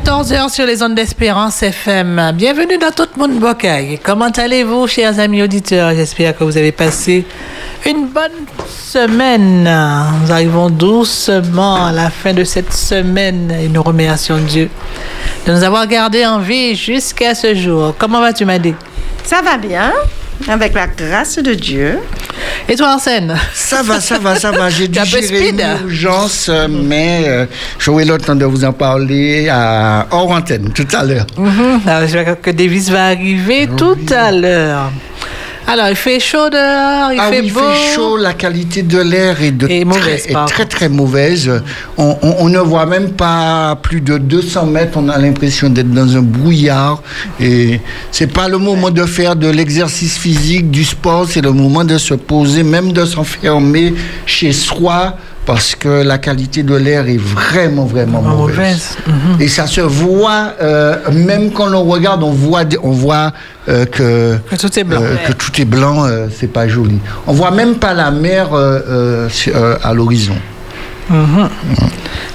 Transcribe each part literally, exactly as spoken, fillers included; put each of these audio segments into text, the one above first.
quatorze heures sur les ondes d'Espérance F M. Bienvenue dans Tout Moun Boké. Comment allez-vous, chers amis auditeurs? J'espère que vous avez passé une bonne semaine. Nous arrivons doucement à la fin de cette semaine et nous remercions Dieu de nous avoir gardés en vie jusqu'à ce jour. Comment vas-tu, Madé? Ça va bien, avec la grâce de Dieu. Et toi, Arsène? Ça va, ça va, ça va. J'ai dû gérer une urgence, mais euh, j'aurai le temps de vous en parler à, hors antenne tout à l'heure. Mm-hmm. Alors, je vois que Davis va arriver oh, tout oui. à l'heure. Alors, il fait chaud dehors, il ah fait oui, beau. Il fait chaud, la qualité de l'air est, de est, mauvaise, très, est très, très mauvaise. On, on, on ne voit même pas plus de deux cents mètres, on a l'impression d'être dans un brouillard. Et c'est pas le moment de faire de l'exercice physique, du sport, c'est le moment de se poser, même de s'enfermer chez soi, parce que la qualité de l'air est vraiment, vraiment oh, mauvaise. mauvaise. Et ça se voit, euh, même quand on regarde, on voit, on voit euh, que, que tout est blanc. Euh, que tout est blanc, euh, c'est pas joli. On voit même pas la mer euh, euh, à l'horizon. Mm-hmm. Mm-hmm.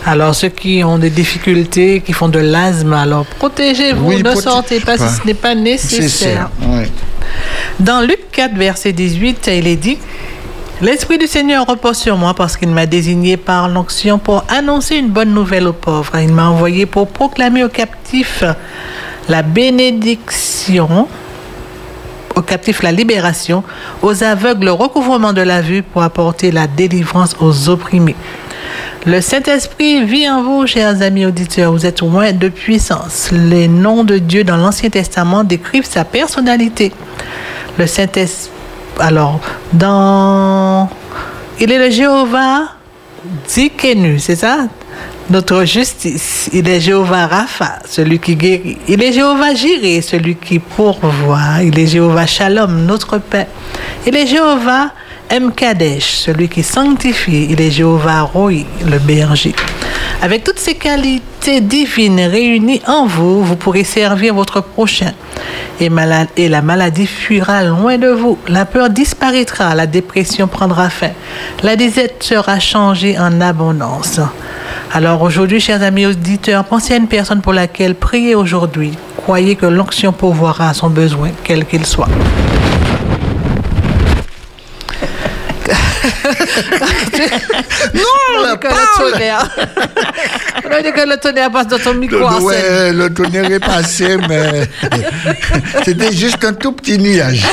Alors, ceux qui ont des difficultés, qui font de l'asthme, alors protégez-vous, oui, ne protégez sortez pas, pas si ce n'est pas nécessaire. Oui. Dans Luc quatre, verset dix-huit, il est dit: l'Esprit du Seigneur repose sur moi parce qu'il m'a désigné par l'onction pour annoncer une bonne nouvelle aux pauvres. Il m'a envoyé pour proclamer aux captifs la bénédiction, aux captifs la libération, aux aveugles le recouvrement de la vue, pour apporter la délivrance aux opprimés. Le Saint-Esprit vit en vous, chers amis auditeurs. Vous êtes loin de puissance. Les noms de Dieu dans l'Ancien Testament décrivent sa personnalité. Le Saint-Esprit. Alors, dans... il est le Jéhovah Dikenu, c'est ça? Notre justice. Il est Jéhovah Rapha, celui qui guérit. Il est Jéhovah Jireh, celui qui pourvoit. Il est Jéhovah Shalom, notre paix. Il est Jéhovah Mkadesh, celui qui sanctifie. Il est Jéhovah Roi, le berger. Avec toutes ces qualités divines réunies en vous, vous pourrez servir votre prochain. Et, malade, et la maladie fuira loin de vous. La peur disparaîtra, la dépression prendra fin. La disette sera changée en abondance. Alors aujourd'hui, chers amis auditeurs, pensez à une personne pour laquelle priez aujourd'hui. Croyez que l'onction pourvoira à son besoin, quel qu'il soit. Non, la parole. Le tonnerre. On a dit que le tonnerre passe dans ton micro. Oui, le tonnerre est passé, mais c'était juste un tout petit nuage.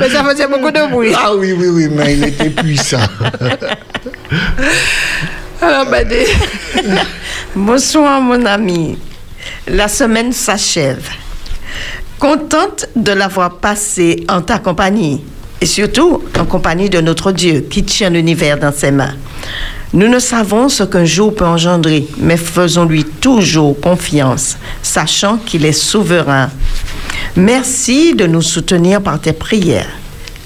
Mais ça faisait beaucoup de bruit. Ah oui, oui, oui, mais il était puissant. Alors, ben, des... bonsoir, mon ami. La semaine s'achève. Contente de l'avoir passée en ta compagnie. Et surtout en compagnie de notre Dieu qui tient l'univers dans ses mains. Nous ne savons ce qu'un jour peut engendrer, mais faisons-lui toujours confiance, sachant qu'il est souverain. Merci de nous soutenir par tes prières.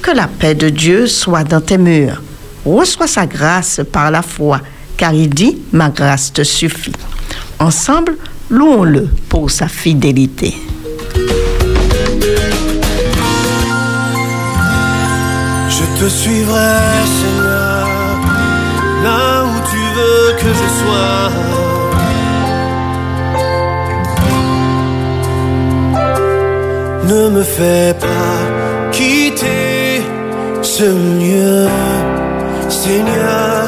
Que la paix de Dieu soit dans tes murs. Reçois sa grâce par la foi, car il dit « Ma grâce te suffit ». Ensemble, louons-le pour sa fidélité. Je te suivrai, Seigneur, là où tu veux que je sois. Ne me fais pas quitter ce lieu, Seigneur,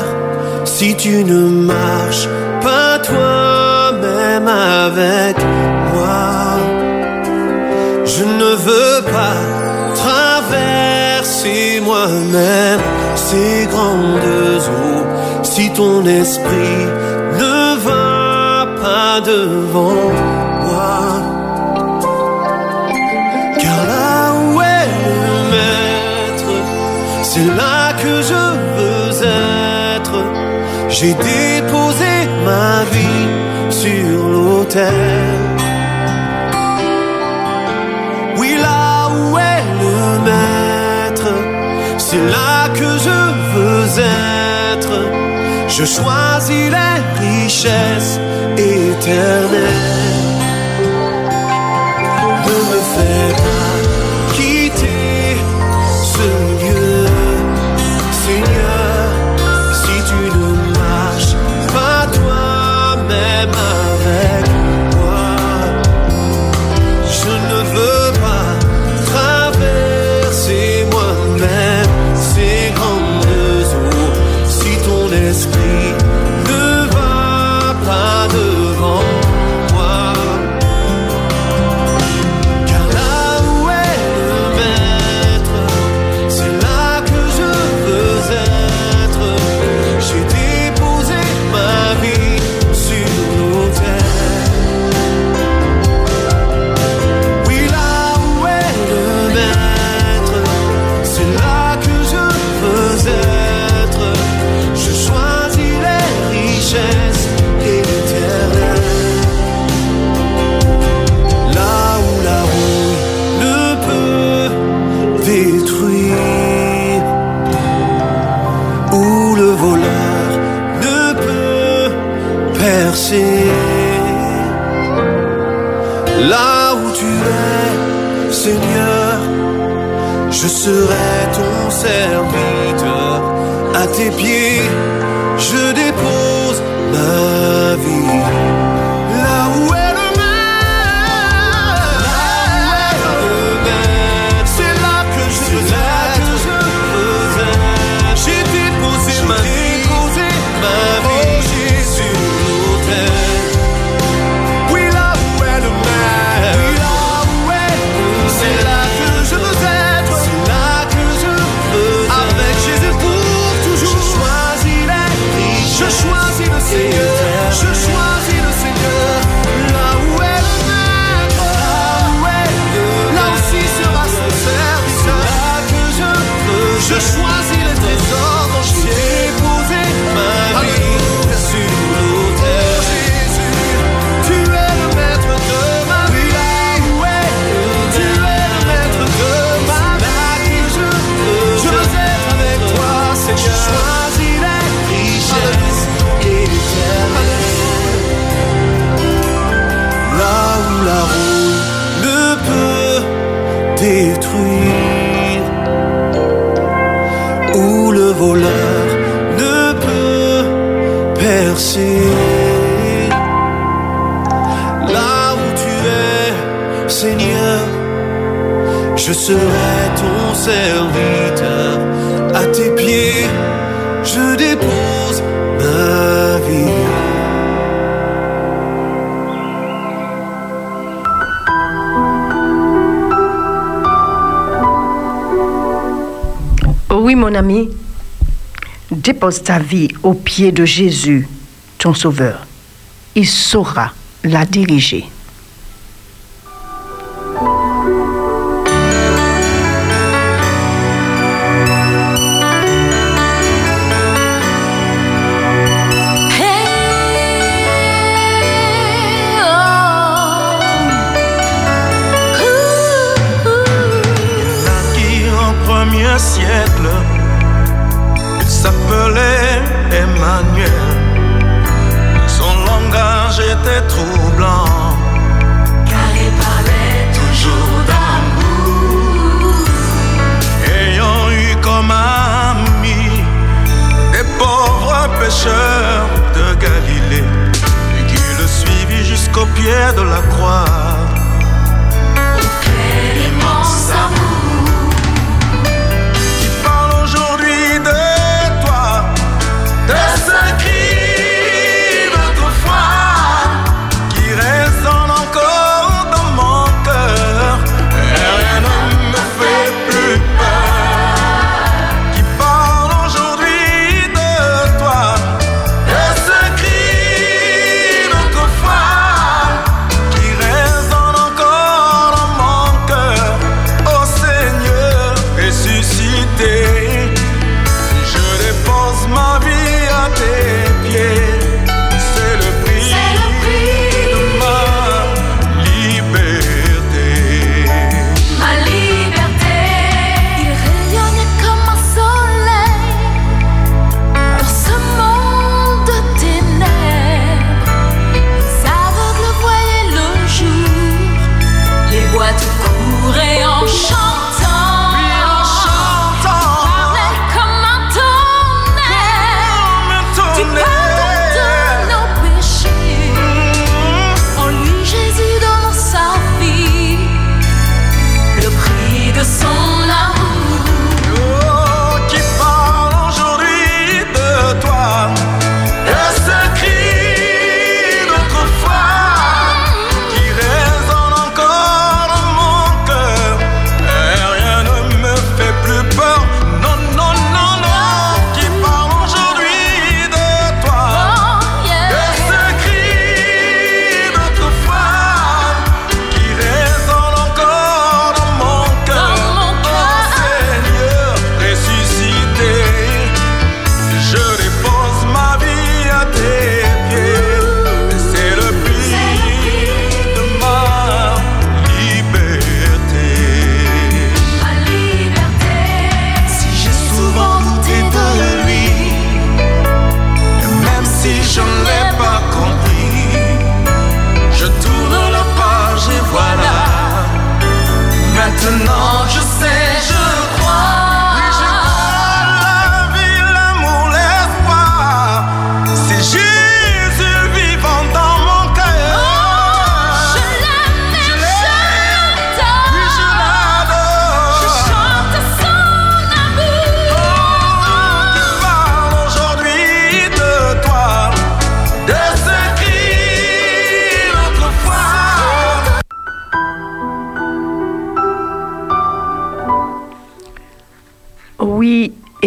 si tu ne marches pas toi-même avec moi. Je ne veux pas traverser moi-même ces grandes eaux, si ton esprit ne va pas devant moi, car là où est le maître, c'est là que je veux être. J'ai déposé ma vie sur l'autel. C'est là que je veux être. Je choisis les richesses éternelles. Ne me fais pas quitter ce lieu, Seigneur, si tu ne marches pas toi-même. Là où tu es, Seigneur, je serai ton serviteur. À tes pieds, je dépose ma vie. Là où est le mer, là où est le mer, c'est là que je veux être. J'ai déposé ma vie. Je serai ton serviteur, à tes pieds, je dépose ma vie. Oh oui, mon ami, dépose ta vie aux pieds de Jésus, ton Sauveur. Il saura la diriger. Siècle, il s'appelait Emmanuel. Son langage était troublant, car il parlait toujours d'amour. Ayant eu comme ami des pauvres pécheurs de Galilée, qui le suivit jusqu'au pied de la croix.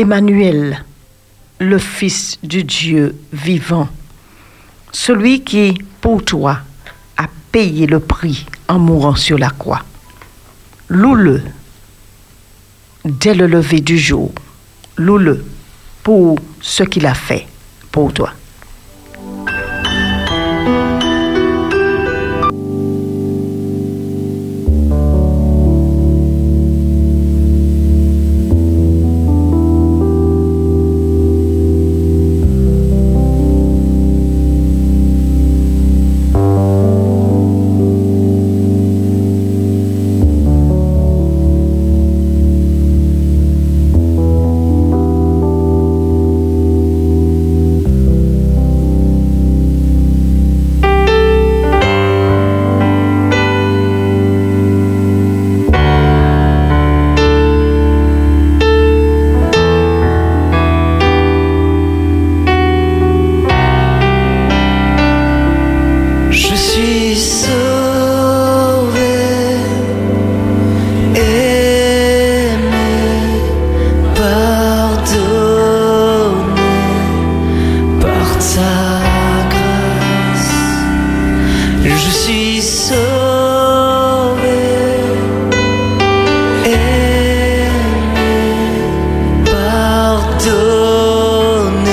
Emmanuel, le Fils du Dieu vivant, celui qui, pour toi, a payé le prix en mourant sur la croix. Loue-le dès le lever du jour. Loue-le pour ce qu'il a fait pour toi. Sauvé, aimé, pardonné.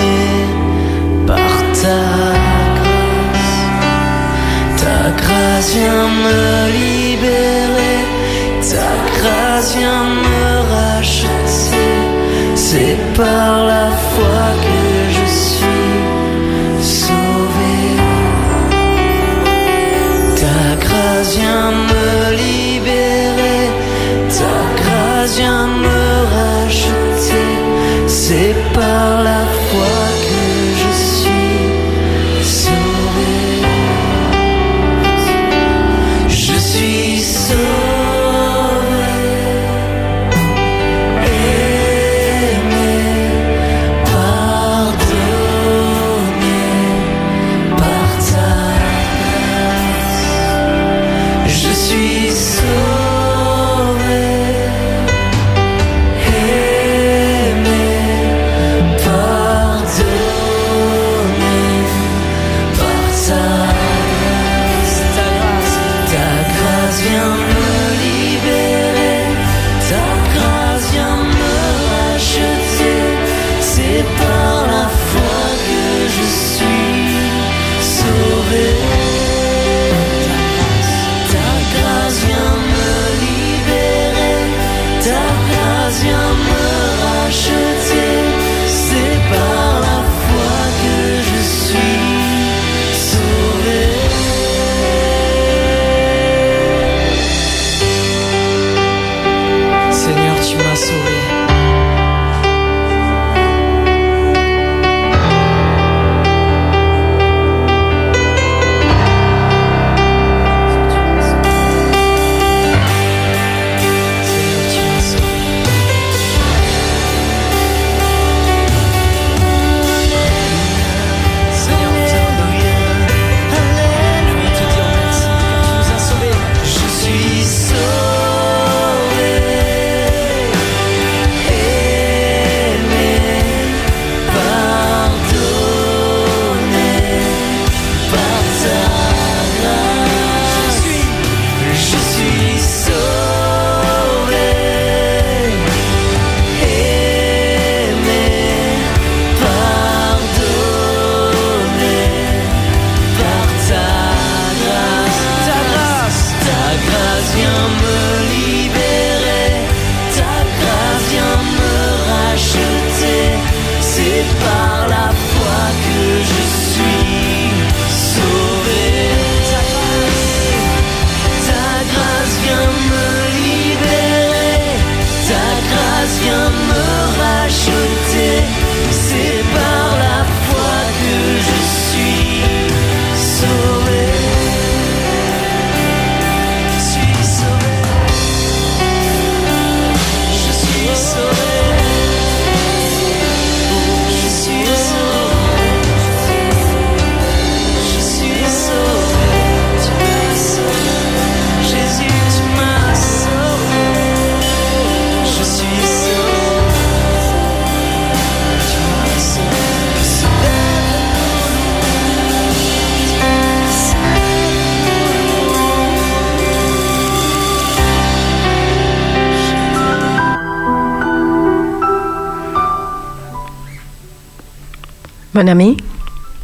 Mon ami,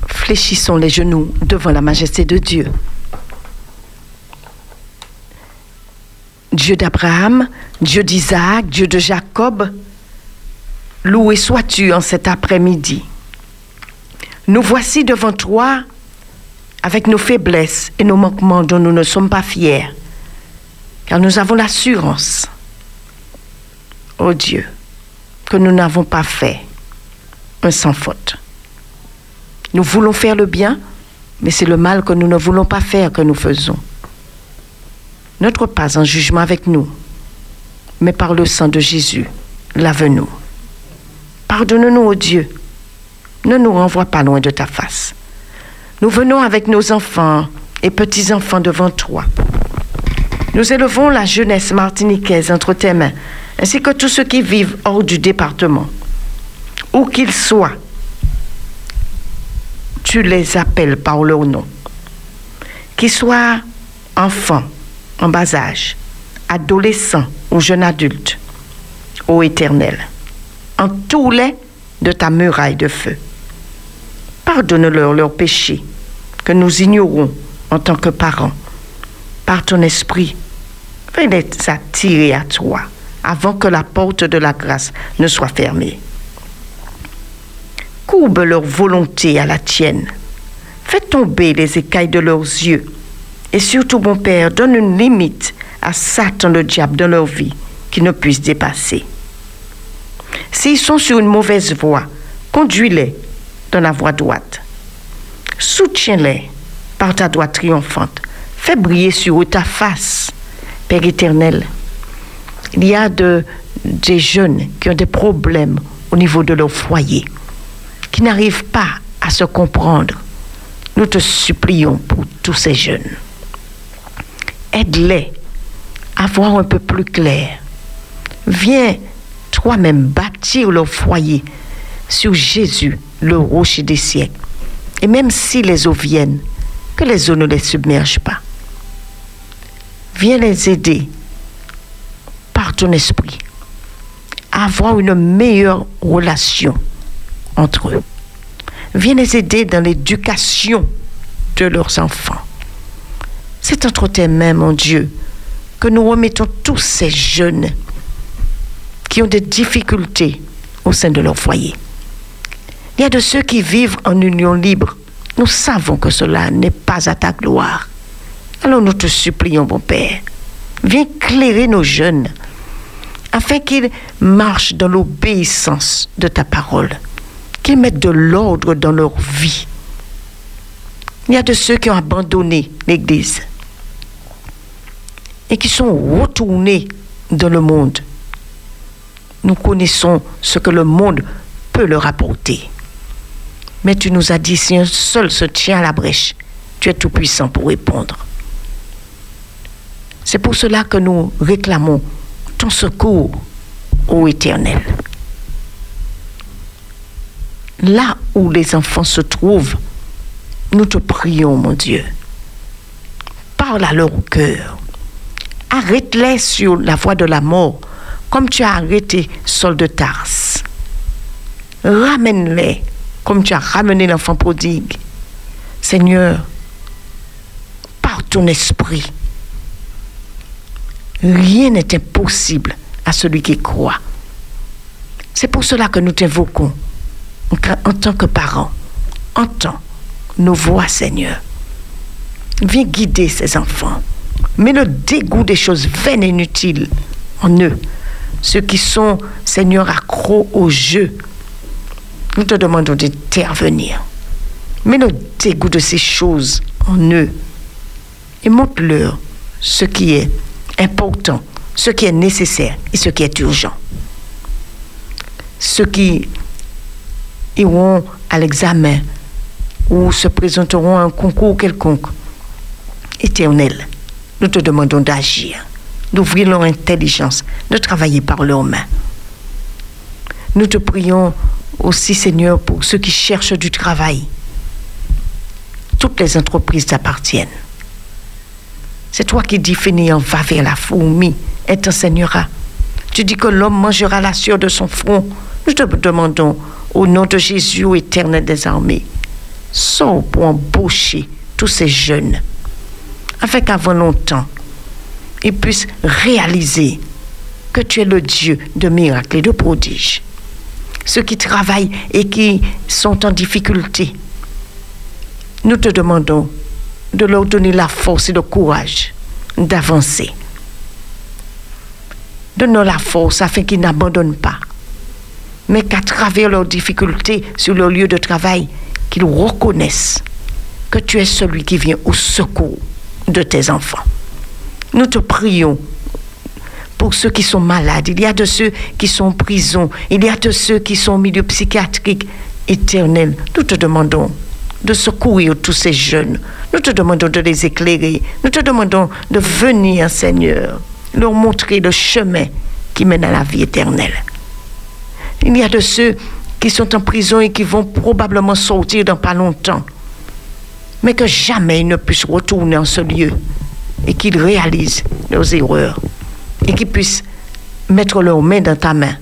fléchissons les genoux devant la majesté de Dieu. Dieu d'Abraham, Dieu d'Isaac, Dieu de Jacob, loué sois-tu en cet après-midi. Nous voici devant toi avec nos faiblesses et nos manquements dont nous ne sommes pas fiers, car nous avons l'assurance, ô Dieu, que nous n'avons pas fait un sans faute. Nous voulons faire le bien, mais c'est le mal que nous ne voulons pas faire que nous faisons. N'entre pas en jugement avec nous, mais par le sang de Jésus, lave-nous. Pardonne-nous, ô Dieu. Ne nous renvoie pas loin de ta face. Nous venons avec nos enfants et petits-enfants devant toi. Nous élevons la jeunesse martiniquaise entre tes mains, ainsi que tous ceux qui vivent hors du département. Où qu'ils soient, tu les appelles par leur nom. Qu'ils soient enfants, en bas âge, adolescents ou jeunes adultes, ô Éternel, entoure-les de ta muraille de feu. Pardonne-leur leurs péchés que nous ignorons en tant que parents. Par ton esprit, fais les attirer à toi avant que la porte de la grâce ne soit fermée. Courbe leur volonté à la tienne. Fais tomber les écailles de leurs yeux. Et surtout, mon Père, donne une limite à Satan, le diable, dans leur vie qu'ils ne puissent dépasser. S'ils sont sur une mauvaise voie, conduis-les dans la voie droite. Soutiens-les par ta droite triomphante. Fais briller sur eux ta face, Père éternel. Il y a de, des jeunes qui ont des problèmes au niveau de leur foyer, qui n'arrivent pas à se comprendre. Nous te supplions pour tous ces jeunes. Aide-les à voir un peu plus clair. Viens toi-même bâtir leur foyer sur Jésus, le rocher des siècles. Et même si les eaux viennent, que les eaux ne les submergent pas. Viens les aider par ton esprit à avoir une meilleure relation entre eux. Viens les aider dans l'éducation de leurs enfants. C'est entre tes mains, mon Dieu, que nous remettons tous ces jeunes qui ont des difficultés au sein de leur foyer. Il y a de ceux qui vivent en union libre. Nous savons que cela n'est pas à ta gloire. Alors nous te supplions, bon Père, viens éclairer nos jeunes afin qu'ils marchent dans l'obéissance de ta parole, qu'ils mettent de l'ordre dans leur vie. Il y a de ceux qui ont abandonné l'Église et qui sont retournés dans le monde. Nous connaissons ce que le monde peut leur apporter. Mais tu nous as dit, si un seul se tient à la brèche, tu es tout puissant pour répondre. C'est pour cela que nous réclamons ton secours, ô Éternel. Là où les enfants se trouvent, nous te prions, mon Dieu. Parle à leur cœur. Arrête-les sur la voie de la mort, comme tu as arrêté Saul de Tarse. Ramène-les, comme tu as ramené l'enfant prodigue. Seigneur, par ton esprit, rien n'est impossible à celui qui croit. C'est pour cela que nous t'invoquons en tant que parents. Entends nos voix, Seigneur. Viens guider ces enfants. Mets le dégoût des choses vaines et inutiles en eux. Ceux qui sont, Seigneur, accros au jeu, nous te demandons d'intervenir. Mets le dégoût de ces choses en eux et montre-leur ce qui est important, ce qui est nécessaire et ce qui est urgent. Ceux qui iront à l'examen ou se présenteront à un concours quelconque, Éternel, nous te demandons d'agir, d'ouvrir leur intelligence, de travailler par leurs mains. Nous te prions aussi, Seigneur, pour ceux qui cherchent du travail. Toutes les entreprises t'appartiennent. C'est toi qui dis, fainéant, va vers la fourmi, elle t'enseignera. Tu dis que l'homme mangera la sueur de son front. Nous te demandons, au nom de Jésus, éternel des armées, sors pour embaucher tous ces jeunes, afin qu'avant longtemps, ils puissent réaliser que tu es le Dieu de miracles et de prodiges. Ceux qui travaillent et qui sont en difficulté, nous te demandons de leur donner la force et le courage d'avancer. Donne-leur la force afin qu'ils n'abandonnent pas, mais qu'à travers leurs difficultés sur leur lieu de travail, qu'ils reconnaissent que tu es celui qui vient au secours de tes enfants. Nous te prions pour ceux qui sont malades. Il y a de ceux qui sont en prison. Il y a de ceux qui sont au milieu psychiatrique éternel. Nous te demandons de secourir tous ces jeunes. Nous te demandons de les éclairer. Nous te demandons de venir, Seigneur, leur montrer le chemin qui mène à la vie éternelle. Il y a de ceux qui sont en prison et qui vont probablement sortir dans pas longtemps, mais que jamais ils ne puissent retourner en ce lieu et qu'ils réalisent leurs erreurs et qu'ils puissent mettre leurs mains dans ta main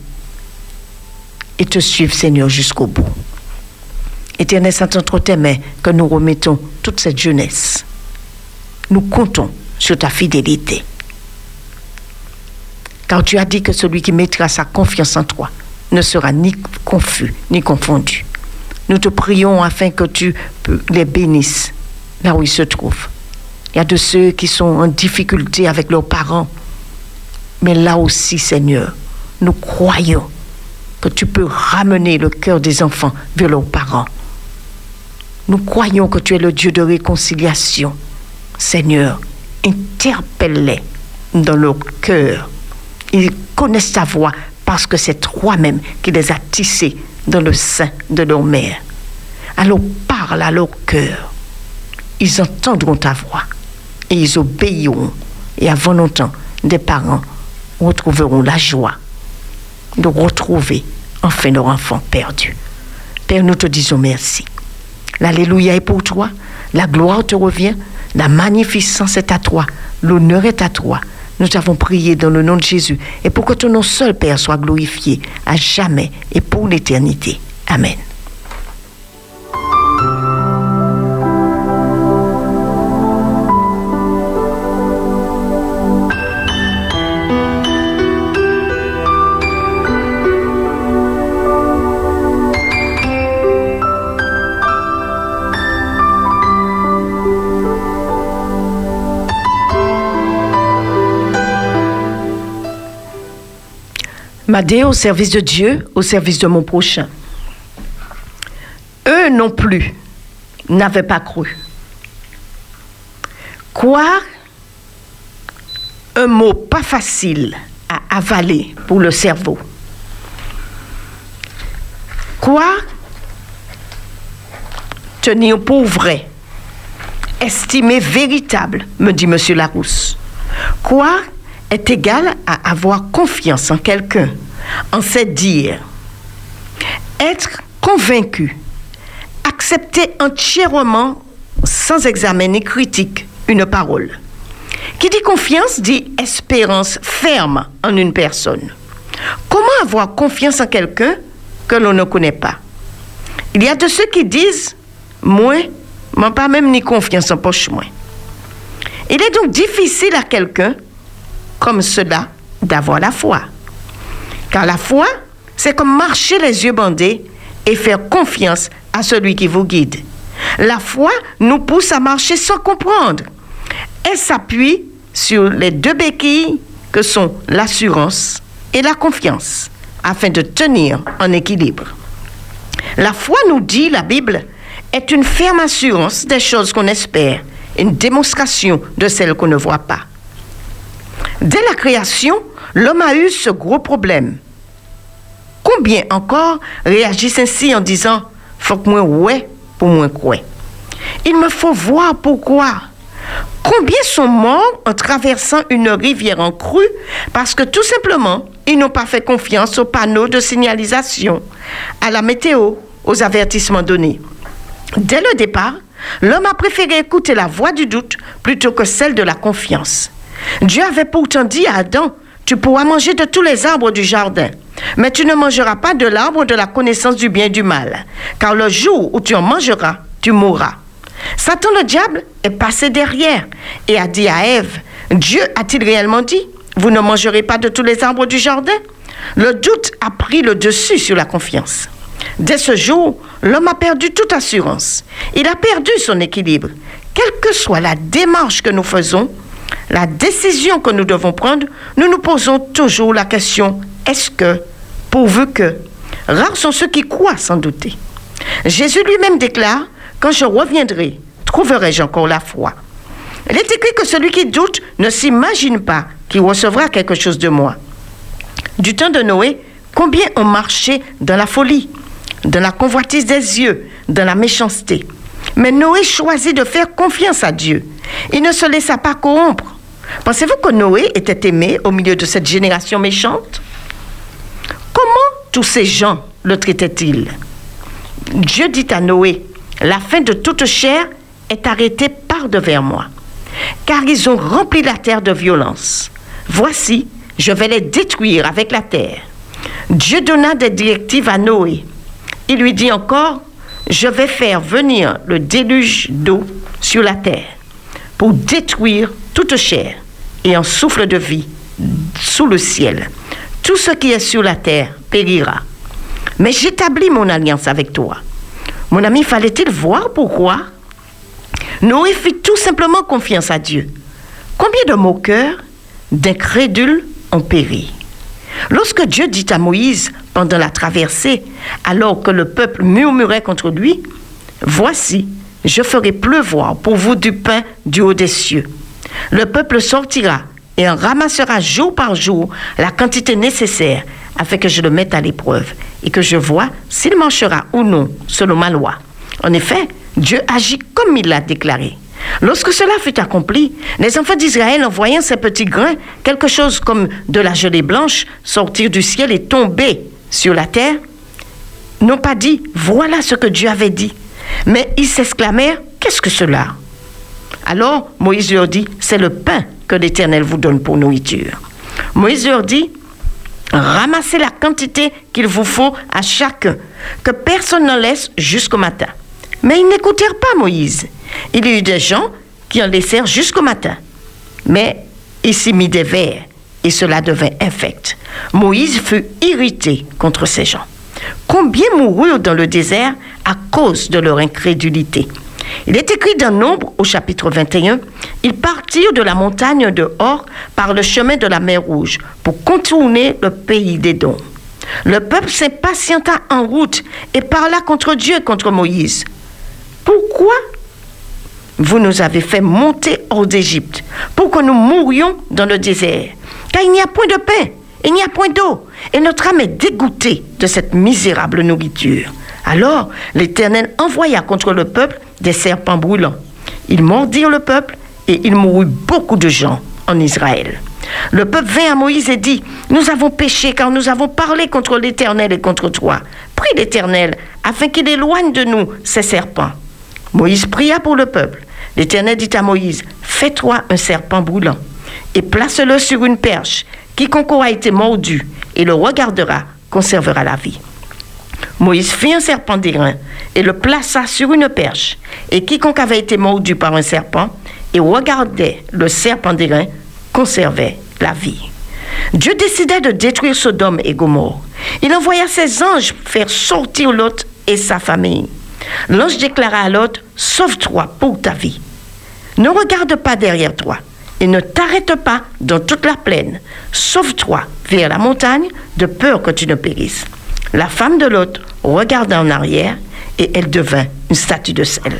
et te suivre, Seigneur, jusqu'au bout. Éternel, c'est entre tes mains que nous remettons toute cette jeunesse. Nous comptons sur ta fidélité, car tu as dit que celui qui mettra sa confiance en toi ne sera ni confus, ni confondu. Nous te prions afin que tu les bénisses là où ils se trouvent. Il y a de ceux qui sont en difficulté avec leurs parents, mais là aussi, Seigneur, nous croyons que tu peux ramener le cœur des enfants vers leurs parents. Nous croyons que tu es le Dieu de réconciliation. Seigneur, interpelle-les dans leur cœur. Ils connaissent ta voix parce que c'est toi-même qui les as tissés dans le sein de leur mère. Alors parle à leur cœur. Ils entendront ta voix et ils obéiront. Et avant longtemps, des parents retrouveront la joie de retrouver enfin leur enfant perdu. Père, nous te disons merci. L'alléluia est pour toi. La gloire te revient. La magnificence est à toi. L'honneur est à toi. Nous t'avons prié dans le nom de Jésus et pour que ton nom seul, Père, soit glorifié à jamais et pour l'éternité. Amen. M'adé au service de Dieu, au service de mon prochain. Eux non plus n'avaient pas cru. Croire, un mot pas facile à avaler pour le cerveau. Croire, tenir pour vrai, estimer véritable, me dit M. Larousse. Croire est égal à avoir confiance en quelqu'un, en ses dires. Être convaincu, accepter entièrement, sans examen ni critique, une parole. Qui dit confiance dit espérance ferme en une personne. Comment avoir confiance en quelqu'un que l'on ne connaît pas? Il y a de ceux qui disent « moi, je n'ai pas même ni confiance en poche moi ». Il est donc difficile à quelqu'un comme cela, d'avoir la foi. Car la foi, c'est comme marcher les yeux bandés et faire confiance à celui qui vous guide. La foi nous pousse à marcher sans comprendre. Elle s'appuie sur les deux béquilles que sont l'assurance et la confiance, afin de tenir en équilibre. La foi, nous dit la Bible, est une ferme assurance des choses qu'on espère, une démonstration de celles qu'on ne voit pas. Dès la création, l'homme a eu ce gros problème. Combien encore réagissent ainsi en disant « faut que moi ouais pour moi quoi ». Il me faut voir pourquoi. Combien sont morts en traversant une rivière en crue parce que tout simplement, ils n'ont pas fait confiance aux panneaux de signalisation, à la météo, aux avertissements donnés. Dès le départ, l'homme a préféré écouter la voix du doute plutôt que celle de la confiance. Dieu avait pourtant dit à Adam, « Tu pourras manger de tous les arbres du jardin, Mais tu ne mangeras pas de l'arbre de la connaissance du bien et du mal, car le jour où tu en mangeras, tu mourras. » Satan le diable est passé derrière et a dit à Ève, « Dieu a-t-il réellement dit, vous ne mangerez pas de tous les arbres du jardin ?» Le doute a pris le dessus sur la confiance. Dès ce jour, l'homme a perdu toute assurance. Il a perdu son équilibre. Quelle que soit la démarche que nous faisons, la décision que nous devons prendre, nous nous posons toujours la question « Est-ce que, pourvu que ?» Rares sont ceux qui croient sans douter. Jésus lui-même déclare « Quand je reviendrai, trouverai-je encore la foi ?» Il est écrit que celui qui doute ne s'imagine pas qu'il recevra quelque chose de moi. Du temps de Noé, combien ont marché dans la folie, dans la convoitise des yeux, dans la méchanceté. Mais Noé choisit de faire confiance à Dieu. Il ne se laissa pas corrompre. Pensez-vous que Noé était aimé au milieu de cette génération méchante? Comment tous ces gens le traitaient-ils? Dieu dit à Noé, « La fin de toute chair est arrêtée par-devers moi, car ils ont rempli la terre de violence. Voici, je vais les détruire avec la terre. » Dieu donna des directives à Noé. Il lui dit encore, « Je vais faire venir le déluge d'eau sur la terre pour détruire toute chair et un souffle de vie sous le ciel. Tout ce qui est sur la terre périra. Mais j'établis mon alliance avec toi. » Mon ami, fallait-il voir pourquoi? Noé fit tout simplement confiance à Dieu. Combien de moqueurs, d'incrédules ont péri? Lorsque Dieu dit à Moïse pendant la traversée, alors que le peuple murmurait contre lui, « Voici, je ferai pleuvoir pour vous du pain du haut des cieux. Le peuple sortira et en ramassera jour par jour la quantité nécessaire afin que je le mette à l'épreuve et que je vois s'il marchera ou non selon ma loi. » En effet, Dieu agit comme il l'a déclaré. Lorsque cela fut accompli, les enfants d'Israël, en voyant ces petits grains, quelque chose comme de la gelée blanche, sortir du ciel et tomber sur la terre, n'ont pas dit « Voilà ce que Dieu avait dit ». Mais ils s'exclamèrent « Qu'est-ce que cela ?» Alors Moïse leur dit « C'est le pain que l'Éternel vous donne pour nourriture. » Moïse leur dit « Ramassez la quantité qu'il vous faut à chacun, que personne n'en laisse jusqu'au matin. » Mais ils n'écoutèrent pas Moïse. Il y eut des gens qui en laissèrent jusqu'au matin. Mais il s'y mit des vers, et cela devint infect. Moïse fut irrité contre ces gens. Combien moururent dans le désert à cause de leur incrédulité? Il est écrit dans Nombres, au chapitre vingt et un, « Ils partirent de la montagne de Hor par le chemin de la mer Rouge pour contourner le pays d'Édom. » Le peuple s'impatienta en route et parla contre Dieu et contre Moïse. « Pourquoi vous nous avez fait monter hors d'Égypte pour que nous mourions dans le désert? Car il n'y a point de pain, il n'y a point d'eau, et notre âme est dégoûtée de cette misérable nourriture. » Alors l'Éternel envoya contre le peuple des serpents brûlants. Ils mordirent le peuple et il mourut beaucoup de gens en Israël. Le peuple vint à Moïse et dit, « Nous avons péché car nous avons parlé contre l'Éternel et contre toi. Prie l'Éternel afin qu'il éloigne de nous ces serpents. » Moïse pria pour le peuple. L'Éternel dit à Moïse, « Fais-toi un serpent brûlant et place-le sur une perche. Quiconque aura été mordu et le regardera, conservera la vie. » Moïse fit un serpent d'airain et le plaça sur une perche. Et quiconque avait été mordu par un serpent et regardait le serpent d'airain, conservait la vie. Dieu décida de détruire Sodome et Gomorrhe. Il envoya ses anges faire sortir Lot et sa famille. L'ange déclara à Lot, « Sauve-toi pour ta vie. Ne regarde pas derrière toi et ne t'arrête pas dans toute la plaine. Sauve-toi vers la montagne de peur que tu ne périsses. » La femme de Lot regarda en arrière et elle devint une statue de sel.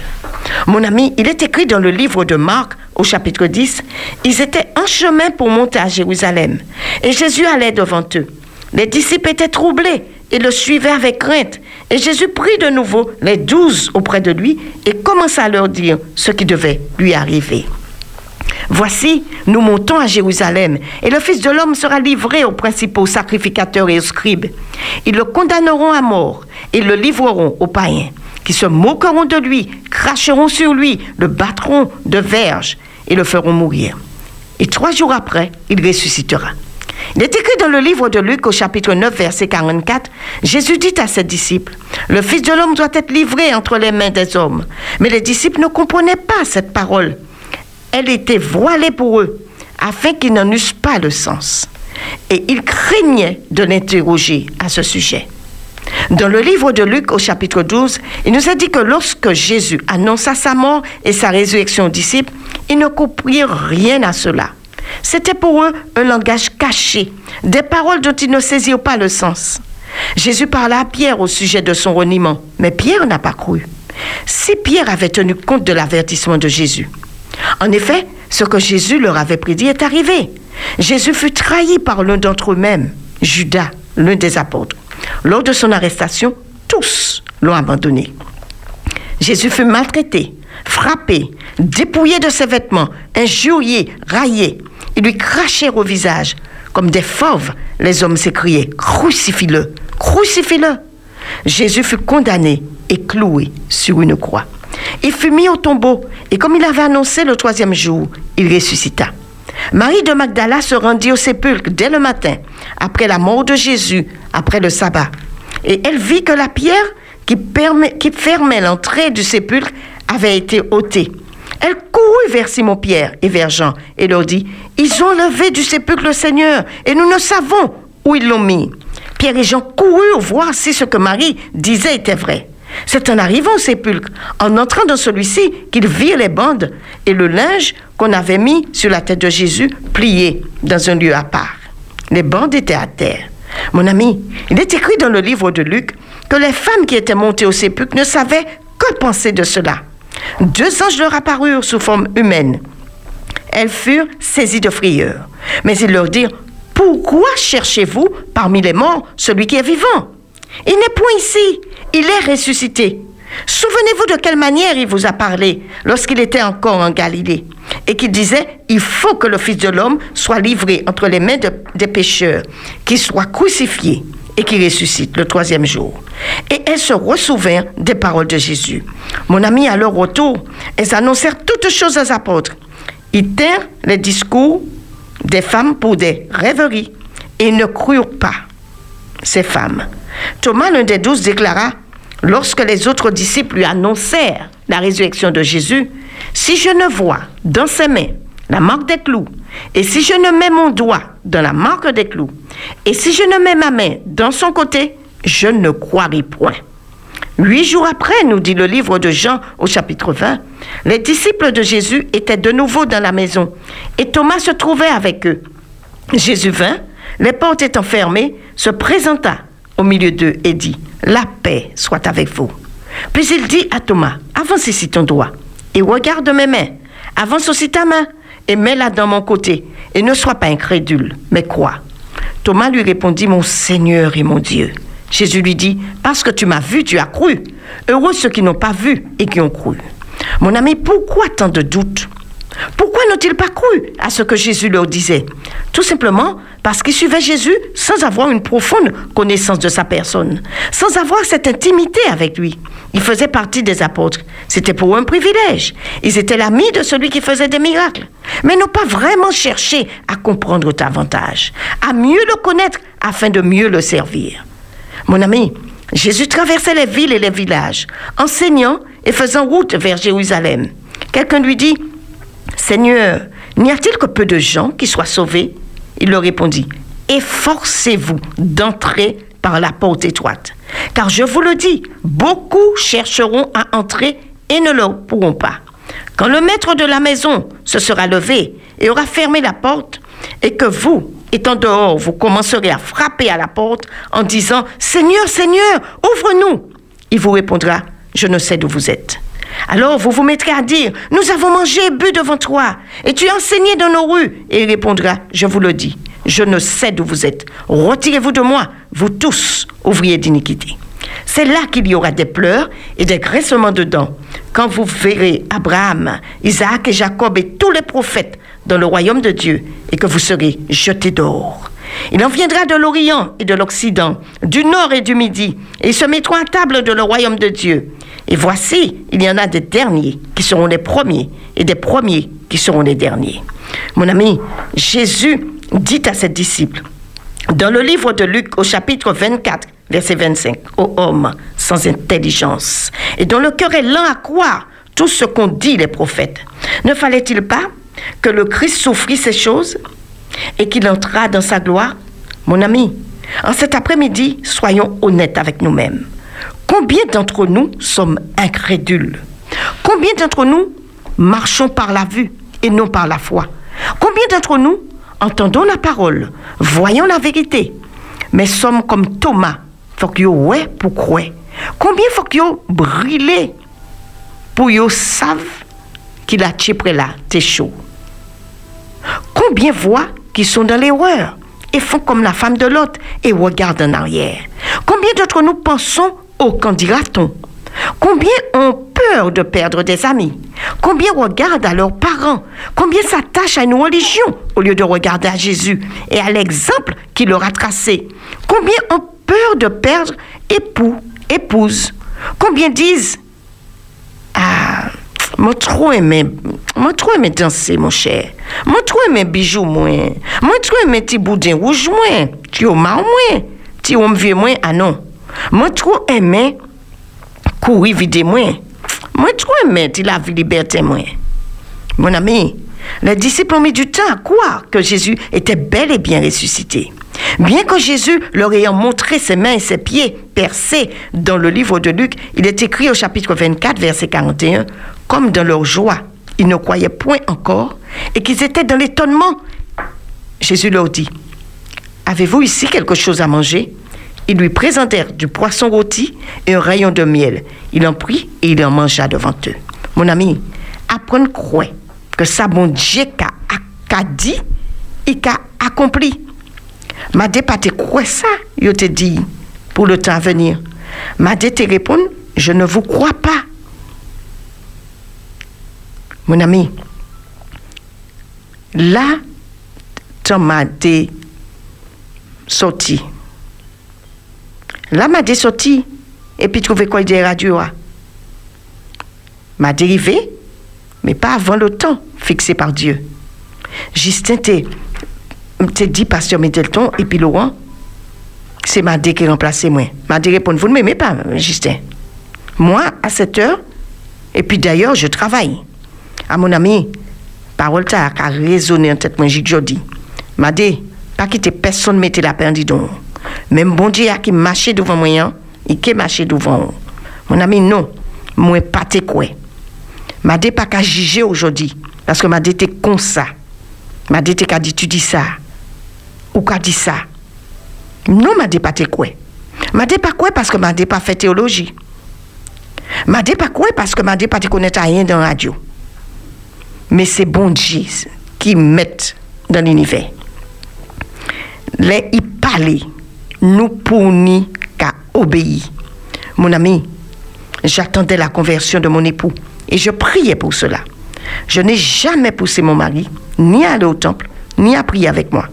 Mon ami, il est écrit dans le livre de Marc, au chapitre dix, « Ils étaient en chemin pour monter à Jérusalem, et Jésus allait devant eux. Les disciples étaient troublés et le suivaient avec crainte. Et Jésus prit de nouveau les douze auprès de lui et commença à leur dire ce qui devait lui arriver. » Voici, nous montons à Jérusalem, et le Fils de l'homme sera livré aux principaux sacrificateurs et aux scribes. Ils le condamneront à mort et le livreront aux païens, qui se moqueront de lui, cracheront sur lui, le battront de verges et le feront mourir. Et trois jours après, il ressuscitera. Il est écrit dans le livre de Luc au chapitre neuf, verset quarante-quatre, Jésus dit à ses disciples, « Le Fils de l'homme doit être livré entre les mains des hommes. » Mais les disciples ne comprenaient pas cette parole. Elle était voilée pour eux, afin qu'ils n'en eussent pas le sens. Et ils craignaient de l'interroger à ce sujet. Dans le livre de Luc, au chapitre douze, il nous est dit que lorsque Jésus annonça sa mort et sa résurrection aux disciples, ils ne comprirent rien à cela. C'était pour eux un langage caché, des paroles dont ils ne saisirent pas le sens. Jésus parla à Pierre au sujet de son reniement, mais Pierre n'a pas cru. Si Pierre avait tenu compte de l'avertissement de Jésus. En effet, ce que Jésus leur avait prédit est arrivé. Jésus fut trahi par l'un d'entre eux-mêmes, Judas, l'un des apôtres. Lors de son arrestation, tous l'ont abandonné. Jésus fut maltraité, frappé, dépouillé de ses vêtements, injurié, raillé. Ils lui crachèrent au visage. Comme des fauves, les hommes s'écriaient « Crucifie-le, crucifie-le » Jésus fut condamné et cloué sur une croix. Il fut mis au tombeau et comme il avait annoncé le troisième jour, il ressuscita. Marie de Magdala se rendit au sépulcre dès le matin, après la mort de Jésus, après le sabbat. Et elle vit que la pierre qui, permet, qui fermait l'entrée du sépulcre avait été ôtée. Elle courut vers Simon-Pierre et vers Jean et leur dit « Ils ont levé du sépulcre le Seigneur et nous ne savons où ils l'ont mis. » Pierre et Jean coururent voir si ce que Marie disait était vrai. C'est en arrivant au sépulcre, en entrant dans celui-ci, qu'ils virent les bandes et le linge qu'on avait mis sur la tête de Jésus plié dans un lieu à part. Les bandes étaient à terre. Mon ami, il est écrit dans le livre de Luc que les femmes qui étaient montées au sépulcre ne savaient que penser de cela. Deux anges leur apparurent sous forme humaine. Elles furent saisies de frayeur. Mais ils leur dirent « Pourquoi cherchez-vous parmi les morts celui qui est vivant ? Il n'est point ici. Il est ressuscité. Souvenez-vous de quelle manière il vous a parlé lorsqu'il était encore en Galilée et qu'il disait « Il faut que le Fils de l'homme soit livré entre les mains de, des pécheurs, qu'il soit crucifié et qu'il ressuscite le troisième jour. » Et elles se ressouvinrent des paroles de Jésus. Mon ami, à leur retour, elles annoncèrent toutes choses aux apôtres. Ils tinrent les discours des femmes pour des rêveries et ne crurent pas ces femmes. Thomas, l'un des douze, déclara, lorsque les autres disciples lui annoncèrent la résurrection de Jésus, « Si je ne vois dans ses mains la marque des clous, et si je ne mets mon doigt dans la marque des clous, et si je ne mets ma main dans son côté, je ne croirai point. » Huit jours après, nous dit le livre de Jean au chapitre vingt, les disciples de Jésus étaient de nouveau dans la maison, et Thomas se trouvait avec eux. Jésus vint, les portes étant fermées, se présenta au milieu d'eux et dit « La paix soit avec vous ». Puis il dit à Thomas « Avance ici ton doigt et regarde mes mains. Avance aussi ta main et mets-la dans mon côté et ne sois pas incrédule, mais crois. » Thomas lui répondit « Mon Seigneur et mon Dieu ». Jésus lui dit « Parce que tu m'as vu, tu as cru. Heureux ceux qui n'ont pas vu et qui ont cru. » Mon ami, pourquoi tant de doutes ? Pourquoi n'ont-ils pas cru à ce que Jésus leur disait ? Tout simplement parce qu'ils suivaient Jésus sans avoir une profonde connaissance de sa personne, sans avoir cette intimité avec lui. Ils faisaient partie des apôtres. C'était pour eux un privilège. Ils étaient l'ami de celui qui faisait des miracles, mais n'ont pas vraiment cherché à comprendre davantage, à mieux le connaître afin de mieux le servir. Mon ami, Jésus traversait les villes et les villages, enseignant et faisant route vers Jérusalem. Quelqu'un lui dit « Seigneur, n'y a-t-il que peu de gens qui soient sauvés ?» Il leur répondit « Efforcez-vous d'entrer par la porte étroite, car je vous le dis, beaucoup chercheront à entrer et ne le pourront pas. Quand le maître de la maison se sera levé et aura fermé la porte, et que vous, étant dehors, vous commencerez à frapper à la porte en disant « Seigneur, Seigneur, ouvre-nous » il vous répondra « Je ne sais d'où vous êtes ». Alors vous vous mettrez à dire « Nous avons mangé et bu devant toi, et tu as enseigné dans nos rues. » Et il répondra « Je vous le dis, je ne sais d'où vous êtes. Retirez-vous de moi, vous tous, ouvriers d'iniquité. » C'est là qu'il y aura des pleurs et des graissements de dents. Quand vous verrez Abraham, Isaac et Jacob et tous les prophètes dans le royaume de Dieu, et que vous serez jetés dehors. Il en viendra de l'Orient et de l'Occident, du Nord et du Midi, et ils se mettront à table dans le royaume de Dieu. Et voici, il y en a des derniers qui seront les premiers, et des premiers qui seront les derniers. Mon ami, Jésus dit à ses disciples, Dans le livre de Luc, au chapitre vingt-quatre, verset vingt-cinq, « Ô homme sans intelligence, et dont le cœur est lent à croire tout ce qu'ont dit les prophètes, ne fallait-il pas que le Christ souffrit ces choses et qu'il entra dans sa gloire ?» Mon ami, en cet après-midi, soyons honnêtes avec nous-mêmes. Combien d'entre nous sommes incrédules? Combien d'entre nous marchons par la vue et non par la foi? Combien d'entre nous entendons la parole, voyons la vérité, mais sommes comme Thomas, faut qu'il y ait ouais pour croire. Combien faut qu'il y ait brûlé pour qu'ils savent qu'il a près là, t'es chaud. Combien voient qui sont dans l'erreur et font comme la femme de Lot et regardent en arrière. Combien d'entre nous pensons au qu'en dira-t-on? Combien ont peur de perdre des amis? Combien regardent à leurs parents? Combien s'attachent à une religion au lieu de regarder à Jésus et à l'exemple qu'il leur a tracé? Combien ont peur de perdre époux, épouse? Combien disent « Ah, moi trop aimé, moi trop aimé danser, mon cher. Moi trop aimé bijoux, moi. Moi trop aimé petit boudin rouge, moi. Tu es marron, moi. Tu es vieux, moi. Ah non. Moi trop aimé courir vide, moi. Moi trop aimé tu la vie liberté, moi. » Mon ami, les disciples ont mis du temps à croire que Jésus était bel et bien ressuscité. Bien que Jésus leur ayant montré ses mains et ses pieds percés dans le livre de Luc, il est écrit au chapitre vingt-quatre, verset quarante et un, « Comme dans leur joie, ils ne croyaient point encore et qu'ils étaient dans l'étonnement. » Jésus leur dit, « Avez-vous ici quelque chose à manger ?» Ils lui présentèrent du poisson rôti et un rayon de miel. Il en prit et il en mangea devant eux. Mon ami, apprenez à croire que ça bon Dieu qu'a dit et qu'a accompli. Ma dé pas te croire ça, yo te dit, pour le temps à venir. Ma dé te répond, je ne vous crois pas. Mon ami, là, Thomas dé sorti. Là, ma dé sorti, et puis trouvé quoi il dit radio. Ma dérivé, mais pas avant le temps fixé par Dieu. Justin te te dit pasteur Middleton et puis Laurent, c'est Madé qui remplace moi. Madé répond, vous ne m'aimez pas, Justin. Moi, à cette heure, et puis d'ailleurs, je travaille. À mon ami, parole t'a a résonné en tête, moi, j'ai dit, Madé, pas quitter personne mettait la peine, dis donc. Même bon Dieu qui marchait devant moi, il qui marchait devant. Mon ami, non, moi, pas te quoi. Madé, pas qu'à juger aujourd'hui, parce que Madé était comme ça. Madé, t'es qu'à dit, tu dis ça. Ou qu'a dit ça? Non, m'a dit pas te quoi. M'a dit pas quoi parce que m'a dit pas fait théologie. M'a dit pas quoi parce que m'a dit pas te connaître à rien dans la radio. Mais c'est bon Dieu qui met dans l'univers. Les y parler, nous pour ni qu'à obéir. Mon ami, j'attendais la conversion de mon époux et je priais pour cela. Je n'ai jamais poussé mon mari, ni à aller au temple, ni à prier avec moi.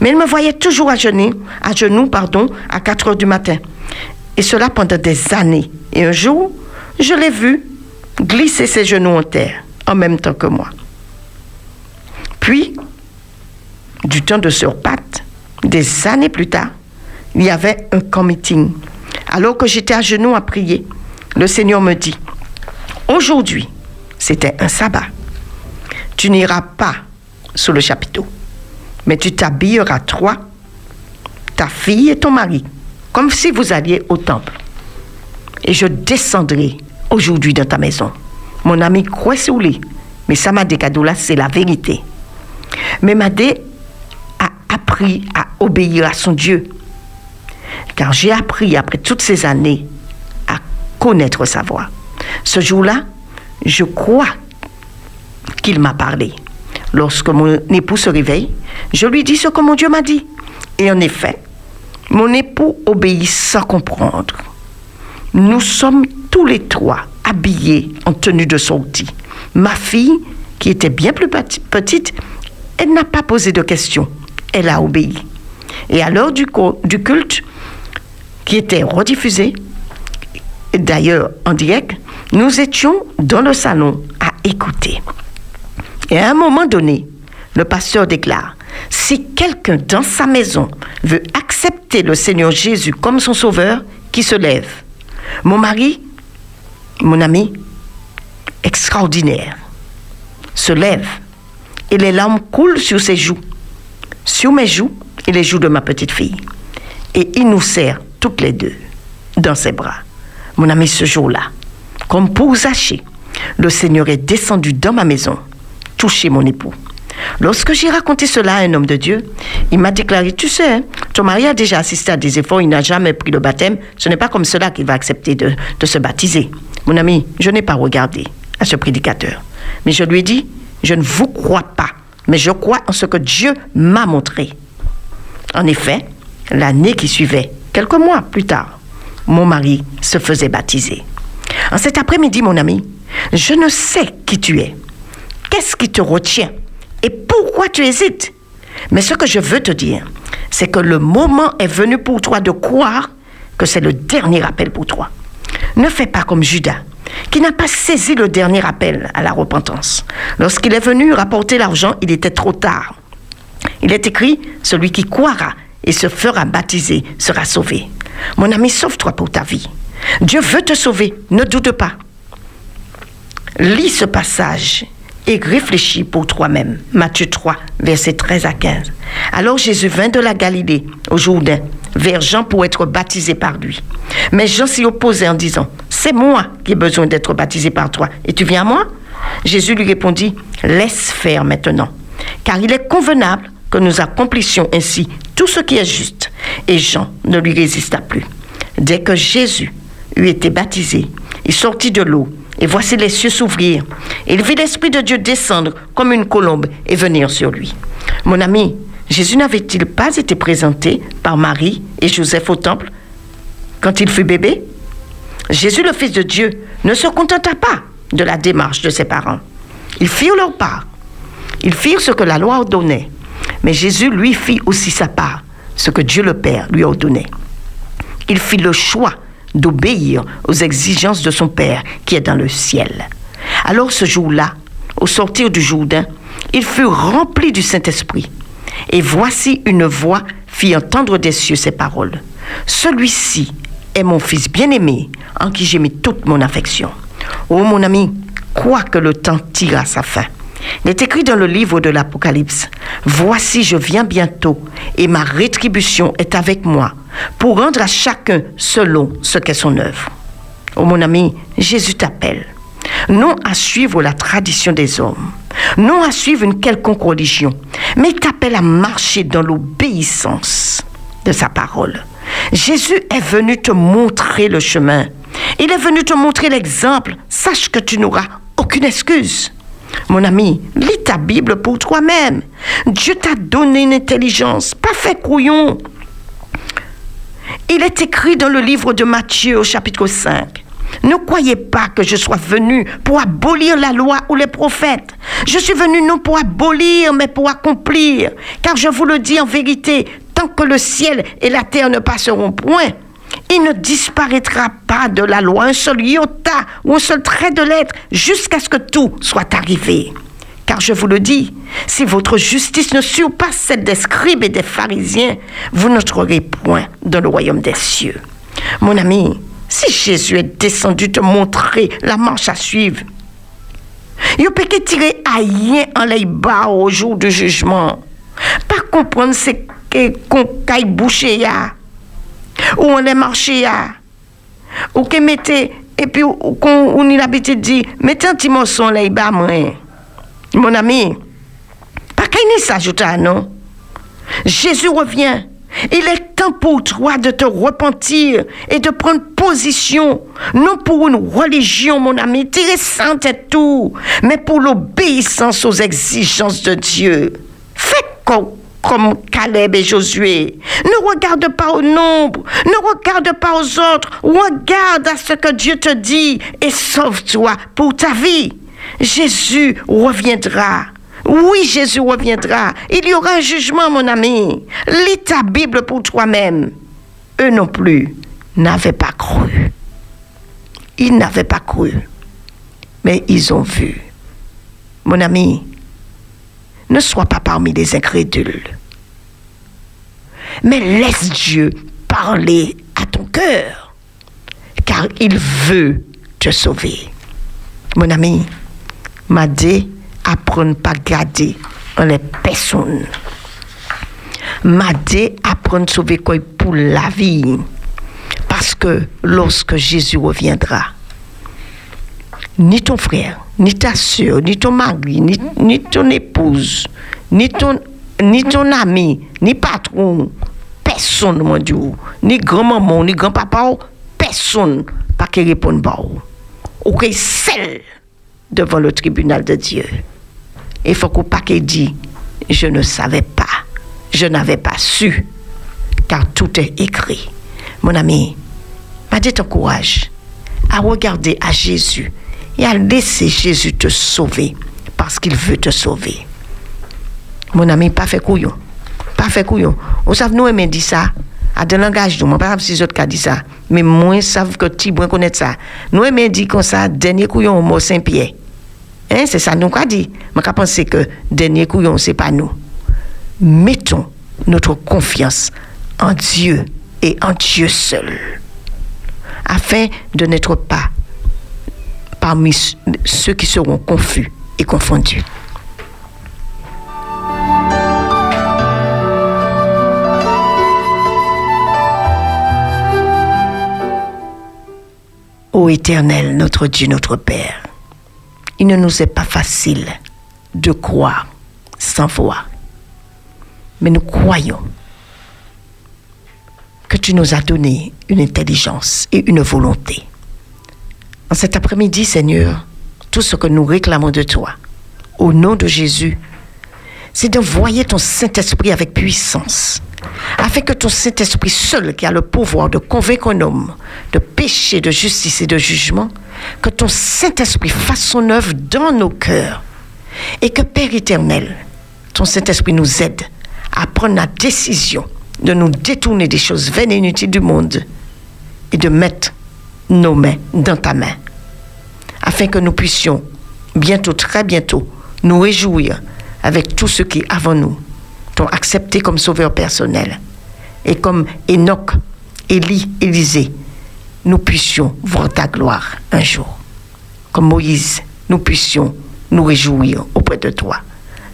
Mais il me voyait toujours à genoux, à genoux, pardon, à quatre heures du matin. Et cela pendant des années. Et un jour, je l'ai vu glisser ses genoux en terre, en même temps que moi. Puis, du temps de Sœur Pat, des années plus tard, il y avait un camp meeting. Alors que j'étais à genoux à prier, le Seigneur me dit, « Aujourd'hui, c'était un sabbat. Tu n'iras pas sous le chapiteau. Mais tu t'habilleras trois, ta fille et ton mari, comme si vous alliez au temple. Et je descendrai aujourd'hui dans ta maison. » Mon ami croit sur lui, mais ça m'a dit là, c'est la vérité. Mais Madé a appris à obéir à son Dieu, car j'ai appris après toutes ces années à connaître sa voix. Ce jour-là, je crois qu'il m'a parlé. Lorsque mon époux se réveille, je lui dis ce que mon Dieu m'a dit. Et en effet, mon époux obéit sans comprendre. Nous sommes tous les trois habillés en tenue de sortie. Ma fille, qui était bien plus petite, elle n'a pas posé de questions. Elle a obéi. Et à l'heure du culte, qui était rediffusé, et d'ailleurs en direct, nous étions dans le salon à écouter. Et à un moment donné, le pasteur déclare « Si quelqu'un dans sa maison veut accepter le Seigneur Jésus comme son sauveur, qu'il se lève. Mon mari, mon ami, extraordinaire, se lève et les larmes coulent sur ses joues, sur mes joues et les joues de ma petite fille. Et il nous serre toutes les deux dans ses bras. Mon ami, ce jour-là, comme pour Zachée, le Seigneur est descendu dans ma maison, touché mon époux. Lorsque j'ai raconté cela à un homme de Dieu, il m'a déclaré, tu sais, ton mari a déjà assisté à des efforts, il n'a jamais pris le baptême, ce n'est pas comme cela qu'il va accepter de, de se baptiser. Mon ami, je n'ai pas regardé à ce prédicateur, mais je lui ai dit, je ne vous crois pas, mais je crois en ce que Dieu m'a montré. En effet, l'année qui suivait, quelques mois plus tard, mon mari se faisait baptiser. En cet après-midi, mon ami, je ne sais qui tu es, qu'est-ce qui te retient et pourquoi tu hésites. Mais ce que je veux te dire, c'est que le moment est venu pour toi de croire que c'est le dernier appel pour toi. Ne fais pas comme Judas, qui n'a pas saisi le dernier appel à la repentance. Lorsqu'il est venu rapporter l'argent, il était trop tard. Il est écrit, celui qui croira et se fera baptiser sera sauvé. Mon ami, sauve-toi pour ta vie. Dieu veut te sauver, ne doute pas. Lis ce passage et réfléchis pour toi-même. Matthieu trois, versets treize à quinze. Alors Jésus vint de la Galilée au Jourdain, vers Jean pour être baptisé par lui. Mais Jean s'y opposait en disant, « C'est moi qui ai besoin d'être baptisé par toi, et tu viens à moi ?» Jésus lui répondit, « Laisse faire maintenant, car il est convenable que nous accomplissions ainsi tout ce qui est juste. » Et Jean ne lui résista plus. Dès que Jésus eut été baptisé, il sortit de l'eau, et voici les cieux s'ouvrir. Il vit l'Esprit de Dieu descendre comme une colombe et venir sur lui. Mon ami, Jésus n'avait-il pas été présenté par Marie et Joseph au temple quand il fut bébé? Jésus, le Fils de Dieu, ne se contenta pas de la démarche de ses parents. Ils firent leur part. Ils firent ce que la loi ordonnait. Mais Jésus lui fit aussi sa part, ce que Dieu le Père lui ordonnait. Il fit le choix d'obéir aux exigences de son Père qui est dans le ciel. Alors ce jour-là, au sortir du Jourdain, il fut rempli du Saint-Esprit. Et voici une voix fit entendre des cieux ces paroles. « Celui-ci est mon Fils bien-aimé, en qui j'ai mis toute mon affection. » Oh mon ami, crois que le temps tire à sa fin. Il est écrit dans le livre de l'Apocalypse, « Voici, je viens bientôt, et ma rétribution est avec moi, pour rendre à chacun selon ce qu'est son œuvre. » Oh mon ami, Jésus t'appelle, non à suivre la tradition des hommes, non à suivre une quelconque religion, mais il t'appelle à marcher dans l'obéissance de sa parole. Jésus est venu te montrer le chemin. Il est venu te montrer l'exemple. Sache que tu n'auras aucune excuse. Mon ami, lis ta Bible pour toi-même. Dieu t'a donné une intelligence, pas fait couillon. Il est écrit dans le livre de Matthieu au chapitre cinq. « Ne croyez pas que je sois venu pour abolir la loi ou les prophètes. Je suis venu non pour abolir, mais pour accomplir. Car je vous le dis en vérité, tant que le ciel et la terre ne passeront point, il ne disparaîtra pas de la loi un seul iota ou un seul trait de lettre jusqu'à ce que tout soit arrivé. Car je vous le dis, si votre justice ne surpasse celle des scribes et des pharisiens, vous n'entrerez point dans le royaume des cieux. » Mon ami, si Jésus est descendu te montrer la marche à suivre, il ne peut que tirer à rien en les bas au jour du jugement. Pas comprendre ce qu'on caille boucher là, ou on les marché là, ou qu'on mettait, et puis qu'on a l'habitude de dire, mettez un petit morceau les bas, moi. Mon ami, pas qu'il s'ajoute à non. Jésus revient. Il est temps pour toi de te repentir et de prendre position, non pour une religion, mon ami, tirer ça en tête tout, mais pour l'obéissance aux exigences de Dieu. Fais comme, comme Caleb et Josué. Ne regarde pas au nombre, ne regarde pas aux autres, regarde à ce que Dieu te dit et sauve-toi pour ta vie. Jésus reviendra. Oui, Jésus reviendra. Il y aura un jugement, mon ami. Lis ta Bible pour toi-même. Eux non plus n'avaient pas cru. Ils n'avaient pas cru, mais ils ont vu. Mon ami, ne sois pas parmi les incrédules. Mais laisse Dieu parler à ton cœur, car il veut te sauver. Mon ami m'a dit, apprendre pas garder les personnes. M'a dit, apprendre sauver quoi pour la vie. Parce que lorsque Jésus reviendra, ni ton frère, ni ta soeur, ni ton mari, ni, ni ton épouse, ni ton, ni ton ami, ni patron, personne, mon Dieu, ni grand-maman, ni grand-papa, personne, pas qui répond pas. Ou qui scelle devant le tribunal de Dieu. Il faut qu'on pas qui dit, je ne savais pas, je n'avais pas su, car tout est écrit. Mon ami, m'a dit ton courage à regarder à Jésus et à laisser Jésus te sauver parce qu'il veut te sauver. Mon ami, pas fait couillon. Pas fait couillon. On savez, nous, on dit ça. À de langage, nous, on ne pas si les autres disent ça. Mais moi, savent que tu bon connaître ça. Nous, on dit comme ça, dernier couillon, mot Saint-Pierre. Hein, c'est ça, nous, on dit. Mais on pense que dernier couillon, ce n'est pas nous. Mettons notre confiance en Dieu et en Dieu seul, afin de n'être pas parmi ceux qui seront confus et confondus. Ô Éternel, notre Dieu, notre Père, il ne nous est pas facile de croire sans voir, mais nous croyons que tu nous as donné une intelligence et une volonté. En cet après-midi, Seigneur, tout ce que nous réclamons de toi, au nom de Jésus, c'est d'envoyer ton Saint-Esprit avec puissance, afin que ton Saint-Esprit seul qui a le pouvoir de convaincre un homme de péché, de justice et de jugement, que ton Saint-Esprit fasse son œuvre dans nos cœurs, et que, Père éternel, ton Saint-Esprit nous aide à prendre la décision de nous détourner des choses vaines et inutiles du monde et de mettre nos mains dans ta main, afin que nous puissions bientôt, très bientôt, nous réjouir avec tous ceux qui, avant nous, t'ont accepté comme sauveur personnel. Et comme Enoch, Élie, Élisée, nous puissions voir ta gloire un jour. Comme Moïse, nous puissions nous réjouir auprès de toi.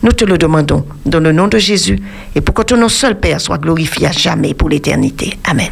Nous te le demandons dans le nom de Jésus et pour que ton nom seul, Père, soit glorifié à jamais pour l'éternité. Amen.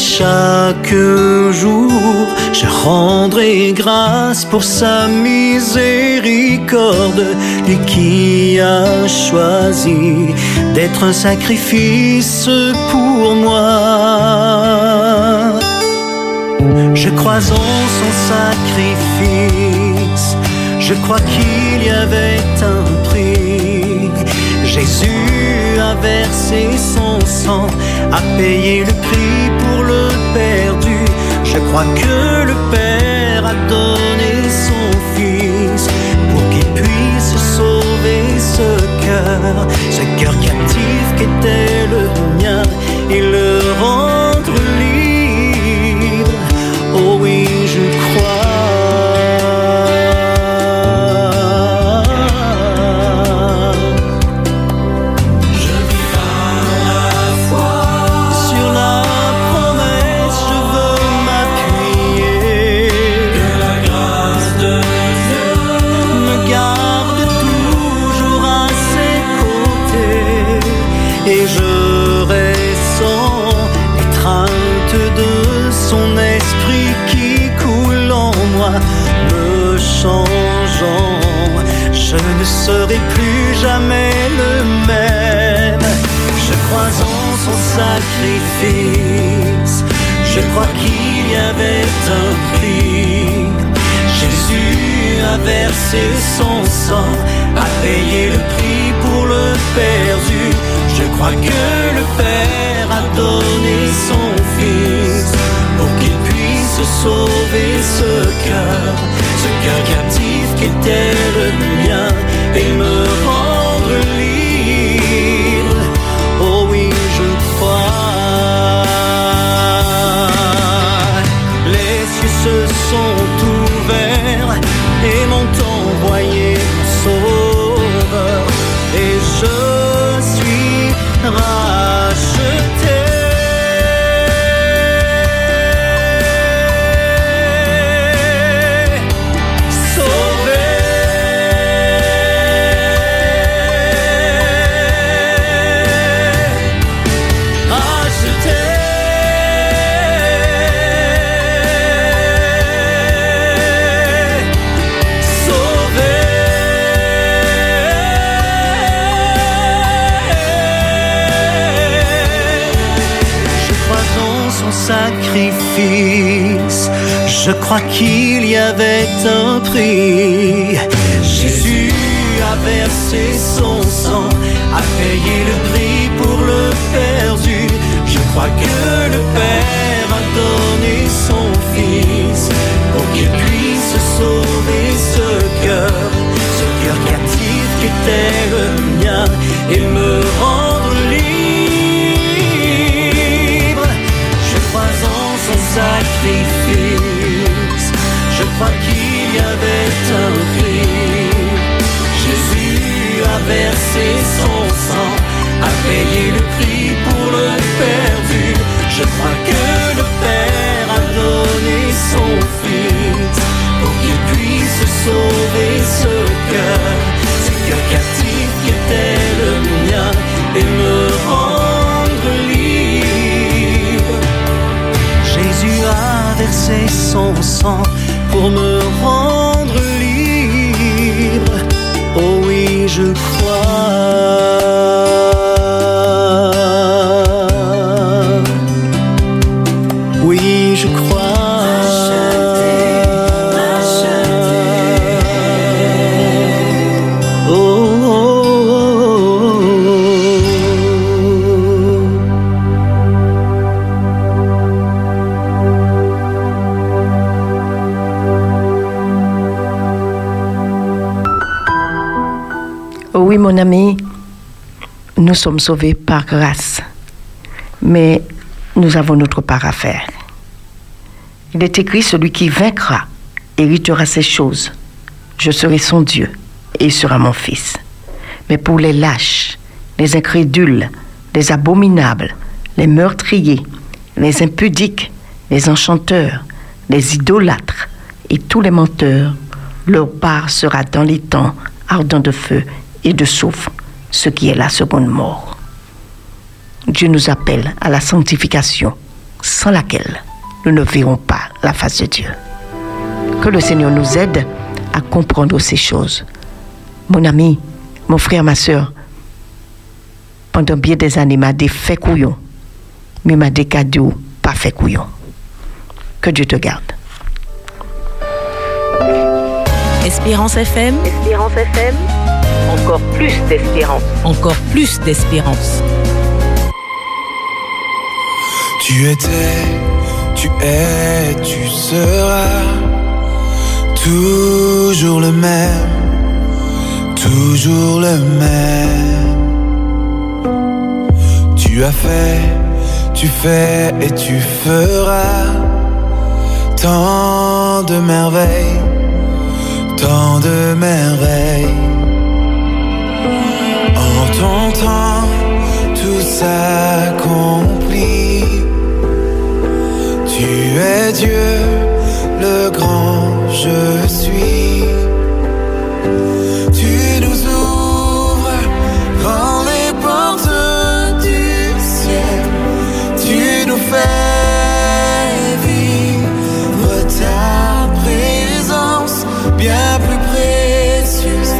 Chaque jour, je rendrai grâce pour sa miséricorde, lui qui a choisi d'être un sacrifice pour moi. Je crois en son sacrifice, je crois qu'il y avait un prix. Jésus a versé son sang, a payé le prix pour le perdu. Je crois que le Père a donné son Fils pour qu'il puisse sauver ce cœur, ce cœur captif qu'était le mien, et le rendre libre. Oh oui, je crois. Je ne serai plus jamais le même. Je crois en son sacrifice, je crois qu'il y avait un prix. a versé son sang, a payé le prix pour le perdu. Je crois que le Père a donné son Fils pour qu'il puisse sauver ce cœur, ce cœur captif qui était le mien, et me rendre libre. Oh oui, je crois. Les cieux se sont ouverts et m'ont envoyé mon sauveur, et je suis racheté. Sacrifice, je crois qu'il y avait un prix. Jésus a versé son sang, a payé le prix pour le perdu. Je crois que le Père a donné son Fils pour qu'il puisse sauver ce cœur, ce cœur captif qui était le mien, et me rendre libre. Je crois en son sacrifice, je crois qu'il y avait un prix. Jésus a versé son sang, a payé le prix pour le perdu. Je crois que le Père a donné son Fils pour qu'il puisse sauver ce cœur, ce cœur captif qui était le mien, et me rendre libre. Jésus a versé son sang pour me rendre libre. Oh oui, je crois. Oui, je crois. Oh, oh, oh, oh. Oui, mon ami, nous sommes sauvés par grâce, mais nous avons notre part à faire. Il est écrit, celui qui vaincra héritera ces choses. Je serai son Dieu et il sera mon fils. Mais pour les lâches, les incrédules, les abominables, les meurtriers, les impudiques, les enchanteurs, les idolâtres et tous les menteurs, leur part sera dans les temps ardents de feu et de soufre, ce qui est la seconde mort. Dieu nous appelle à la sanctification, sans laquelle nous ne verrons pas la face de Dieu. Que le Seigneur nous aide à comprendre ces choses. Mon ami, mon frère, ma soeur, pendant bien des années, m'a dit fait couillon, mais m'a dit cadeau, pas fait couillon. Que Dieu te garde. Espérance F M. Espérance F M. Encore plus d'espérance. Encore plus d'espérance. Tu étais, tu es, tu seras toujours le même, toujours le même. Tu as fait, tu fais et tu feras tant de merveilles, tant de merveilles. En ton temps, tout s'accomplit. Tu es Dieu, le grand je suis. Tu nous ouvres, grandes les portes du ciel. Tu nous fais vivre ta présence, bien plus précieuse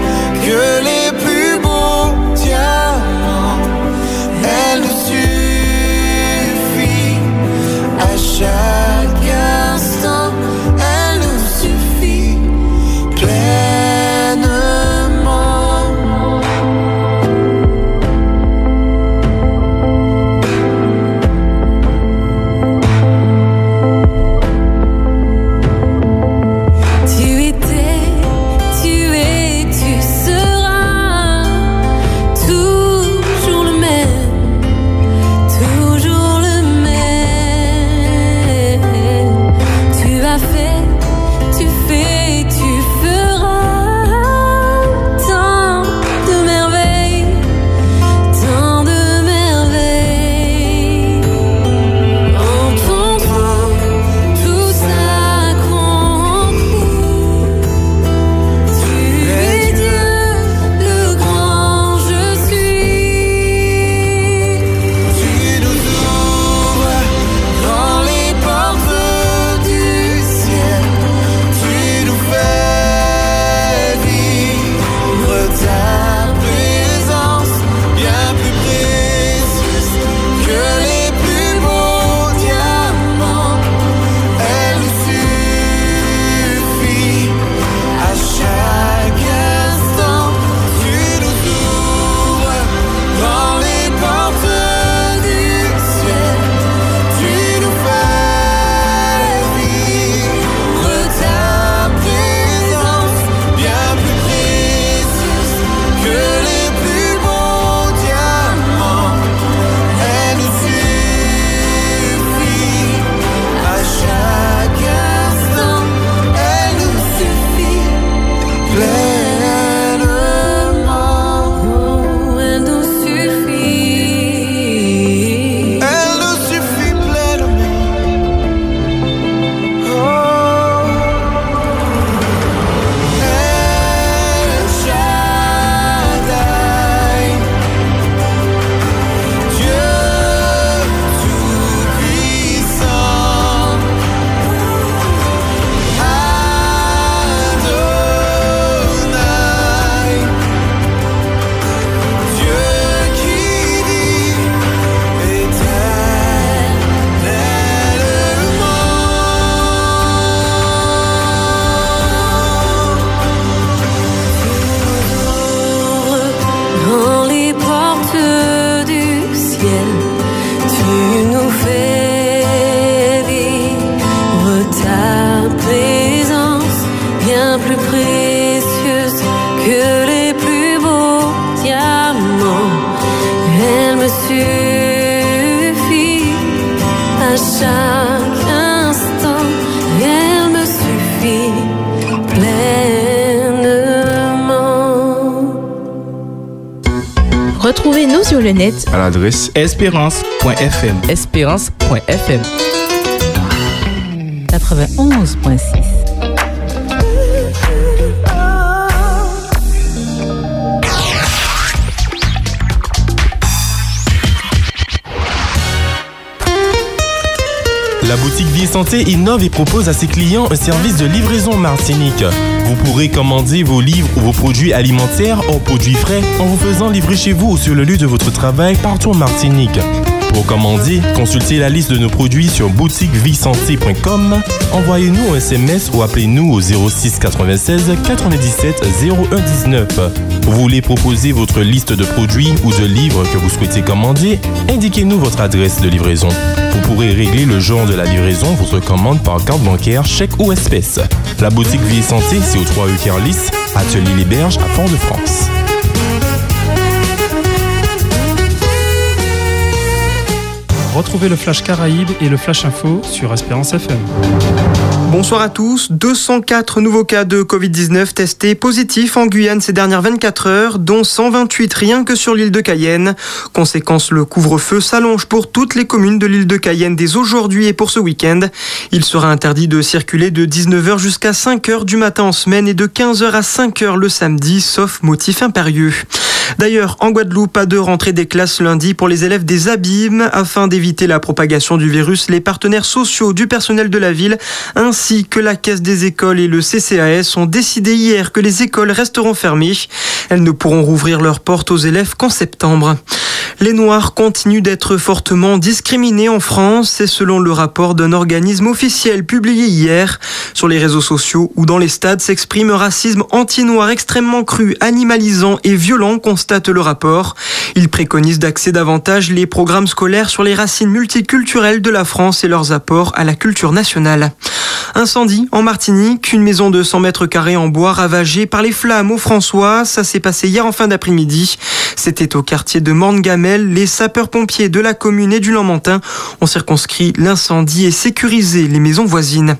que les. Chaque instant, elle nous suffit. Retrouvez-nous sur le net à l'adresse espérance point f m. espérance point f m quatre-vingt-onze virgule six. La boutique Vie et Santé innove et propose à ses clients un service de livraison Martinique. Vous pourrez commander vos livres ou vos produits alimentaires en produits frais en vous faisant livrer chez vous ou sur le lieu de votre travail partout en Martinique. Pour commander, consultez la liste de nos produits sur boutique vie santé point com. Envoyez-nous un S M S ou appelez-nous au zéro six quatre-vingt-seize quatre-vingt-dix-sept zéro un dix-neuf. Vous voulez proposer votre liste de produits ou de livres que vous souhaitez commander? Indiquez-nous votre adresse de livraison. Vous pourrez régler le genre de la livraison, votre commande par carte bancaire, chèque ou espèce. La boutique Vie et Santé, c'est au trois rue Kerlis, Atelier Les Berges à Fort-de-France. Retrouvez le Flash Caraïbes et le Flash Info sur Espérance F M. Bonsoir à tous. deux cent quatre nouveaux cas de covid dix-neuf testés positifs en Guyane ces dernières vingt-quatre heures, dont cent vingt-huit rien que sur l'île de Cayenne. Conséquence, le couvre-feu s'allonge pour toutes les communes de l'île de Cayenne dès aujourd'hui et pour ce week-end. Il sera interdit de circuler de dix-neuf heures jusqu'à cinq heures du matin en semaine et de quinze heures à cinq heures le samedi, sauf motif impérieux. D'ailleurs, en Guadeloupe, pas de rentrée des classes lundi pour les élèves des Abîmes. Afin d'éviter la propagation du virus, les partenaires sociaux du personnel de la ville ainsi que la Caisse des écoles et le C C A S ont décidé hier que les écoles resteront fermées. Elles ne pourront rouvrir leurs portes aux élèves qu'en septembre. Les Noirs continuent d'être fortement discriminés en France. C'est selon le rapport d'un organisme officiel publié hier. Sur les réseaux sociaux ou dans les stades s'exprime un racisme anti-noir extrêmement cru, animalisant et violent, constate le rapport. Il préconise d'axer davantage les programmes scolaires sur les racines multiculturelles de la France et leurs apports à la culture nationale. Incendie en Martinique, une maison de cent mètres carrés en bois ravagée par les flammes au François. Ça s'est passé hier en fin d'après-midi. C'était au quartier de Morne-Gamelle. Les sapeurs-pompiers de la commune et du Lamentin ont circonscrit l'incendie et sécurisé les maisons voisines.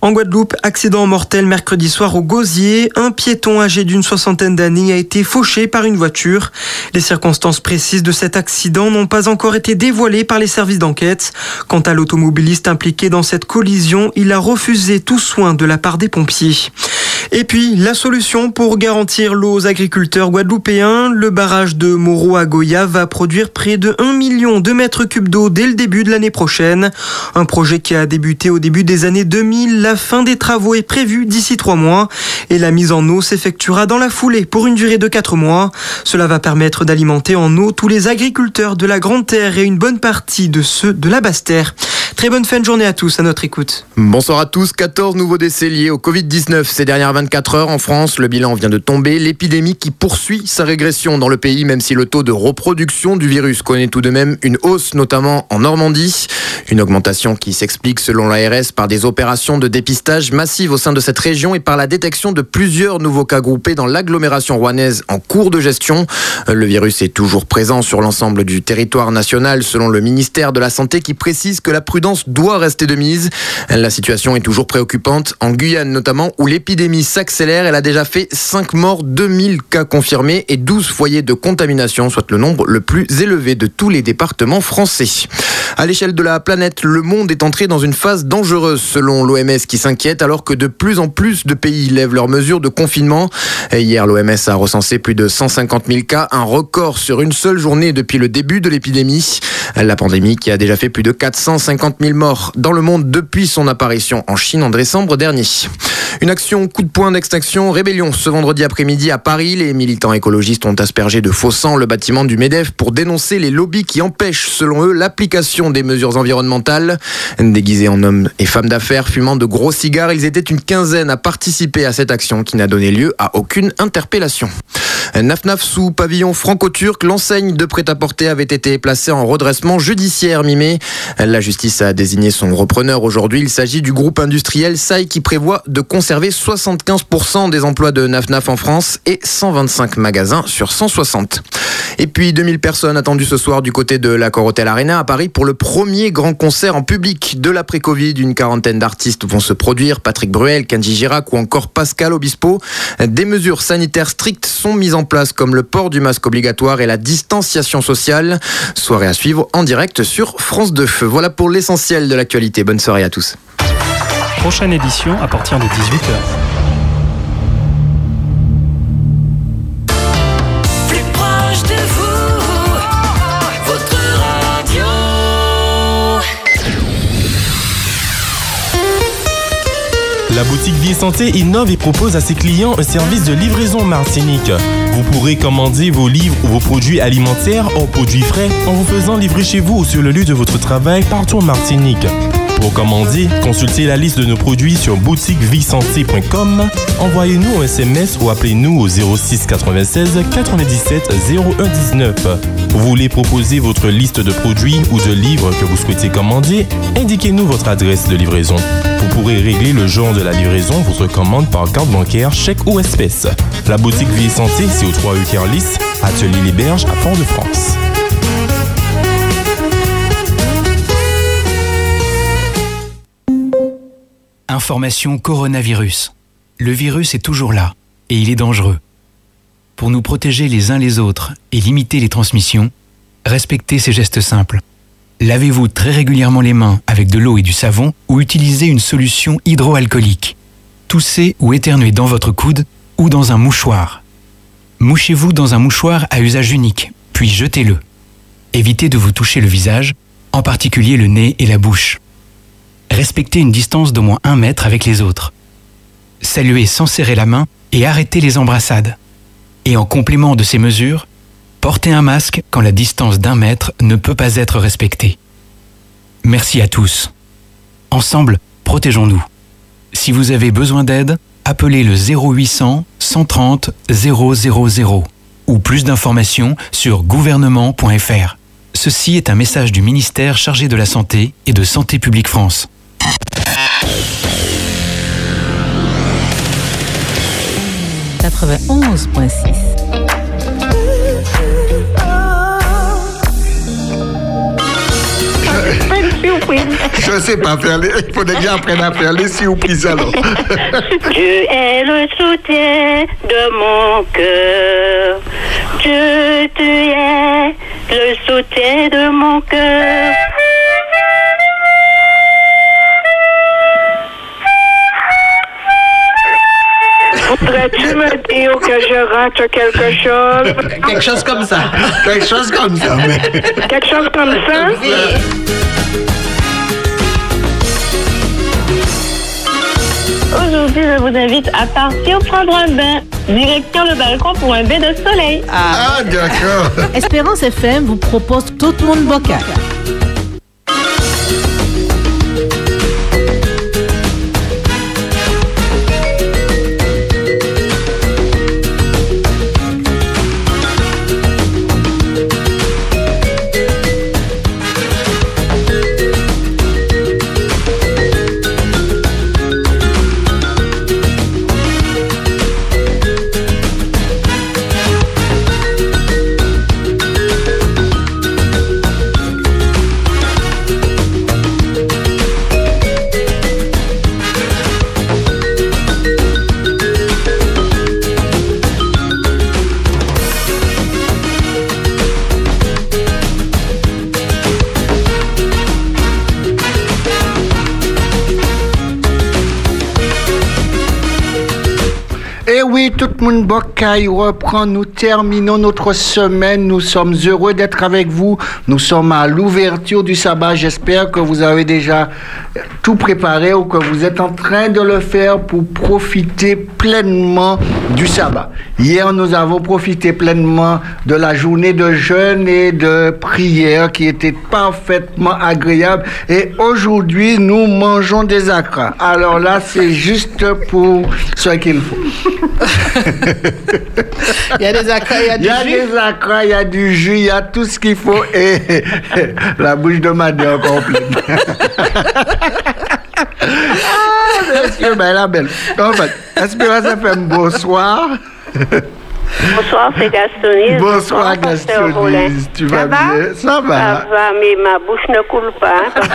En Guadeloupe, accident mortel mercredi soir au Gosier. Un piéton âgé d'une soixantaine d'années a été fauché par une voiture. Les circonstances précises de cet accident n'ont pas encore été dévoilées par les services d'enquête. Quant à l'automobiliste impliqué dans cette collision, il a refusé tout soin de la part des pompiers. Et puis, la solution pour garantir l'eau aux agriculteurs guadeloupéens, le barrage de Moro à Goya va produire près de un million de mètres cubes d'eau dès le début de l'année prochaine. Un projet qui a débuté au début des années deux mille, la fin des travaux est prévue d'ici trois mois et la mise en eau s'effectuera dans la foulée pour une durée de quatre mois. Cela va permettre d'alimenter en eau tous les agriculteurs de la Grande Terre et une bonne partie de ceux de la Basse Terre. Très bonne fin de journée à tous, à notre écoute. Bonsoir à tous. quatorze nouveaux décès liés au covid dix-neuf ces dernières vingt-quatre heures en France. Le bilan vient de tomber. L'épidémie qui poursuit sa régression dans le pays, même si le taux de reproduction du virus connaît tout de même une hausse, notamment en Normandie. Une augmentation qui s'explique, selon l'A R S, par des opérations de dépistage massives au sein de cette région et par la détection de plusieurs nouveaux cas groupés dans l'agglomération rouennaise en cours de gestion. Le virus est toujours présent sur l'ensemble du territoire national, selon le ministère de la Santé, qui précise que la prudence doit rester de mise. La situation est toujours préoccupante en Guyane notamment, où l'épidémie s'accélère. Elle a déjà fait cinq morts, deux mille cas confirmés et douze foyers de contamination, soit le nombre le plus élevé de tous les départements français. À l'échelle de la planète, le monde est entré dans une phase dangereuse selon l'O M S, qui s'inquiète alors que de plus en plus de pays lèvent leurs mesures de confinement. Et hier, l'O M S a recensé plus de cent cinquante mille cas, un record sur une seule journée depuis le début de l'épidémie. La pandémie qui a déjà fait plus de quatre cent cinquante mille morts dans le monde depuis son apparition en Chine en décembre dernier. Une action coup de poing d'extinction rébellion ce vendredi après-midi à Paris. Les militants écologistes ont aspergé de faux sang le bâtiment du MEDEF pour dénoncer les lobbies qui empêchent, selon eux, l'application des mesures environnementales. Déguisés en hommes et femmes d'affaires, fumant de gros cigares, ils étaient une quinzaine à participer à cette action qui n'a donné lieu à aucune interpellation. Nafnaf sous pavillon franco-turc, l'enseigne de prêt-à-porter avait été placée en redressement judiciaire mi-mai. La justice a désigné son repreneur aujourd'hui. Il s'agit du groupe industriel S A I, qui prévoit de construire conservé soixante-quinze pour cent des emplois de Naf Naf en France et cent vingt-cinq magasins sur cent soixante. Et puis deux mille personnes attendues ce soir du côté de l'Accor Hotel Arena à Paris pour le premier grand concert en public de l'après-Covid. Une quarantaine d'artistes vont se produire, Patrick Bruel, Kenji Girac ou encore Pascal Obispo. Des mesures sanitaires strictes sont mises en place comme le port du masque obligatoire et la distanciation sociale. Soirée à suivre en direct sur France deux. Voilà pour l'essentiel de l'actualité. Bonne soirée à tous. Prochaine édition à partir de dix-huit heures. La boutique Vie et Santé innove et propose à ses clients un service de livraison Martinique. Vous pourrez commander vos livres ou vos produits alimentaires en produits frais en vous faisant livrer chez vous ou sur le lieu de votre travail partout en Martinique. Pour commander, consultez la liste de nos produits sur boutique vie santé point com. Envoyez-nous un S M S ou appelez-nous au zéro six quatre-vingt-seize quatre-vingt-dix-sept zéro un dix-neuf. Vous voulez proposer votre liste de produits ou de livres que vous souhaitez commander? Indiquez-nous votre adresse de livraison. Vous pourrez régler le jour de la livraison, votre commande par carte bancaire, chèque ou espèce. La boutique Vie et Santé, c'est au trois rue Kerlis, Atelier Les Berges à Fort-de-France. Information coronavirus. Le virus est toujours là et il est dangereux. Pour nous protéger les uns les autres et limiter les transmissions, respectez ces gestes simples. Lavez-vous très régulièrement les mains avec de l'eau et du savon ou utilisez une solution hydroalcoolique. Toussez ou éternuez dans votre coude ou dans un mouchoir. Mouchez-vous dans un mouchoir à usage unique, puis jetez-le. Évitez de vous toucher le visage, en particulier le nez et la bouche. Respectez une distance d'au moins un mètre avec les autres. Saluez sans serrer la main et arrêtez les embrassades. Et en complément de ces mesures, portez un masque quand la distance d'un mètre ne peut pas être respectée. Merci à tous. Ensemble, protégeons-nous. Si vous avez besoin d'aide, appelez le zéro huit cents cent trente zéro zéro zéro ou plus d'informations sur gouvernement point f r. Ceci est un message du ministère chargé de la Santé et de Santé publique France. quatre-vingt-onze virgule six. Je ne sais pas faire les... Il faut déjà apprendre à faire les surprises alors. Dieu est le soutien de mon cœur. Dieu, tu es le soutien de mon cœur. Voudrais-tu me dire que je rate quelque chose? Quelque chose comme ça. Quelque chose comme ça. Mais... Quelque chose comme ça? Oui. Aujourd'hui, je vous invite à partir prendre un bain. Direction le balcon pour un bain de soleil. Ah, ah d'accord. Espérance F M vous propose Tout Moun Boké. Tout Moun Boké reprend, nous terminons notre semaine, nous sommes heureux d'être avec vous, nous sommes à l'ouverture du sabbat, j'espère que vous avez déjà tout préparé ou que vous êtes en train de le faire pour profiter pleinement du sabbat. Hier nous avons profité pleinement de la journée de jeûne et de prière qui était parfaitement agréable et aujourd'hui nous mangeons des acras, alors là c'est juste pour ce qu'il faut. Il y a des acras, il y a du jus. Il y a des acras, il y a du jus, il y a tout ce qu'il faut et la bouche de madame complète. Ah, monsieur, ben la belle. En fait, Espérance F M, bonsoir. Bonsoir, c'est Gastonis. Bonsoir, bonsoir Gastonis. Tu vas bien? Ça va? Ça va, mais ma bouche ne coule pas. Hein, parce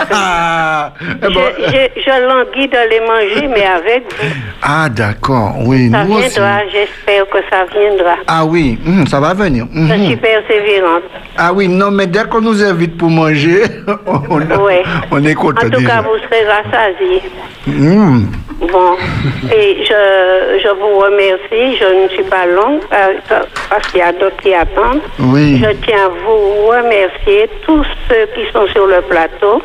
que bon. Je, je, je languis de les manger, mais avec vous. Ah, d'accord. Oui, ça nous viendra, aussi. J'espère que ça viendra. Ah oui, mmh, ça va venir. Mmh. Je suis persévérante. Ah oui, non, mais dès qu'on nous invite pour manger, on, ouais. on est content. En tout déjà. Cas, vous serez rassasiés. Mmh. Bon, et je, je vous remercie. Je ne suis pas longue euh, parce qu'il y a d'autres qui attendent. Oui. Je tiens à vous remercier tous ceux qui sont sur le plateau.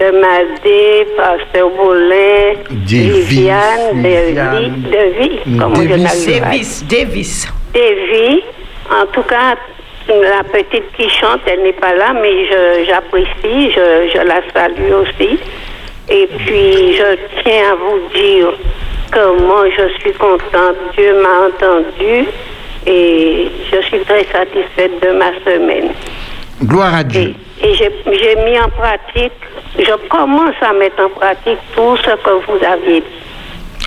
De Madé, Pasteur Boulin, Viviane, Davis, comment je l'appelle? Davis, Davis. Davis. En tout cas, la petite qui chante, elle n'est pas là, mais je, j'apprécie, je, je la salue aussi. Et puis, je tiens à vous dire que moi, je suis contente. Dieu m'a entendue et je suis très satisfaite de ma semaine. Gloire à Dieu. Et, et j'ai, j'ai mis en pratique, je commence à mettre en pratique tout ce que vous aviez dit.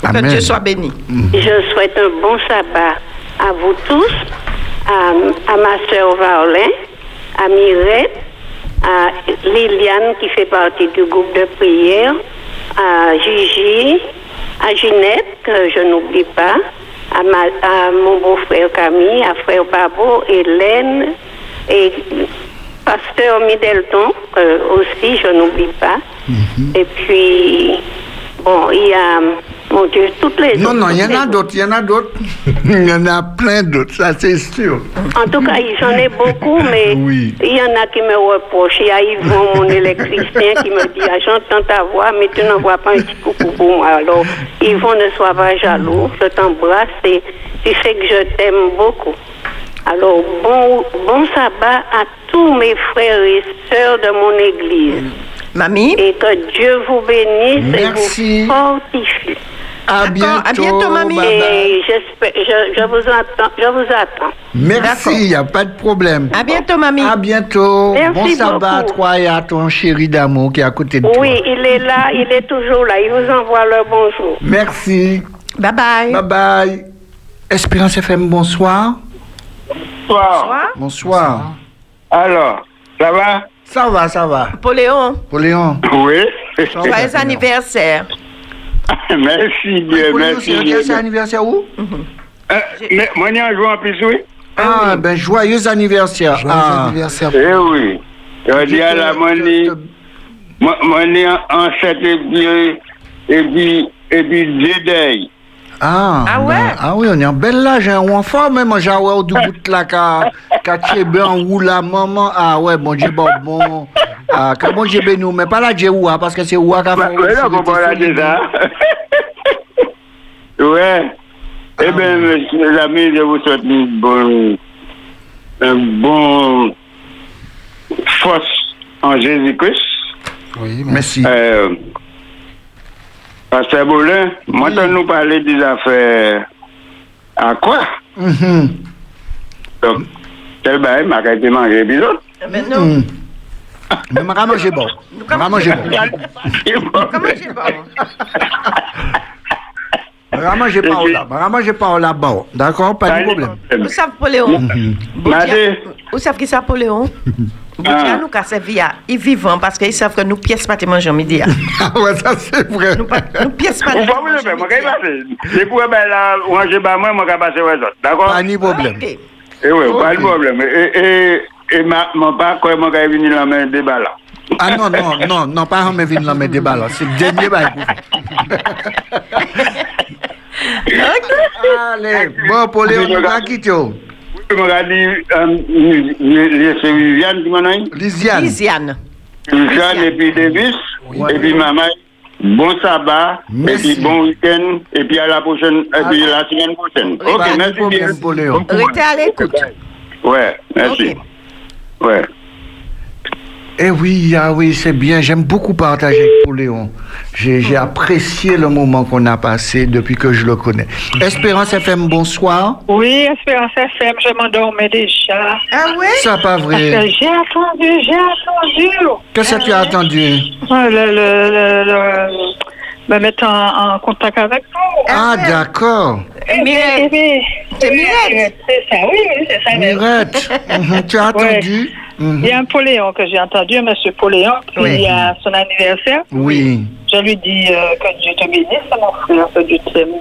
Amen. Que Dieu soit béni. Mmh. Je souhaite un bon sabbat à vous tous, à, à ma soeur Varlin, à Mirette, à Liliane qui fait partie du groupe de prière, à Gigi, à Ginette, que je n'oublie pas, à, ma, à mon beau-frère Camille, à frère Babo, Hélène, et Pasteur Midelton, que aussi je n'oublie pas. Mm-hmm. Et puis, bon, il y a, mon Dieu, toutes les non, autres. Non, non, il y en a d'autres, il y en a d'autres. Il y en a plein d'autres, ça c'est sûr. En tout cas, j'en ai beaucoup, mais oui. Il y en a qui me reprochent. Il y a Yvon, mon électricien, qui me dit, ah, j'entends ta voix, mais tu n'envoies pas un petit coucou pour moi. Alors, Yvon, ne sois pas jaloux, je t'embrasse et tu sais que je t'aime beaucoup. Alors, bon, bon sabbat à tous mes frères et sœurs de mon église. Mamie. Et que Dieu vous bénisse. Merci. Et vous fortifie. À bientôt, à bientôt, mamie. Et j'espère, je, je vous attends. Je vous attends. Merci, il n'y a pas de problème. À bientôt, mamie. À bientôt. Merci bon beaucoup. Sabbat à toi et à ton chéri d'amour qui est à côté de oui, toi. Oui, il est là, il est toujours là. Il vous envoie le bonjour. Merci. Bye bye. Bye bye. Espérance F M, bonsoir. Bonsoir. Bonsoir. Alors, ça va? Ça va, ça va. Poléon. Poléon. Oui. Joyeux anniversaire. Merci Dieu, merci Dieu. Joyeux anniversaire où? Moi, j'ai un jour en plus, oui. Ah, ben, joyeux anniversaire. Joyeux ah. anniversaire. Eh oui. Je dis à la monnaie, monnaie en sept et puis, et puis, dix. Ah, ah, ouais. Ben, ah oui, on est en bel âge, hein, ou en forme, même, j'ai ouais, du bout de la cachébin, ou la maman, ah ouais, bon Dieu, bon, bon, ah, quand bon Dieu, ben nous, mais pas la Jéhoua, parce que c'est Oua qui a fait. Oui, là, on l'a déjà. Ouais. Ah. Eh bien, monsieur l'ami, je vous souhaite une bonne, une bonne force en Jésus-Christ. Oui, merci. Euh, Pasteur Boulin, oui. Moi, tu nous parlais des affaires à quoi? Mm-hmm. Donc, tel bail, m'a été mangé les bisous. Mais non. Mais m'a mangé bon. M'a mangé bon. M'a mangé bon. M'a mangé pas là. M'a mangé pas là-bas. D'accord? Pas de problème. Vous savez, Poléon. Vous savez qui c'est Poléon? Vous ah. nous cassez via, ils vivent parce qu'ils savent que nous pièces pas te manger midi. Ah ouais, ça c'est vrai. Nous, nous pièces pas. On va vous le faire, moi je vais pas. Ben là, on va pas moi, moi je vais passer aux autres. D'accord? Pas de problème. Et oui, pas de problème. Et et ma mon pas quoi moi je venir la main débat là. Ah non non non, non pas jamais venir la main débat là, c'est dernier bail. Allez, bon pour les on va quitter. Je me c'est Lisiane qui m'en a dit. Lisiane. Lisiane. Lisiane et puis Davis. Oui. Et puis maman, bon sabbat. Merci. Et puis bon week-end. Et puis à la prochaine, et puis ah. la semaine prochaine. Oui, ok, bah, merci bien. Restez à l'écoute. Ouais, merci. Okay. Ouais. Eh oui, ah oui, c'est bien. J'aime beaucoup partager avec Poléon. J'ai, j'ai apprécié le moment qu'on a passé depuis que je le connais. Espérance F M, bonsoir. Oui, Espérance F M, je m'endormais déjà. Ah oui? C'est pas vrai. Parce que j'ai attendu, j'ai attendu. Qu'est-ce que ah, tu as attendu? Le, le, le, le, me mettre en, en contact avec vous. Ah, ah d'accord. C'est Mirette. C'est Mirette. C'est ça, oui, oui, c'est ça. Mirette, mmh, tu as entendu. Ouais. Mmh. Il y a un Poléon que j'ai entendu, M. Poléon, qui oui. a son anniversaire. Oui. Je lui dis euh, que Dieu te bénisse, mon frère, que Dieu t'aime,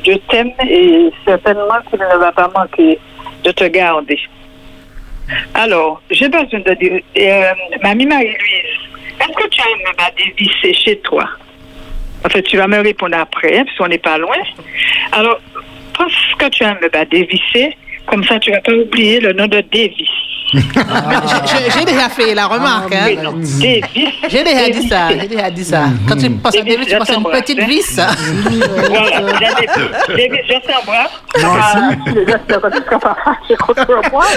Dieu t'aime et certainement qu'il ne va pas manquer de te garder. Alors, j'ai besoin de dire, euh, Mamie Marie-Louise, est-ce que tu as une maman dévissée chez toi? En fait, tu vas me répondre après, hein, parce qu'on n'est pas loin. Alors, pense que tu as un meuble à dévisser, comme ça tu vas pas oublier le nom de Davis. Ah. je, je, j'ai déjà fait la remarque. Ah, hein. Davis. J'ai déjà Davis. dit ça. J'ai déjà dit ça. Mm-hmm. Quand tu penses à Davis, tu penses à une petite vis. Voilà, Davis, je t'embrasse. Non, c'est...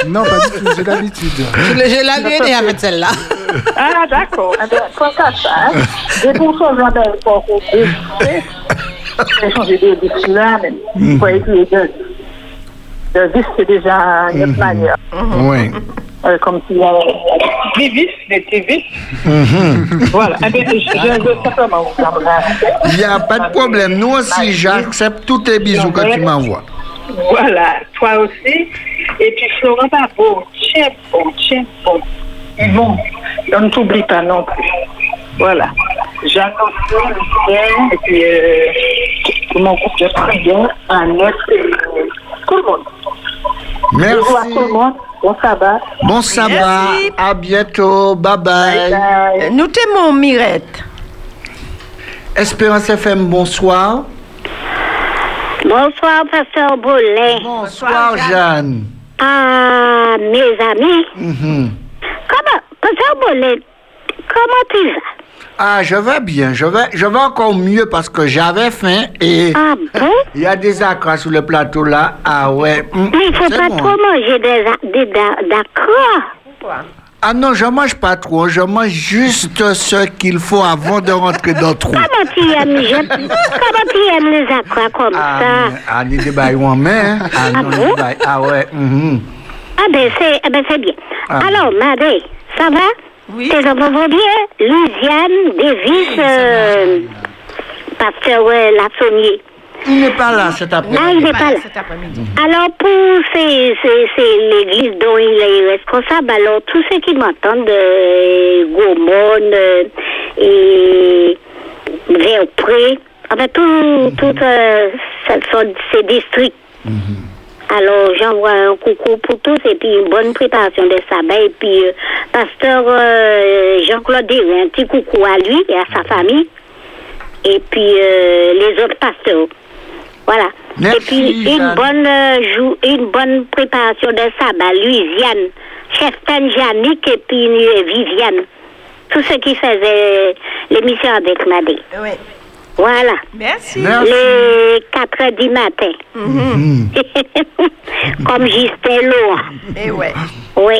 non, pas du tout, j'ai l'habitude. Je, je l'avais déjà fait celle-là. Ah, d'accord. Quand ça, c'est pour ça que j'en ai encore au bout. J'ai changé de vis là, mais il faut essayer de... Le vis, c'est déjà une autre manière. Mm-hmm. Oui. Euh, comme s'il y avait des vis, des petits vis. Mm-hmm. Voilà. Ah, ben, je, je veux simplement vous embrasser. Il n'y a pas de problème. Nous aussi, j'accepte tous tes bisous que tu m'envoies. Voilà. Toi aussi. Et puis, Florent, bah, bon, tiens, bon, tiens, bon. Yvon, on ne t'oublie pas non plus. Voilà. J'annonce le ciel et puis euh, mon groupe de prière à notre tout le monde. Merci. Bonjour à tout le monde. Bon sabbat. Bon sabbat. À bientôt. Bye bye. bye, bye. Nous t'aimons, Mirette. Espérance F M, bonsoir. Bonsoir, Pasteur Bollin. Bonsoir, bonsoir, Jeanne. Ah, mes amis. Mm-hmm. Comment, Pasteur Bollin, comment tu vas? Ah, je vais bien, je vais, je vais encore mieux parce que j'avais faim et ah bon? Il y a des accras sur le plateau là. Ah ouais. Mmh, mais il ne faut pas bon. trop manger des, des, des accras. Pourquoi? Ah non, je ne mange pas trop, je mange juste ce qu'il faut avant de rentrer dans le trou. Comment tu aimes, je... Comment tu aimes les accras comme ah, ça? Ah, les débaillons en main. Hein? Ah, ah non, bon? débaille. Ah ouais. Mmh. Ah ben c'est, eh ben, c'est bien. Ah. Alors, Madé, ça va? Oui. Tes enfants vont bien? Louisiane, Davis, euh, Pasteur euh, Lassonnier. Il n'est pas là cet après-midi. Non, il n'est pas, pas là. Cet après-midi. Alors, pour ces, ces, ces, l'église dont il est responsable, alors, tous ceux qui m'entendent, euh, Gaumont, euh, et Verpré, enfin, tout, mm-hmm. tout euh, ce sont ces districts. Mm-hmm. Alors, j'envoie un coucou pour tous et puis une bonne préparation des sabbats. Et puis, euh, Pasteur euh, Jean-Claude Derin, un petit coucou à lui et à sa famille. Et puis, euh, les autres pasteurs. Voilà. Merci, et puis, Jeanne. une bonne euh, jou- une bonne préparation des sabbats. Louisiane, Cheftaine Jannick et puis euh, Viviane. Tous ceux qui faisaient l'émission avec Madé. Oui. Voilà. Merci. Merci. Les quatre heures du matin. Mm-hmm. Comme Justin Loa. Eh ouais. Oui.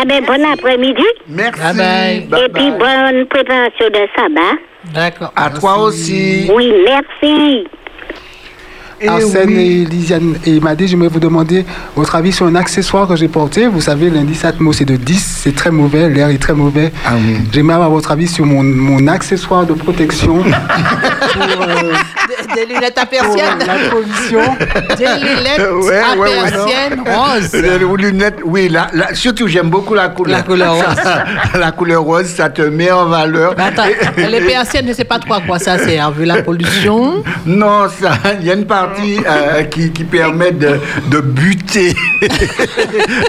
Eh bien, bon après-midi. Merci. Bye bye. Et puis, bonne préparation de sabbat. D'accord. À merci. Toi aussi. Oui, merci. Et Arsène oui. et Lisiane et Madé, j'aimerais vous demander votre avis sur un accessoire que j'ai porté. Vous savez, l'indice Atmos c'est de dix, c'est très mauvais, l'air est très mauvais. Ah oui. J'aimerais avoir votre avis sur mon, mon accessoire de protection. pour, euh, des, des lunettes à persiennes. La pollution. Des lunettes ouais, à ouais, persiennes ouais, roses. Les lunettes, oui, la, la, surtout j'aime beaucoup la couleur. La couleur rose. La couleur rose, ça te met en valeur. Mais attends, les persiennes, je ne sais pas trop à quoi ça sert, vu la pollution. Non, il y a une part Euh, qui, qui permet de, de buter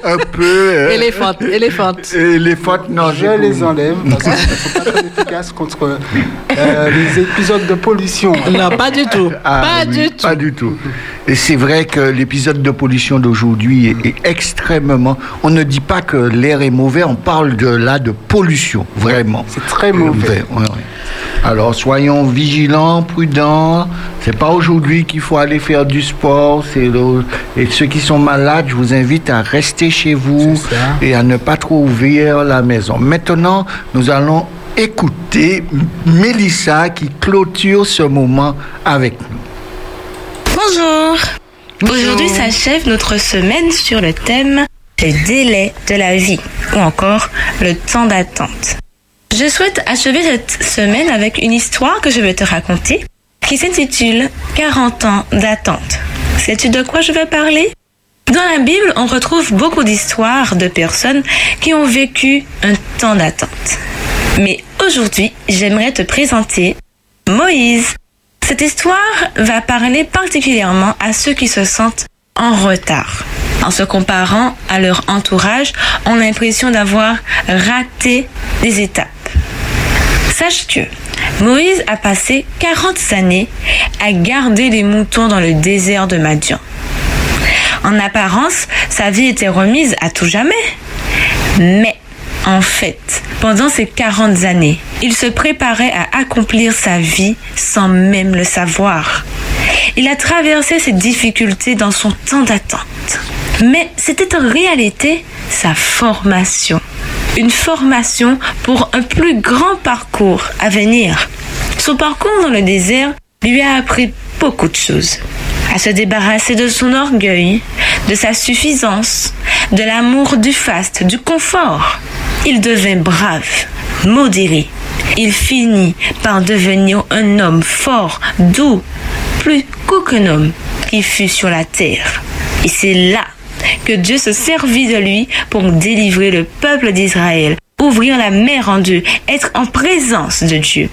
un peu. Euh, éléphante, éléphante. Éléphante, non, je les cool. enlève parce que ne sont pas très efficaces contre euh, les épisodes de pollution. Non, pas du tout. Ah, pas oui, du tout. Pas du tout. Et c'est vrai que l'épisode de pollution d'aujourd'hui est, est extrêmement. On ne dit pas que l'air est mauvais, on parle de là de pollution, vraiment. C'est très mauvais. Ouais, ouais. Alors soyons vigilants, prudents. C'est pas aujourd'hui qu'il faut aller faire du sport. C'est le... Et ceux qui sont malades, je vous invite à rester chez vous et à ne pas trop ouvrir la maison. Maintenant, nous allons écouter Mélissa qui clôture ce moment avec nous. Bonjour. Bonjour. Aujourd'hui s'achève notre semaine sur le thème « Les délais de la vie » ou encore « Le temps d'attente ». Je souhaite achever cette semaine avec une histoire que je vais te raconter. qui s'intitule « quarante ans d'attente ». Sais-tu de quoi je vais parler ? Dans la Bible, on retrouve beaucoup d'histoires de personnes qui ont vécu un temps d'attente. Mais aujourd'hui, j'aimerais te présenter Moïse. Cette histoire va parler particulièrement à ceux qui se sentent en retard. En se comparant à leur entourage, on a l'impression d'avoir raté des étapes. Sache que Moïse a passé quarante années à garder les moutons dans le désert de Madian. En apparence, sa vie était remise à tout jamais. Mais en fait, pendant ces quarante années, il se préparait à accomplir sa vie sans même le savoir. Il a traversé ces difficultés dans son temps d'attente. Mais c'était en réalité sa formation. Une formation pour un plus grand parcours à venir. Son parcours dans le désert lui a appris beaucoup de choses. À se débarrasser de son orgueil, de sa suffisance, de l'amour du faste, du confort. Il devint brave, modéré. Il finit par devenir un homme fort, doux, plus qu'aucun homme qui fut sur la terre. Et c'est là que Dieu se servit de lui pour délivrer le peuple d'Israël, ouvrir la mer en deux, être en présence de Dieu.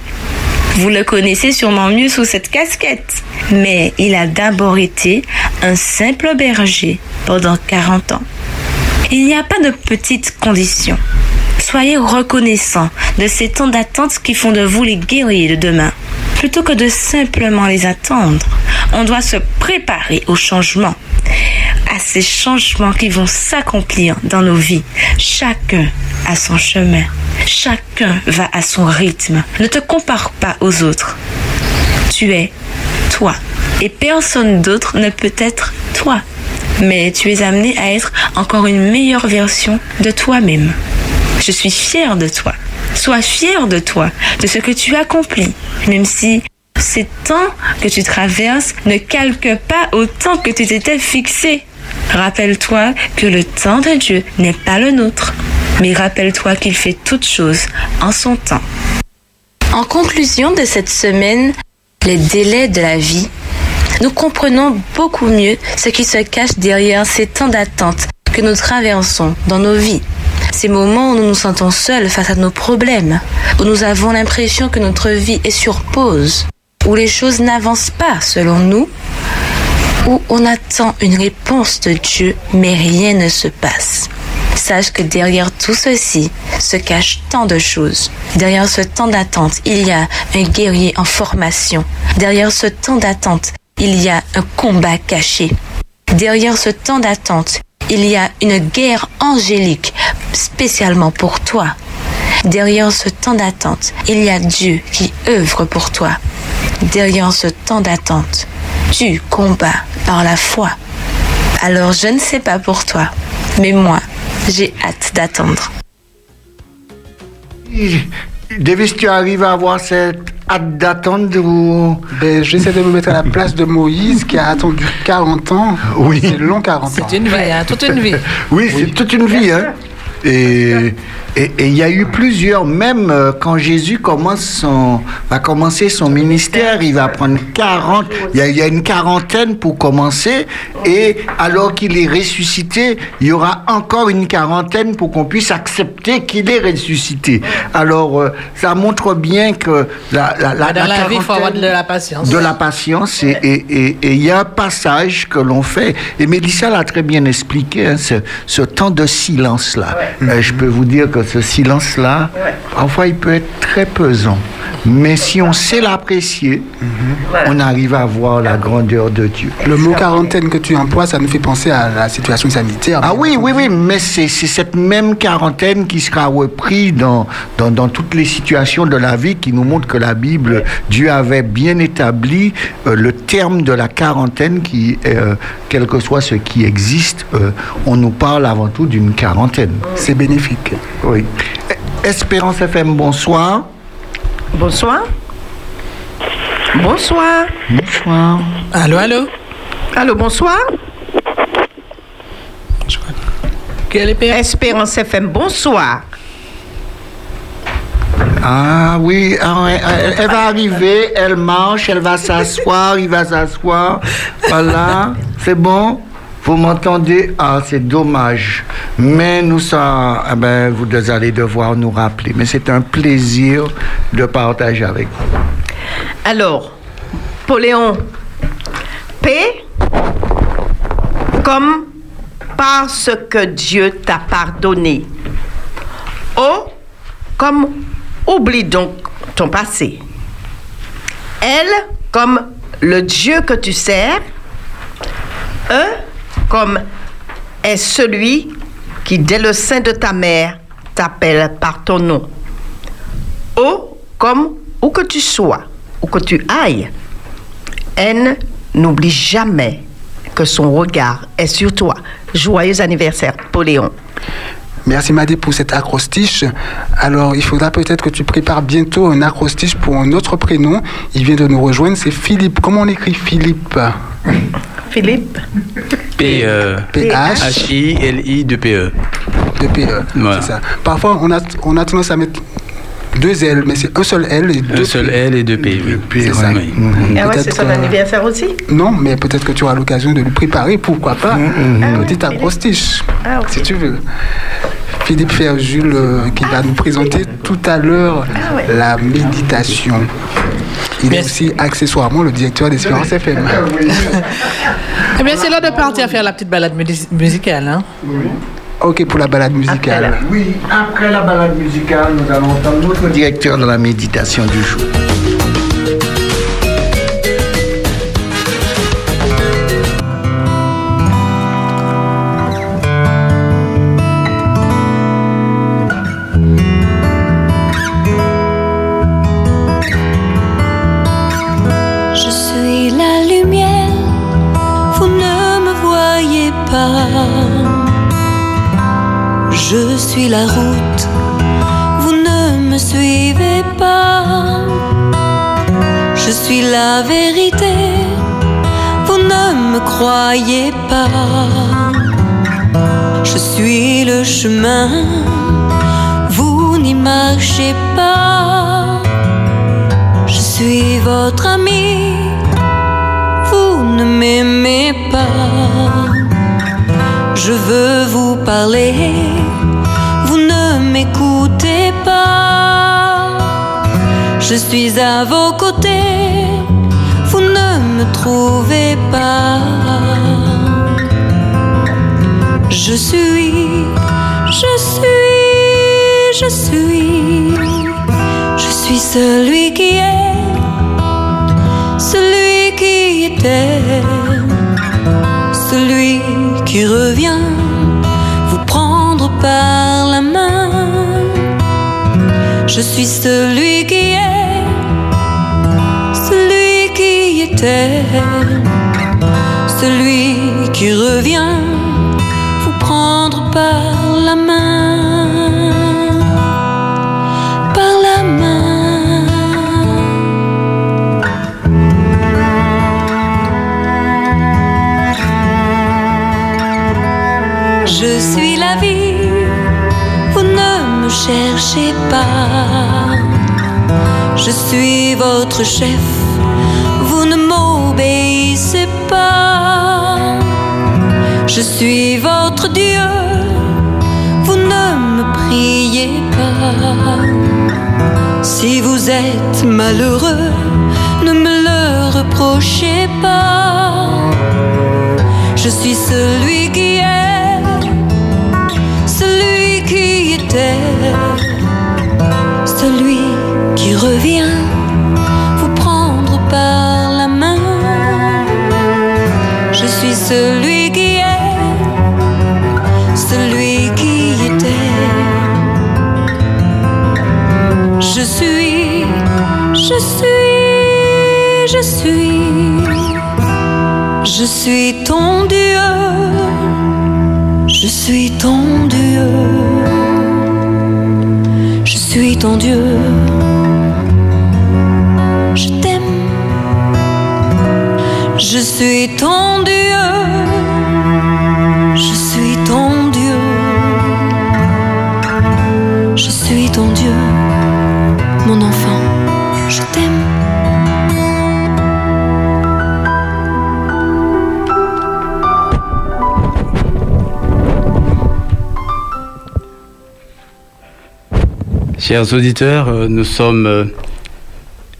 Vous le connaissez sûrement mieux sous cette casquette. Mais il a d'abord été un simple berger pendant quarante ans. Il n'y a pas de petites conditions. Soyez reconnaissants de ces temps d'attente qui font de vous les guerriers de demain. Plutôt que de simplement les attendre, on doit se préparer aux changements, à ces changements qui vont s'accomplir dans nos vies. Chacun a son chemin. Chacun va à son rythme. Ne te compare pas aux autres. Tu es toi et personne d'autre ne peut être toi. Mais tu es amené à être encore une meilleure version de toi-même. Je suis fière de toi. Sois fière de toi, de ce que tu accomplis, même si ces temps que tu traverses ne calquent pas au temps que tu t'étais fixé. Rappelle-toi que le temps de Dieu n'est pas le nôtre, mais rappelle-toi qu'il fait toutes choses en son temps. En conclusion de cette semaine, les délais de la vie, nous comprenons beaucoup mieux ce qui se cache derrière ces temps d'attente que nous traversons dans nos vies. Ces moments où nous nous sentons seuls face à nos problèmes, où nous avons l'impression que notre vie est sur pause, où les choses n'avancent pas selon nous, où on attend une réponse de Dieu mais rien ne se passe. Sache que derrière tout ceci se cachent tant de choses. Derrière ce temps d'attente, il y a un guerrier en formation. Derrière ce temps d'attente, il y a un combat caché. Derrière ce temps d'attente, il y a une guerre angélique spécialement pour toi. Derrière ce temps d'attente, il y a Dieu qui œuvre pour toi. Derrière ce temps d'attente, tu combats par la foi. Alors je ne sais pas pour toi, mais moi, j'ai hâte d'attendre. Davis, tu arrives à avoir cette hâte d'attendre ou... Ben, j'essaie de me mettre à la place de Moïse qui a attendu quarante ans. Oui. C'est long quarante ans. C'est une vie, hein, toute une vie. Oui, c'est oui. toute une vie. Hein. Et il y a eu plusieurs, même quand Jésus commence son, va commencer son ministère, il va prendre quarante, il y, y a une quarantaine pour commencer, et alors qu'il est ressuscité, il y aura encore une quarantaine pour qu'on puisse accepter qu'il est ressuscité. Alors, euh, ça montre bien que la, la, la, dans la, la vie, il faut avoir de la patience. De la patience, et il et, et, et y a un passage que l'on fait, et Mélissa l'a très bien expliqué, hein, ce, ce temps de silence-là. Ouais. Euh, je peux vous dire que ce silence-là, ouais. parfois, il peut être très pesant. Mais si on sait l'apprécier, mm-hmm. on arrive à voir la grandeur de Dieu. Le mot quarantaine que tu emploies, ça nous fait penser à la situation sanitaire. Ah oui, oui, oui, mais c'est, c'est cette même quarantaine qui sera reprise dans, dans, dans toutes les situations de la vie qui nous montre que la Bible, Dieu avait bien établi euh, le terme de la quarantaine qui, euh, quel que soit ce qui existe, euh, on nous parle avant tout d'une quarantaine. C'est bénéfique. Oui. Espérance F M, bonsoir. Bonsoir. Bonsoir. Bonsoir. Allô, allô. Allô, bonsoir. Bonsoir. Quelle Espérance F M, bonsoir. Ah oui, elle va arriver, elle marche, elle va s'asseoir, il va s'asseoir. Voilà, c'est bon. Vous m'entendez? Ah, c'est dommage. Mais nous sommes... Eh ben, vous deux allez devoir nous rappeler. Mais c'est un plaisir de partager avec vous. Alors, Poléon, P comme parce que Dieu t'a pardonné. O comme oublie donc ton passé. L comme le Dieu que tu sers. E comme est celui qui, dès le sein de ta mère, t'appelle par ton nom. O comme où que tu sois, où que tu ailles. N n'oublie jamais que son regard est sur toi. Joyeux anniversaire, Poléon. Merci Madé pour cet acrostiche. Alors, il faudra peut-être que tu prépares bientôt un acrostiche pour un autre prénom. Il vient de nous rejoindre, c'est Philippe. Comment on écrit Philippe ? Philippe. P H I L I deux P E. deux P E, voilà. C'est ça. Parfois, on a, on a tendance à mettre deux L, mais c'est un seul L et deux P. Un seul L et deux P, oui. C'est ça. Oui. Mm-hmm. Ah ouais, c'est son euh... anniversaire aussi ? Non, mais peut-être que tu auras l'occasion de le préparer, pourquoi pas, mm-hmm. ah, une petite ouais, acrostiche, ah, okay. si tu veux. Philippe Ferjul euh, qui ah, va nous présenter oui. tout à l'heure ah, ouais. la méditation. Il est aussi accessoirement le directeur d'Espérance F M. Eh bien, c'est l'heure de partir faire la petite balade mus- musicale. Hein? Oui. Ok, pour la balade musicale. Après la... Oui, après la balade musicale, nous allons entendre notre directeur de la méditation du jour. Je suis la route, vous ne me suivez pas. Je suis la vérité, vous ne me croyez pas. Je suis le chemin, vous n'y marchez pas. Je suis votre ami, vous ne m'aimez pas. Je veux vous parler, vous ne m'écoutez pas. Je suis à vos côtés, vous ne me trouvez pas. Je suis, je suis, je suis. Je suis celui qui est, celui qui était, celui qui revient vous prendre par la main. Je suis celui qui est, celui qui était, celui qui revient vous prendre par la main, par la main. Je suis la vie, vous ne me cherchez pas. Je suis votre chef, vous ne m'obéissez pas. Je suis votre Dieu, vous ne me priez pas. Si vous êtes malheureux, ne me le reprochez pas. Je suis celui qui est, celui qui revient vous prendre par la main. Je suis celui qui est, celui qui était. Je suis, je suis, je suis. Je suis ton Dieu, je suis ton Dieu. Je suis ton Dieu, je t'aime. Je suis ton Dieu, je suis ton Dieu, je suis ton Dieu. je t'aime. Chers auditeurs, nous sommes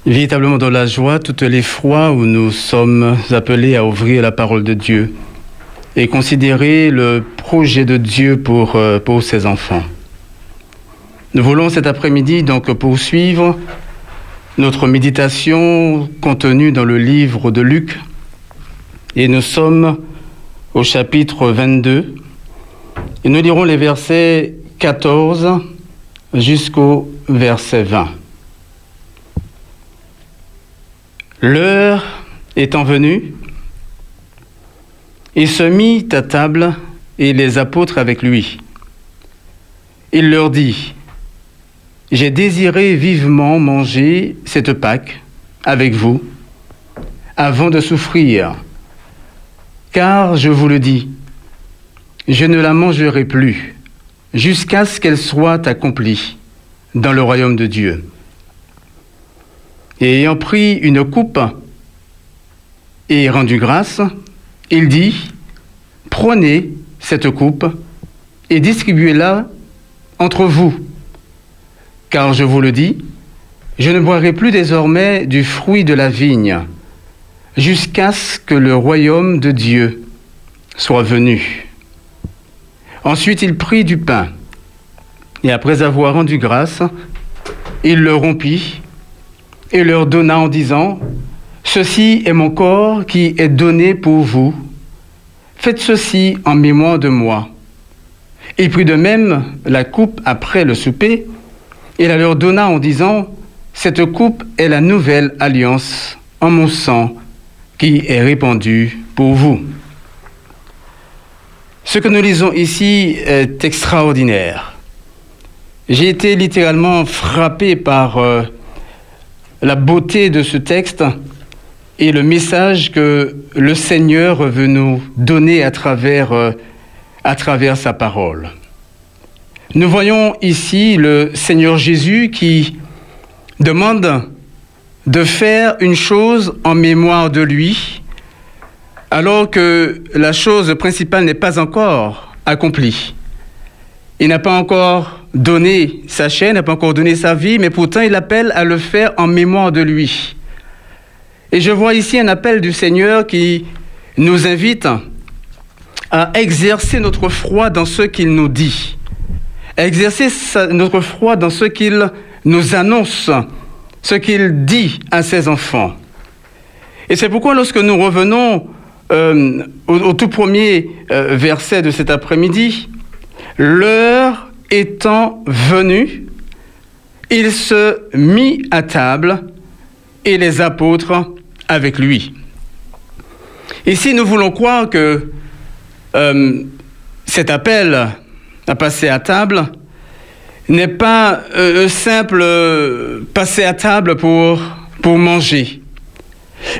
véritablement dans la joie, toutes les fois où nous sommes appelés à ouvrir la parole de Dieu et considérer le projet de Dieu pour, pour ses enfants. Nous voulons cet après-midi donc poursuivre notre méditation contenue dans le livre de Luc et nous sommes au chapitre vingt-deux et nous lirons les versets quatorze jusqu'au verset vingt. L'heure étant venue, il se mit à table et les apôtres avec lui. Il leur dit : J'ai désiré vivement manger cette Pâque avec vous avant de souffrir, car je vous le dis, je ne la mangerai plus jusqu'à ce qu'elle soit accomplie dans le royaume de Dieu. Et ayant pris une coupe et rendu grâce, il dit : Prenez cette coupe et distribuez-la entre vous, car je vous le dis, je ne boirai plus désormais du fruit de la vigne jusqu'à ce que le royaume de Dieu soit venu. Ensuite, il prit du pain, et après avoir rendu grâce, il le rompit et leur donna en disant : Ceci est mon corps qui est donné pour vous. Faites ceci en mémoire de moi. Il prit de même la coupe après le souper et la leur donna en disant : Cette coupe est la nouvelle alliance en mon sang qui est répandue pour vous. Ce que nous lisons ici est extraordinaire. J'ai été littéralement frappé par euh, la beauté de ce texte et le message que le Seigneur veut nous donner à travers, euh, à travers sa parole. Nous voyons ici le Seigneur Jésus qui demande de faire une chose en mémoire de lui, alors que la chose principale n'est pas encore accomplie. Il n'a pas encore donné sa chair, n'a pas encore donné sa vie, mais pourtant il appelle à le faire en mémoire de lui. Et je vois ici un appel du Seigneur qui nous invite à exercer notre foi dans ce qu'il nous dit, à exercer notre foi dans ce qu'il nous annonce, ce qu'il dit à ses enfants. Et c'est pourquoi lorsque nous revenons Euh, au, au tout premier euh, verset de cet après-midi, l'heure étant venue, il se mit à table et les apôtres avec lui. Ici, nous voulons croire que euh, cet appel à passer à table n'est pas euh, simple euh, passer à table pour, pour manger.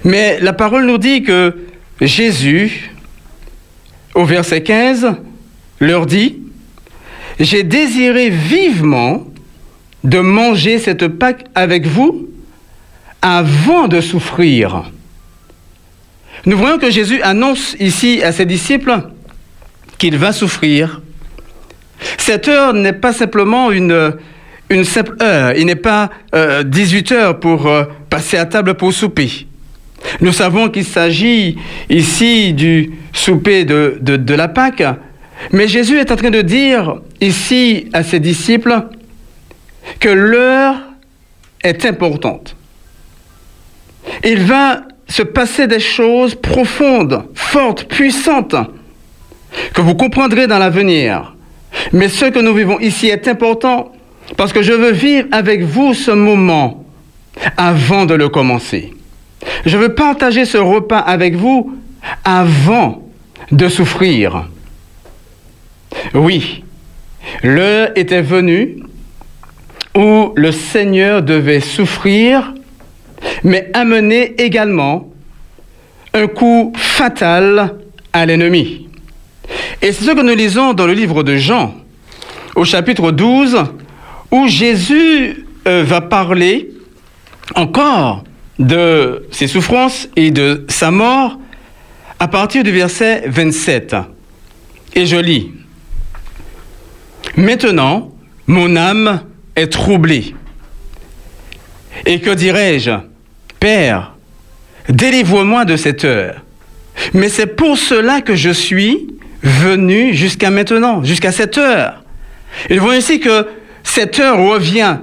Mais la parole nous dit que Jésus, au verset quinze, leur dit : J'ai désiré vivement de manger cette Pâque avec vous avant de souffrir. Nous voyons que Jésus annonce ici à ses disciples qu'il va souffrir. Cette heure n'est pas simplement une, une simple heure, il n'est pas euh, dix-huit heures pour euh, passer à table pour souper. Nous savons qu'il s'agit ici du souper de, de, de la Pâque, mais Jésus est en train de dire ici à ses disciples que l'heure est importante. Il va se passer des choses profondes, fortes, puissantes, que vous comprendrez dans l'avenir. Mais ce que nous vivons ici est important parce que je veux vivre avec vous ce moment avant de le commencer. Je veux partager ce repas avec vous avant de souffrir. Oui, l'heure était venue où le Seigneur devait souffrir, mais amener également un coup fatal à l'ennemi. Et c'est ce que nous lisons dans le livre de Jean, au chapitre douze, où Jésus euh, va parler encore de ses souffrances et de sa mort à partir du verset vingt-sept. Et je lis. « Maintenant, mon âme est troublée. Et que dirais-je? Père, délivre-moi de cette heure. Mais c'est pour cela que je suis venu jusqu'à maintenant, jusqu'à cette heure. » Ils voient ici que cette heure revient,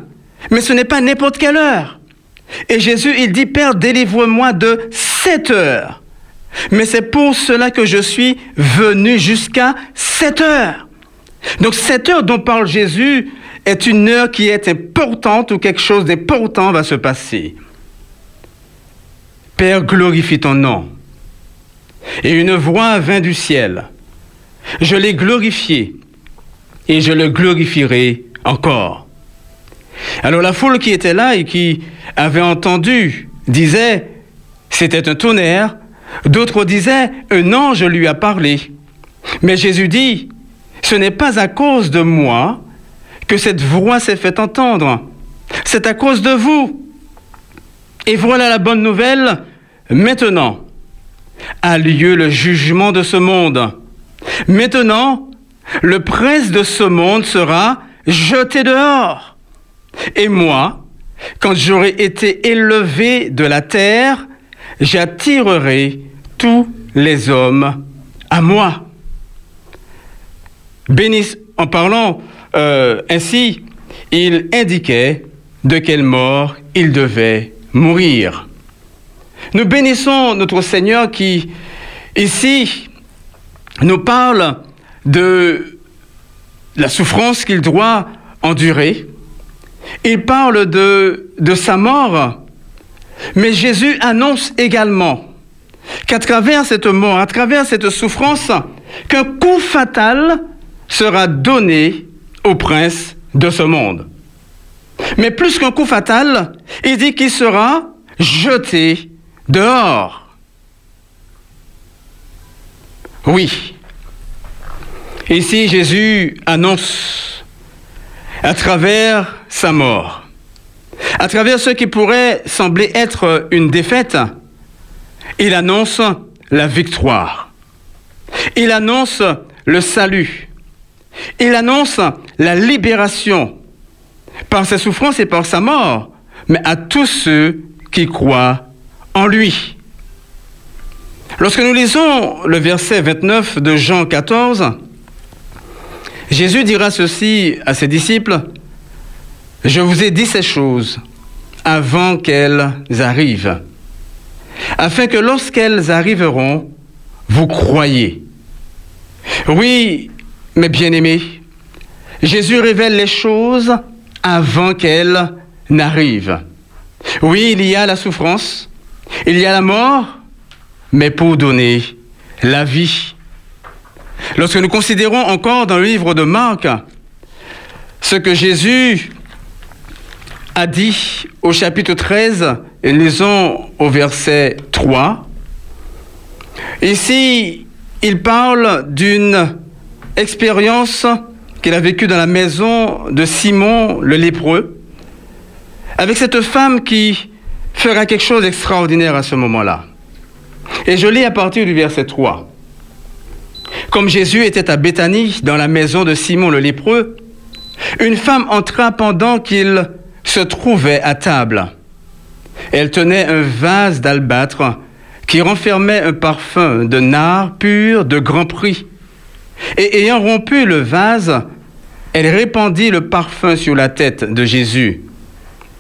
mais ce n'est pas n'importe quelle heure. Et Jésus, il dit, « Père, délivre-moi de cette heure. Mais c'est pour cela que je suis venu jusqu'à cette heure. » Donc cette heure dont parle Jésus est une heure qui est importante, où quelque chose d'important va se passer. « Père, glorifie ton nom. » Et une voix vint du ciel. « Je l'ai glorifié, et je le glorifierai encore. » Alors la foule qui était là et qui avait entendu disait « C'était un tonnerre. » D'autres disaient « Un ange lui a parlé. » Mais Jésus dit « Ce n'est pas à cause de moi que cette voix s'est fait entendre. C'est à cause de vous. » Et voilà la bonne nouvelle. Maintenant a lieu le jugement de ce monde. Maintenant, le prince de ce monde sera jeté dehors. Et moi, quand j'aurai été élevé de la terre, j'attirerai tous les hommes à moi. Bénisse, en parlant euh, ainsi, il indiquait de quelle mort il devait mourir. Nous bénissons notre Seigneur qui, ici, nous parle de la souffrance qu'il doit endurer. Il parle de, de sa mort, mais Jésus annonce également qu'à travers cette mort, à travers cette souffrance, qu'un coup fatal sera donné au prince de ce monde. Mais plus qu'un coup fatal, il dit qu'il sera jeté dehors. Oui. Ici, Jésus annonce à travers sa mort, à travers ce qui pourrait sembler être une défaite, il annonce la victoire. Il annonce le salut. Il annonce la libération par sa souffrance et par sa mort, mais à tous ceux qui croient en lui. Lorsque nous lisons le verset vingt-neuf de Jean quatorze, Jésus dira ceci à ses disciples, « Je vous ai dit ces choses avant qu'elles arrivent, afin que lorsqu'elles arriveront, vous croyez. » Oui, mes bien-aimés, Jésus révèle les choses avant qu'elles n'arrivent. Oui, il y a la souffrance, il y a la mort, mais pour donner la vie. Lorsque nous considérons encore dans le livre de Marc ce que Jésus a dit au chapitre treize, et lisons au verset trois, ici, il parle d'une expérience qu'il a vécue dans la maison de Simon le lépreux, avec cette femme qui fera quelque chose d'extraordinaire à ce moment-là. Et je lis à partir du verset trois. « Comme Jésus était à Béthanie, dans la maison de Simon le lépreux, une femme entra pendant qu'il se trouvait à table. Elle tenait un vase d'albâtre qui renfermait un parfum de nard pur de grand prix. Et ayant rompu le vase, elle répandit le parfum sur la tête de Jésus.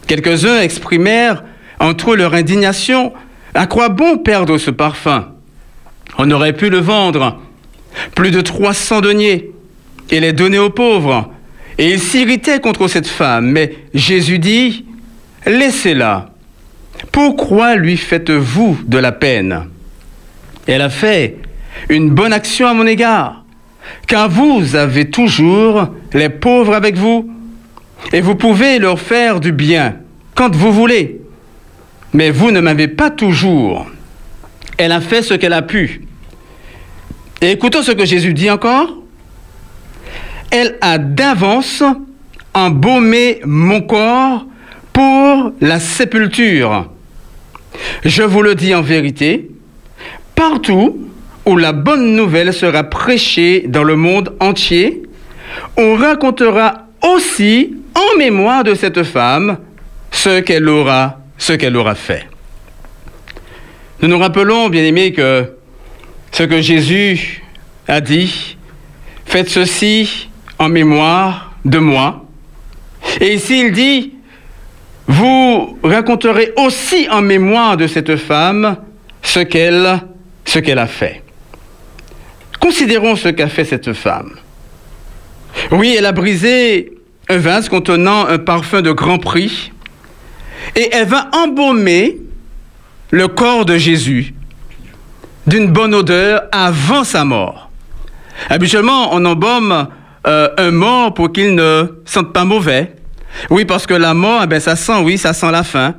Quelques-uns exprimèrent entre eux leur indignation, « À quoi bon perdre ce parfum? On aurait pu le vendre, plus de trois cents deniers, et les donner aux pauvres. » Et ils s'irritaient contre cette femme, mais Jésus dit, « Laissez-la, pourquoi lui faites-vous de la peine? Elle a fait une bonne action à mon égard, car vous avez toujours les pauvres avec vous, et vous pouvez leur faire du bien quand vous voulez. » Mais vous ne m'avez pas toujours. Elle a fait ce qu'elle a pu. Et écoutons ce que Jésus dit encore. Elle a d'avance embaumé mon corps pour la sépulture. Je vous le dis en vérité, partout où la bonne nouvelle sera prêchée dans le monde entier, on racontera aussi en mémoire de cette femme ce qu'elle aura, ce qu'elle aura fait. Nous nous rappelons, bien-aimés, que ce que Jésus a dit, « Faites ceci en mémoire de moi. » Et ici, il dit, « Vous raconterez aussi en mémoire de cette femme ce qu'elle, ce qu'elle a fait. » Considérons ce qu'a fait cette femme. Oui, elle a brisé un vase contenant un parfum de grand prix et elle va embaumer le corps de Jésus d'une bonne odeur avant sa mort. Habituellement, on embaume euh, un mort pour qu'il ne sente pas mauvais. Oui, parce que la mort, eh bien, ça sent, oui, ça sent la faim.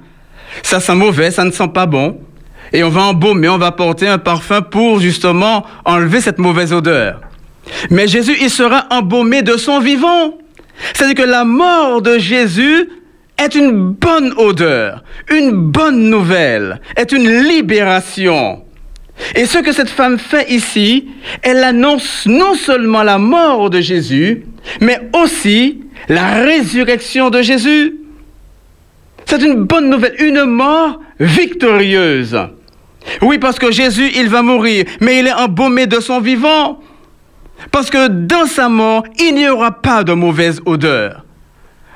Ça sent mauvais, ça ne sent pas bon. Et on va embaumer, on va porter un parfum pour justement enlever cette mauvaise odeur. Mais Jésus, il sera embaumé de son vivant. C'est-à-dire que la mort de Jésus est une bonne odeur, une bonne nouvelle, est une libération. Et ce que cette femme fait ici, elle annonce non seulement la mort de Jésus, mais aussi la résurrection de Jésus. C'est une bonne nouvelle, une mort victorieuse. Oui, parce que Jésus, il va mourir, mais il est embaumé de son vivant. Parce que dans sa mort, il n'y aura pas de mauvaise odeur.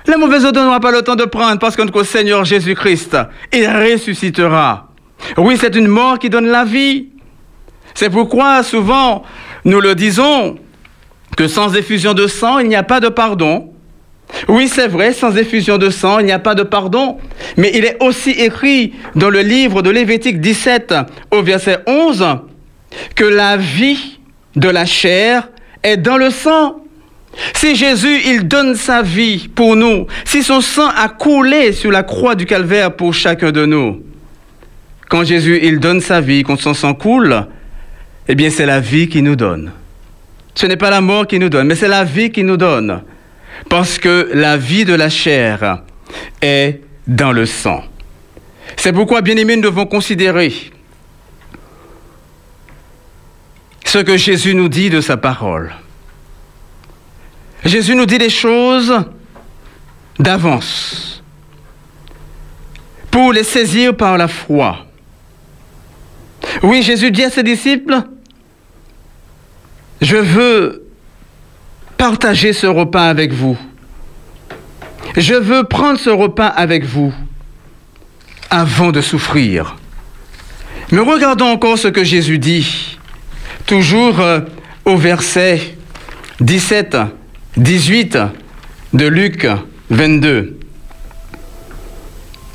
La mauvaise odeur n'aura pas le temps de prendre parce qu'au Seigneur Jésus-Christ, il ressuscitera. Oui, c'est une mort qui donne la vie. C'est pourquoi souvent, nous le disons, que sans effusion de sang, il n'y a pas de pardon. Oui, c'est vrai, sans effusion de sang, il n'y a pas de pardon. Mais il est aussi écrit dans le livre de Lévitique dix-sept, au verset onze, que la vie de la chair est dans le sang. Si Jésus, il donne sa vie pour nous, si son sang a coulé sur la croix du Calvaire pour chacun de nous, quand Jésus, il donne sa vie, quand son sang coule, eh bien, c'est la vie qui nous donne. Ce n'est pas la mort qui nous donne, mais c'est la vie qui nous donne. Parce que la vie de la chair est dans le sang. C'est pourquoi, bien-aimés, nous devons considérer ce que Jésus nous dit de sa parole. Jésus nous dit des choses d'avance pour les saisir par la foi. Oui, Jésus dit à ses disciples, « Je veux partager ce repas avec vous. Je veux prendre ce repas avec vous avant de souffrir. » Mais regardons encore ce que Jésus dit. Toujours euh, au verset dix-sept à dix-huit de Luc vingt-deux.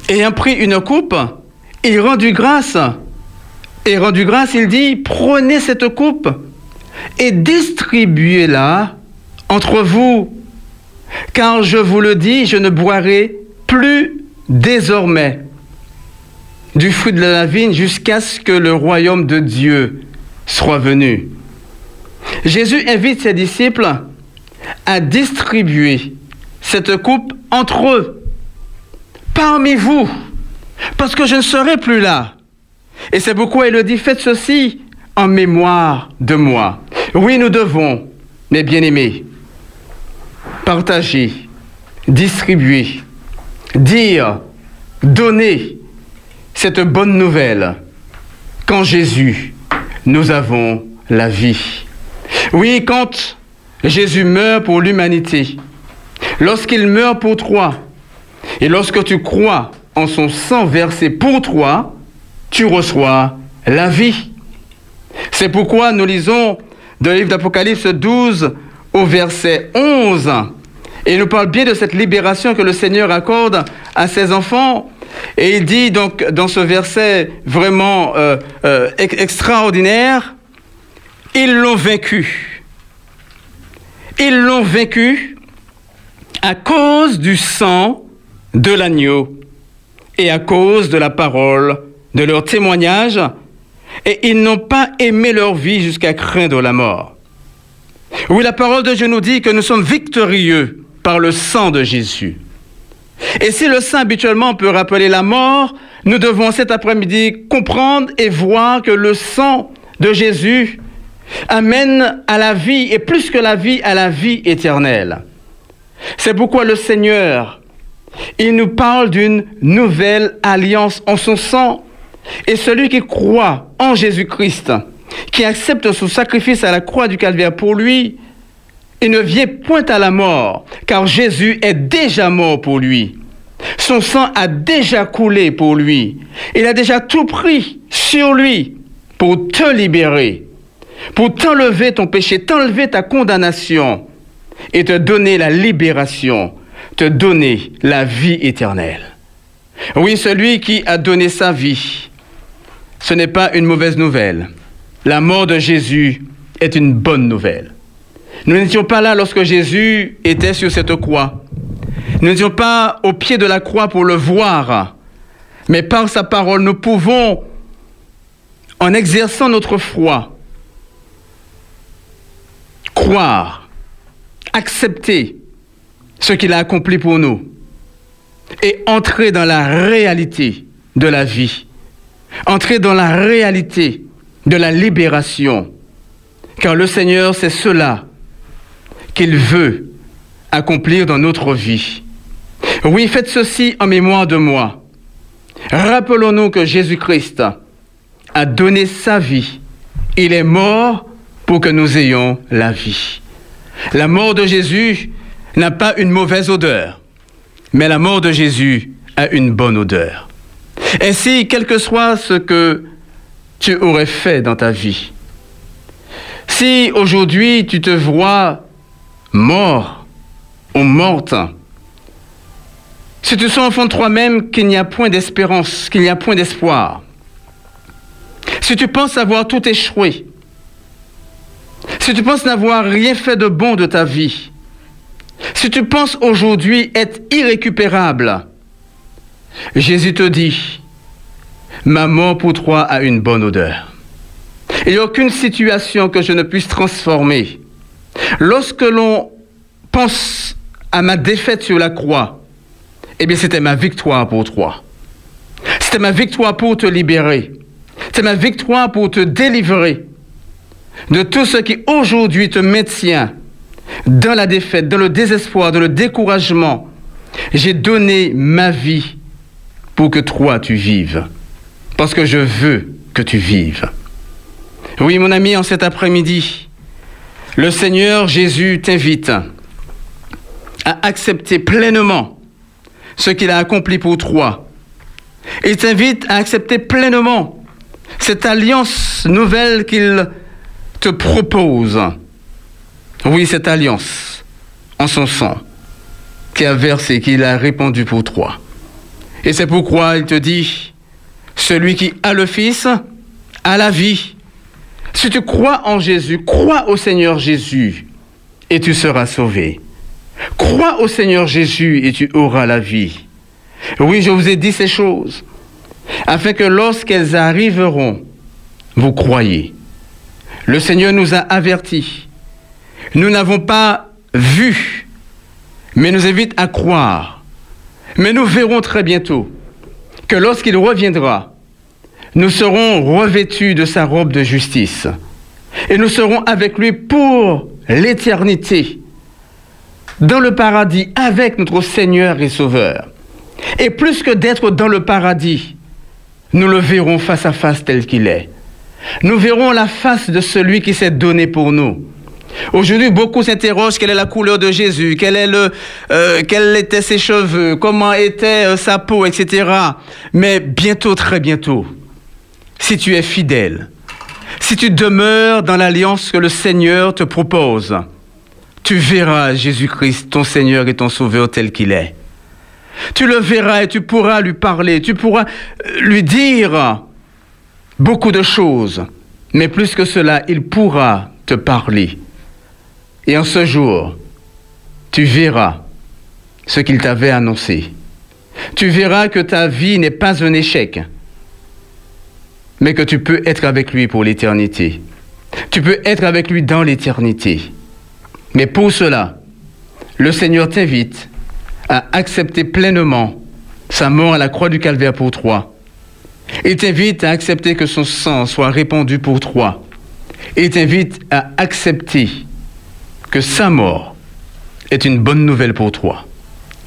Ayant pris une coupe, il rendit grâce. Et rendu grâce, il dit, prenez cette coupe et distribuez-la entre vous. Car je vous le dis, je ne boirai plus désormais du fruit de la vigne jusqu'à ce que le royaume de Dieu soit venu. Jésus invite ses disciples à distribuer cette coupe entre eux, parmi vous, parce que je ne serai plus là. Et c'est pourquoi il le dit, faites ceci en mémoire de moi. Oui, nous devons, mes bien-aimés, partager, distribuer, dire, donner cette bonne nouvelle quand Jésus nous avons la vie. Oui, quand Jésus meurt pour l'humanité, lorsqu'il meurt pour toi, et lorsque tu crois en son sang versé pour toi, tu reçois la vie. C'est pourquoi nous lisons dans le livre d'Apocalypse douze au verset onze, et il nous parle bien de cette libération que le Seigneur accorde à ses enfants. Et il dit donc dans ce verset vraiment euh, euh, extraordinaire, ils l'ont vaincu. Ils l'ont vaincu à cause du sang de l'agneau et à cause de la parole, de leur témoignage, et ils n'ont pas aimé leur vie jusqu'à craindre la mort. Oui, la parole de Dieu nous dit que nous sommes victorieux par le sang de Jésus. Et si le sang habituellement peut rappeler la mort, nous devons cet après-midi comprendre et voir que le sang de Jésus amène à la vie, et plus que la vie, à la vie éternelle. C'est pourquoi le Seigneur, il nous parle d'une nouvelle alliance en son sang. Et celui qui croit en Jésus-Christ, qui accepte son sacrifice à la croix du Calvaire pour lui, il ne vient point à la mort, car Jésus est déjà mort pour lui. Son sang a déjà coulé pour lui. Il a déjà tout pris sur lui pour te libérer, pour t'enlever ton péché, t'enlever ta condamnation et te donner la libération, te donner la vie éternelle. Oui, celui qui a donné sa vie, ce n'est pas une mauvaise nouvelle. La mort de Jésus est une bonne nouvelle. Nous n'étions pas là lorsque Jésus était sur cette croix. Nous n'étions pas au pied de la croix pour le voir. Mais par sa parole, nous pouvons, en exerçant notre foi, croire, accepter ce qu'il a accompli pour nous et entrer dans la réalité de la vie, entrer dans la réalité de la libération. Car le Seigneur, c'est cela qu'il veut accomplir dans notre vie. Oui, faites ceci en mémoire de moi. Rappelons-nous que Jésus-Christ a donné sa vie. Il est mort pour que nous ayons la vie. La mort de Jésus n'a pas une mauvaise odeur, mais la mort de Jésus a une bonne odeur. Ainsi, quel que soit ce que tu aurais fait dans ta vie, si aujourd'hui tu te vois mort ou morte, si tu sens au fond de toi-même qu'il n'y a point d'espérance, qu'il n'y a point d'espoir, si tu penses avoir tout échoué, si tu penses n'avoir rien fait de bon de ta vie, si tu penses aujourd'hui être irrécupérable, Jésus te dit, ma mort pour toi a une bonne odeur. Il n'y a aucune situation que je ne puisse transformer. Lorsque l'on pense à ma défaite sur la croix, eh bien c'était ma victoire pour toi. C'était ma victoire pour te libérer. C'était ma victoire pour te délivrer de tout ce qui aujourd'hui te maintient dans la défaite, dans le désespoir, dans le découragement. J'ai donné ma vie pour que toi tu vives, parce que je veux que tu vives. Oui, mon ami, en cet après-midi, le Seigneur Jésus t'invite à accepter pleinement ce qu'il a accompli pour toi. Il t'invite à accepter pleinement cette alliance nouvelle qu'il te propose. Oui, cette alliance en son sang qui a versé, qu'il a répandu pour toi. Et c'est pourquoi il te dit, celui qui a le Fils a la vie. Si tu crois en Jésus, crois au Seigneur Jésus et tu seras sauvé. Crois au Seigneur Jésus et tu auras la vie. Oui, je vous ai dit ces choses, afin que lorsqu'elles arriveront, vous croyez. Le Seigneur nous a avertis. Nous n'avons pas vu, mais nous invite à croire. Mais nous verrons très bientôt que lorsqu'il reviendra, nous serons revêtus de sa robe de justice et nous serons avec lui pour l'éternité, dans le paradis, avec notre Seigneur et Sauveur. Et plus que d'être dans le paradis, nous le verrons face à face tel qu'il est. Nous verrons la face de celui qui s'est donné pour nous. Aujourd'hui, beaucoup s'interrogent quelle est la couleur de Jésus, quel est le, euh, quels étaient ses cheveux, comment était euh, sa peau, et cetera. Mais bientôt, très bientôt, si tu es fidèle, si tu demeures dans l'alliance que le Seigneur te propose, tu verras Jésus-Christ, ton Seigneur et ton Sauveur tel qu'il est. Tu le verras et tu pourras lui parler, tu pourras lui dire beaucoup de choses, mais plus que cela, il pourra te parler. Et en ce jour, tu verras ce qu'il t'avait annoncé. Tu verras que ta vie n'est pas un échec, mais que tu peux être avec lui pour l'éternité. Tu peux être avec lui dans l'éternité. Mais pour cela, le Seigneur t'invite à accepter pleinement sa mort à la croix du Calvaire pour toi. Il t'invite à accepter que son sang soit répandu pour toi. Il t'invite à accepter que sa mort est une bonne nouvelle pour toi.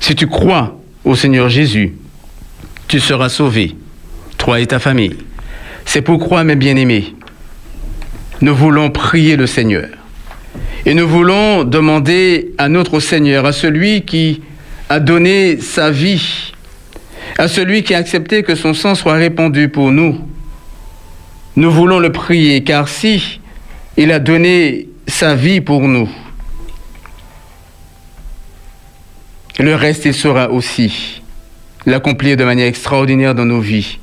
Si tu crois au Seigneur Jésus, tu seras sauvé, toi et ta famille. C'est pourquoi, mes bien-aimés, nous voulons prier le Seigneur. Et nous voulons demander à notre Seigneur, à celui qui a donné sa vie, à celui qui a accepté que son sang soit répandu pour nous. Nous voulons le prier, car si il a donné sa vie pour nous, le reste, il saura aussi l'accomplir de manière extraordinaire dans nos vies,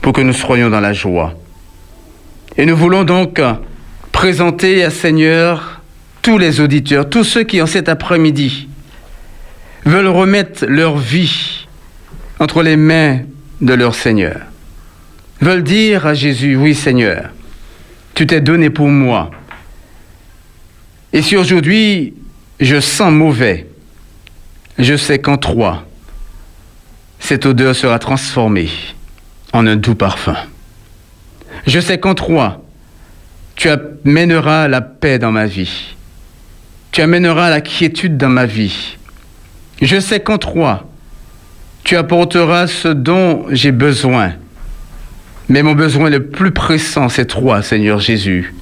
pour que nous soyons dans la joie. Et nous voulons donc présenter à Seigneur tous les auditeurs, tous ceux qui en cet après-midi veulent remettre leur vie entre les mains de leur Seigneur, veulent dire à Jésus, oui Seigneur, tu t'es donné pour moi. Et si aujourd'hui je sens mauvais, je sais qu'en toi, cette odeur sera transformée en un doux parfum. Je sais qu'en toi, tu amèneras la paix dans ma vie. Tu amèneras la quiétude dans ma vie. Je sais qu'en toi, tu apporteras ce dont j'ai besoin. Mais mon besoin le plus pressant, c'est toi, Seigneur Jésus.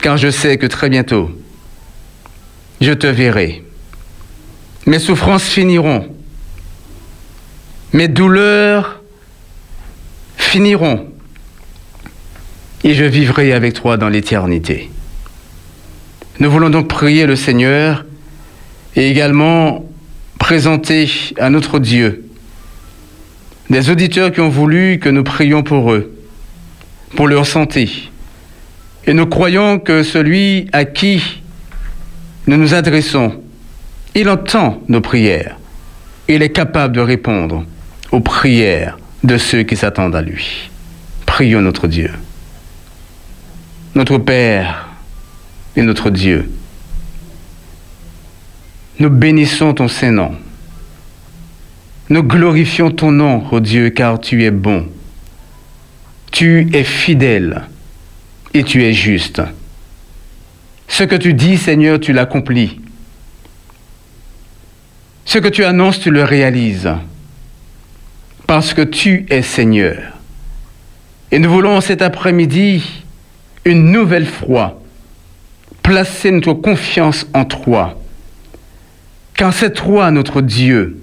Car je sais que très bientôt, je te verrai. Mes souffrances finiront. Mes douleurs finiront. Et je vivrai avec toi dans l'éternité. Nous voulons donc prier le Seigneur et également présenter à notre Dieu des auditeurs qui ont voulu que nous prions pour eux, pour leur santé. Et nous croyons que celui à qui nous nous adressons, il entend nos prières. Il est capable de répondre aux prières de ceux qui s'attendent à lui. Prions notre Dieu. Notre Père et notre Dieu, nous bénissons ton Saint-Nom. Nous glorifions ton nom, ô Dieu, car tu es bon. Tu es fidèle et tu es juste. Ce que tu dis, Seigneur, tu l'accomplis. Ce que tu annonces, tu le réalises, parce que tu es Seigneur. Et nous voulons cet après-midi une nouvelle fois placer notre confiance en toi, car c'est toi notre Dieu,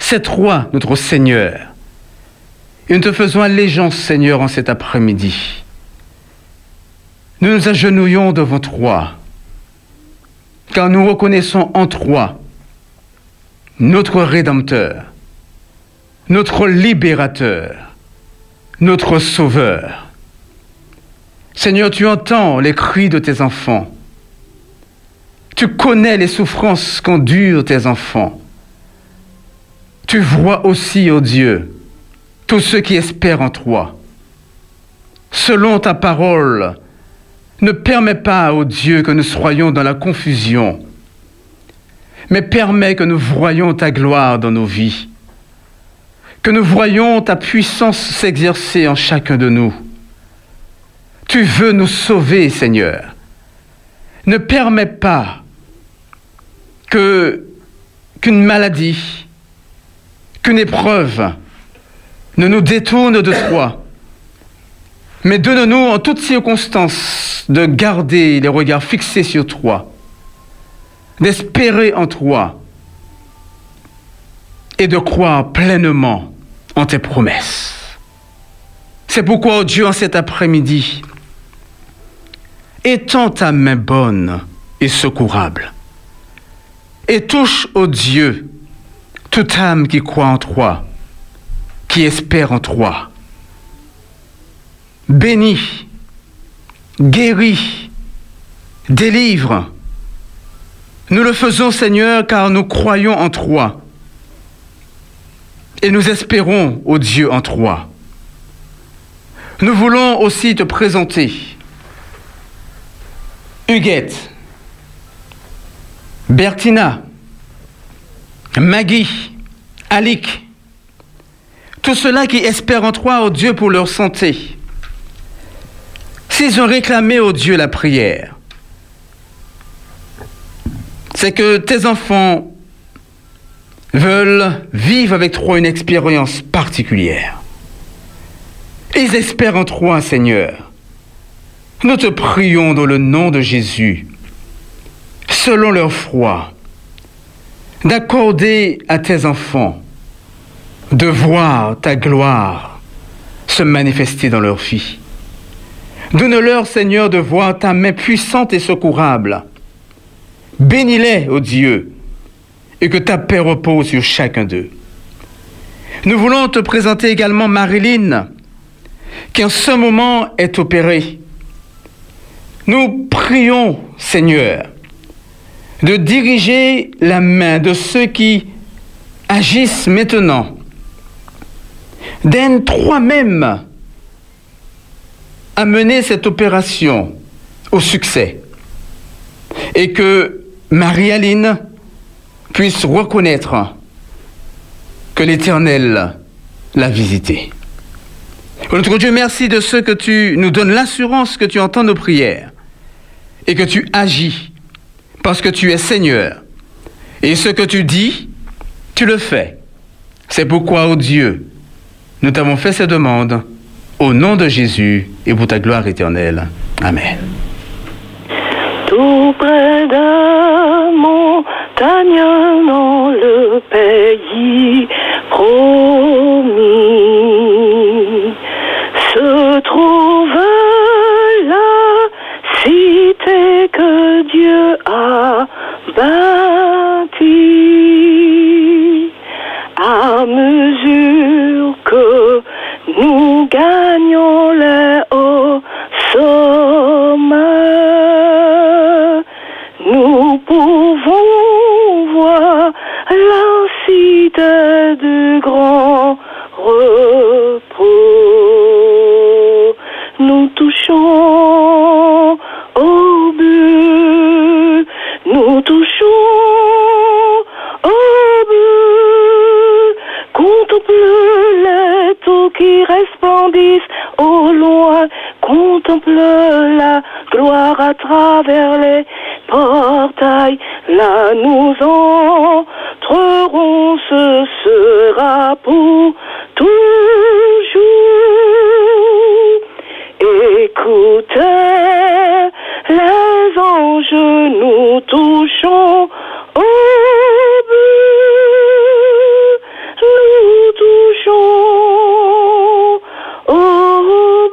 c'est toi notre Seigneur. Et nous te faisons allégeance, Seigneur, en cet après-midi. Nous nous agenouillons devant toi, car nous reconnaissons en toi notre Rédempteur, notre Libérateur, notre Sauveur. Seigneur, tu entends les cris de tes enfants. Tu connais les souffrances qu'endurent tes enfants. Tu vois aussi, ô Dieu, tous ceux qui espèrent en toi. Selon ta parole, ne permets pas, ô Dieu, que nous soyons dans la confusion, mais permets que nous voyions ta gloire dans nos vies, que nous voyions ta puissance s'exercer en chacun de nous. Tu veux nous sauver, Seigneur. Ne permets pas que, qu'une maladie, qu'une épreuve ne nous détourne de toi. Mais donne-nous en toutes circonstances de garder les regards fixés sur toi, d'espérer en toi et de croire pleinement en tes promesses. C'est pourquoi, oh Dieu, en cet après-midi, étends ta main bonne et secourable, et touche, ô Dieu, toute âme qui croit en toi, qui espère en toi. Bénis, guéris, délivre. Nous le faisons, Seigneur, car nous croyons en toi, et nous espérons, ô Dieu, en toi. Nous voulons aussi te présenter Huguette, Bertina, Maggie, Alic, tous ceux-là qui espèrent en toi, ô Dieu, pour leur santé. S'ils ont réclamé, ô Dieu, la prière, c'est que tes enfants veulent vivre avec toi une expérience particulière. Ils espèrent en toi, Seigneur. Nous te prions dans le nom de Jésus, selon leur foi, d'accorder à tes enfants de voir ta gloire se manifester dans leur vie. Donne-leur, Seigneur, de voir ta main puissante et secourable. Bénis-les, ô Dieu, et que ta paix repose sur chacun d'eux. Nous voulons te présenter également Marilyn, qui en ce moment est opérée. Nous prions, Seigneur, de diriger la main de ceux qui agissent maintenant, d'aide toi-même à mener cette opération au succès, et que Marie-Aline puisse reconnaître que l'Éternel l'a visitée. Notre Dieu, merci de ce que tu nous donnes l'assurance que tu entends nos prières et que tu agis parce que tu es Seigneur. Et ce que tu dis, tu le fais. C'est pourquoi, ô Dieu, nous t'avons fait ces demandes au nom de Jésus et pour ta gloire éternelle. Amen. Tout près d'un montagne dans le pays promis se trouve la cité que Dieu a bâtie. À mesure que nous gagnons les hauts sommets, nous pouvons voir la cité du grand repos. Nous touchons au but, nous touchons au but, contemple les taux qui resplendissent au loin, contemple la gloire à travers les portail, là nous entrerons, ce sera pour toujours. Écoutez, les anges, nous touchons au but, nous touchons au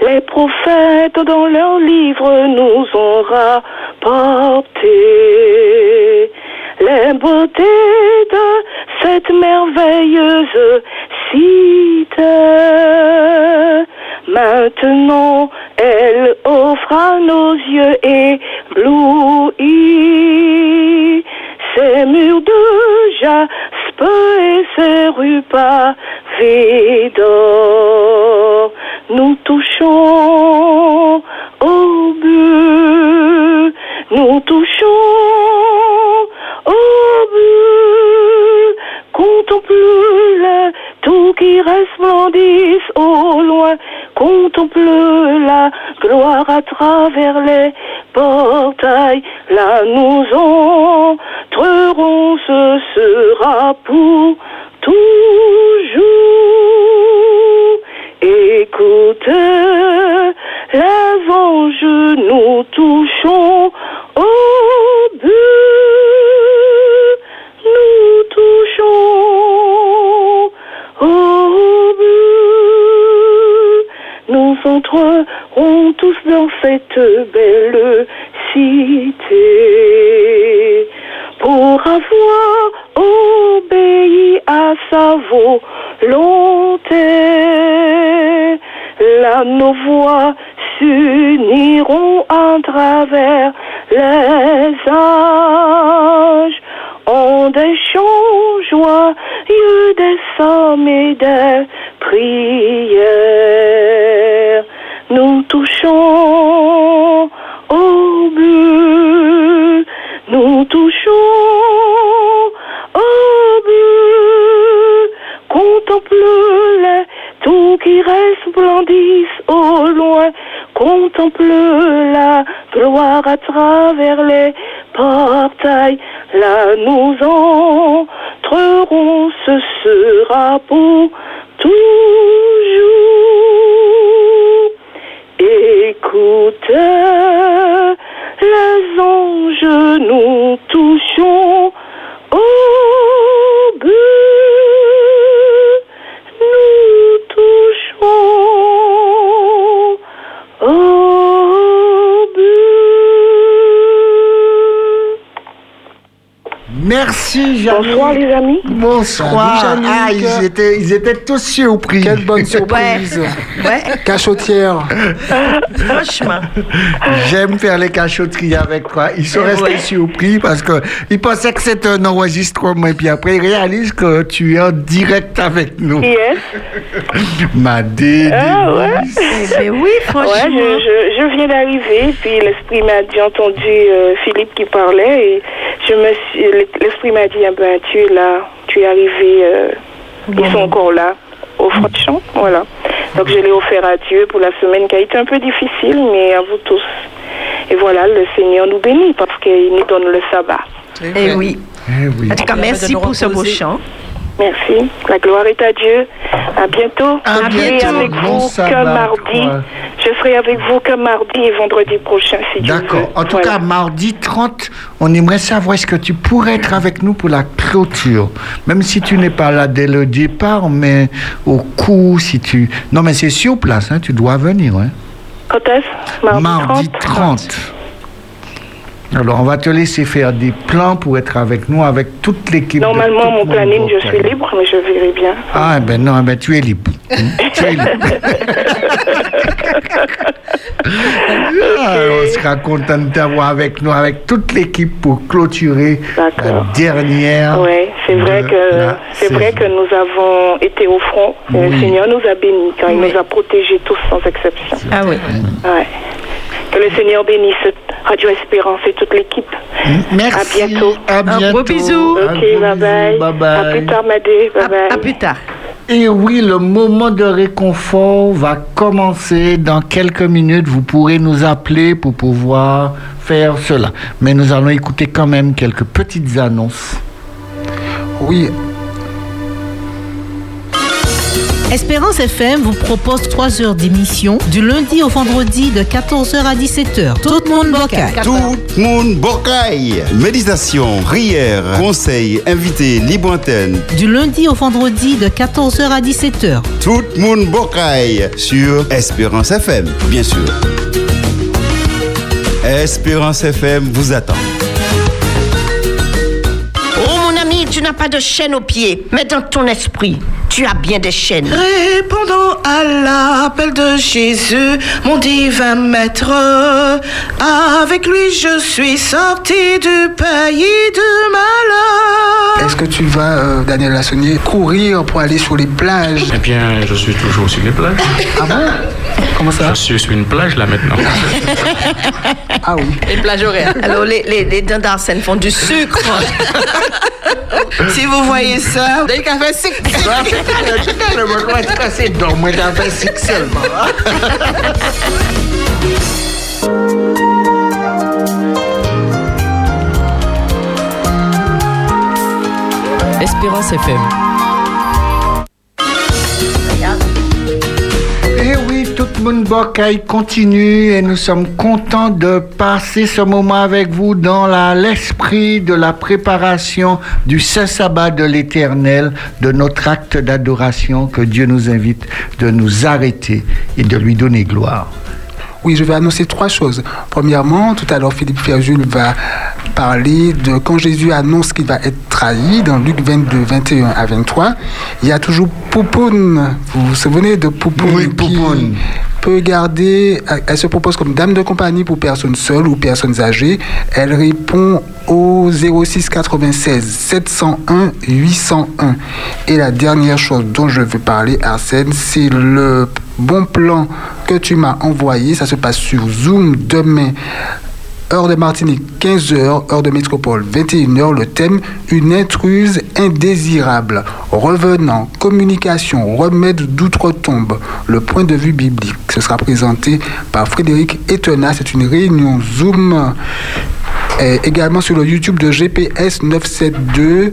but. Les prophètes dans leurs livres nous ont rapporté les beautés de cette merveilleuse cité. Maintenant, elle offre à nos yeux éblouis ses murs de jaspe et ses rues pavées d'or. Nous touchons au but, nous touchons au but, contemple le tout qui resplendisse au loin, contemple la gloire à travers les portails, là nous entrerons, ce sera pour toujours. Écoutez, les anges, nous touchons au but, nous touchons au but. Nous entrerons tous dans cette belle cité pour avoir obéi à sa volonté. Là nos voix s'uniront à travers les âges en des chants joyeux, des psaumes et des prières. Nous touchons au but, nous touchons qui resplendissent au loin contemplent la gloire à travers les portails. Là nous entrerons, ce sera pour toujours. Écoute, les anges, nous touchons au but, nous touchons au but. Merci Jean-Luc. Bonsoir les amis. Bonsoir. Salut, ah, ils étaient, ils étaient tous surpris. Quelle bonne surprise. Ouais. Ouais. Cachotière. Franchement. J'aime faire les cachoteries avec toi. Ils sont restés ouais. surpris parce qu'ils pensaient que c'était un enregistrement et puis après ils réalisent que tu es en direct avec nous. Yes. Ma dédicace. Ah ouais. Oui, franchement. Ouais, je, je, je viens d'arriver puis l'esprit m'a dit, entendu euh, Philippe qui parlait et je me suis, l'esprit m'a dit, ah ben tu es là. Je suis arrivée, euh, bon. Ils sont encore là, au fond de champ, voilà. Donc je l'ai offert à Dieu pour la semaine qui a été un peu difficile, mais à vous tous. Et voilà, le Seigneur nous bénit parce qu'il nous donne le sabbat. Eh oui. Eh oui. En tout cas, merci pour ce beau chant. Merci, la gloire est à Dieu. À bientôt. À bientôt. Je serai avec bon vous sabbat, que mardi. Quoi. Je serai avec vous que mardi et vendredi prochain, si Dieu veut. D'accord. En tout voilà. cas, mardi trente, on aimerait savoir est-ce que tu pourrais être avec nous pour la clôture. Même si tu n'es pas là dès le départ, mais au coup, si tu... Non, mais c'est sur place, hein, tu dois venir. Hein. Quand est-ce ? Mardi, mardi trente. trente. Alors, on va te laisser faire des plans pour être avec nous, avec toute l'équipe. Normalement, mon planning, je suis libre, mais je verrai bien. Ah, ben non, ben tu es libre. Tu es libre. Ah, on sera content de t'avoir avec nous, avec toute l'équipe pour clôturer D'accord. la dernière. Oui, c'est vrai que c'est saison. vrai que nous avons été au front. Oui. Le Seigneur nous a bénis, quand oui. il nous a protégés tous sans exception. Ah oui. Ouais. Que le Seigneur bénisse Radio Espérance et toute l'équipe. Merci. À bientôt. À bientôt. Un gros bisou. Ok, bye bye. bye bye. À plus tard, Madé. Bye à, bye. À plus tard. Et oui, le moment de réconfort va commencer dans quelques minutes. Vous pourrez nous appeler pour pouvoir faire cela. Mais nous allons écouter quand même quelques petites annonces. Oui. Espérance F M vous propose trois heures d'émission du lundi au vendredi de quatorze heures à dix-sept heures. Tout Moun Boké. Tout Moun Boké. Méditation, prière, conseils, invités, libre antenne. Du lundi au vendredi de quatorze heures à dix-sept heures. Tout Moun Boké sur Espérance F M, bien sûr. Espérance F M vous attend. Tu n'as pas de chaîne aux pieds, mais dans ton esprit, tu as bien des chaînes. Répondant à l'appel de Jésus, mon divin maître, avec lui je suis sorti du pays du malheur. Est-ce que tu vas, euh, Daniel Lassonnier, courir pour aller sur les plages ? Eh bien, je suis toujours sur les plages. Ah bon ? Comment ça ? Je suis sur une plage là maintenant. Ah oui. Les plages horaires. Alors, les, les, les dents d'Arsène font du sucre. Si vous voyez ça, vous avez qu'à faire six. Le moment est cassé, donc moi j'en fais six seulement. Espérance F M. Et oui, tout Moun Boké continue et nous sommes contents de passer ce moment avec vous dans la, l'esprit de la préparation du Saint Sabbat de l'Éternel, de notre acte d'adoration que Dieu nous invite de nous arrêter et de lui donner gloire. Oui, je vais annoncer trois choses. Premièrement, tout à l'heure, Philippe Ferjul va parler de quand Jésus annonce qu'il va être trahi dans Luc vingt-deux, vingt et un à vingt-trois. Il y a toujours Poupoun. Vous vous souvenez de Poupoun ? Oui, Poupoun. Peut garder, elle se propose comme dame de compagnie pour personnes seules ou personnes âgées. Elle répond au zéro six quatre-vingt-seize sept cent un huit cent un. Et la dernière chose dont je veux parler, Arsène, c'est le bon plan que tu m'as envoyé. Ça se passe sur Zoom demain heure de Martinique, quinze heures, heure de métropole, vingt et une heures, le thème « Une intruse indésirable »,« Revenant »,« Communication »,« Remède d'outre-tombe », le point de vue biblique. Ce sera présenté par Frédéric Etena. C'est une réunion Zoom et également sur le YouTube de G P S neuf cent soixante-deux.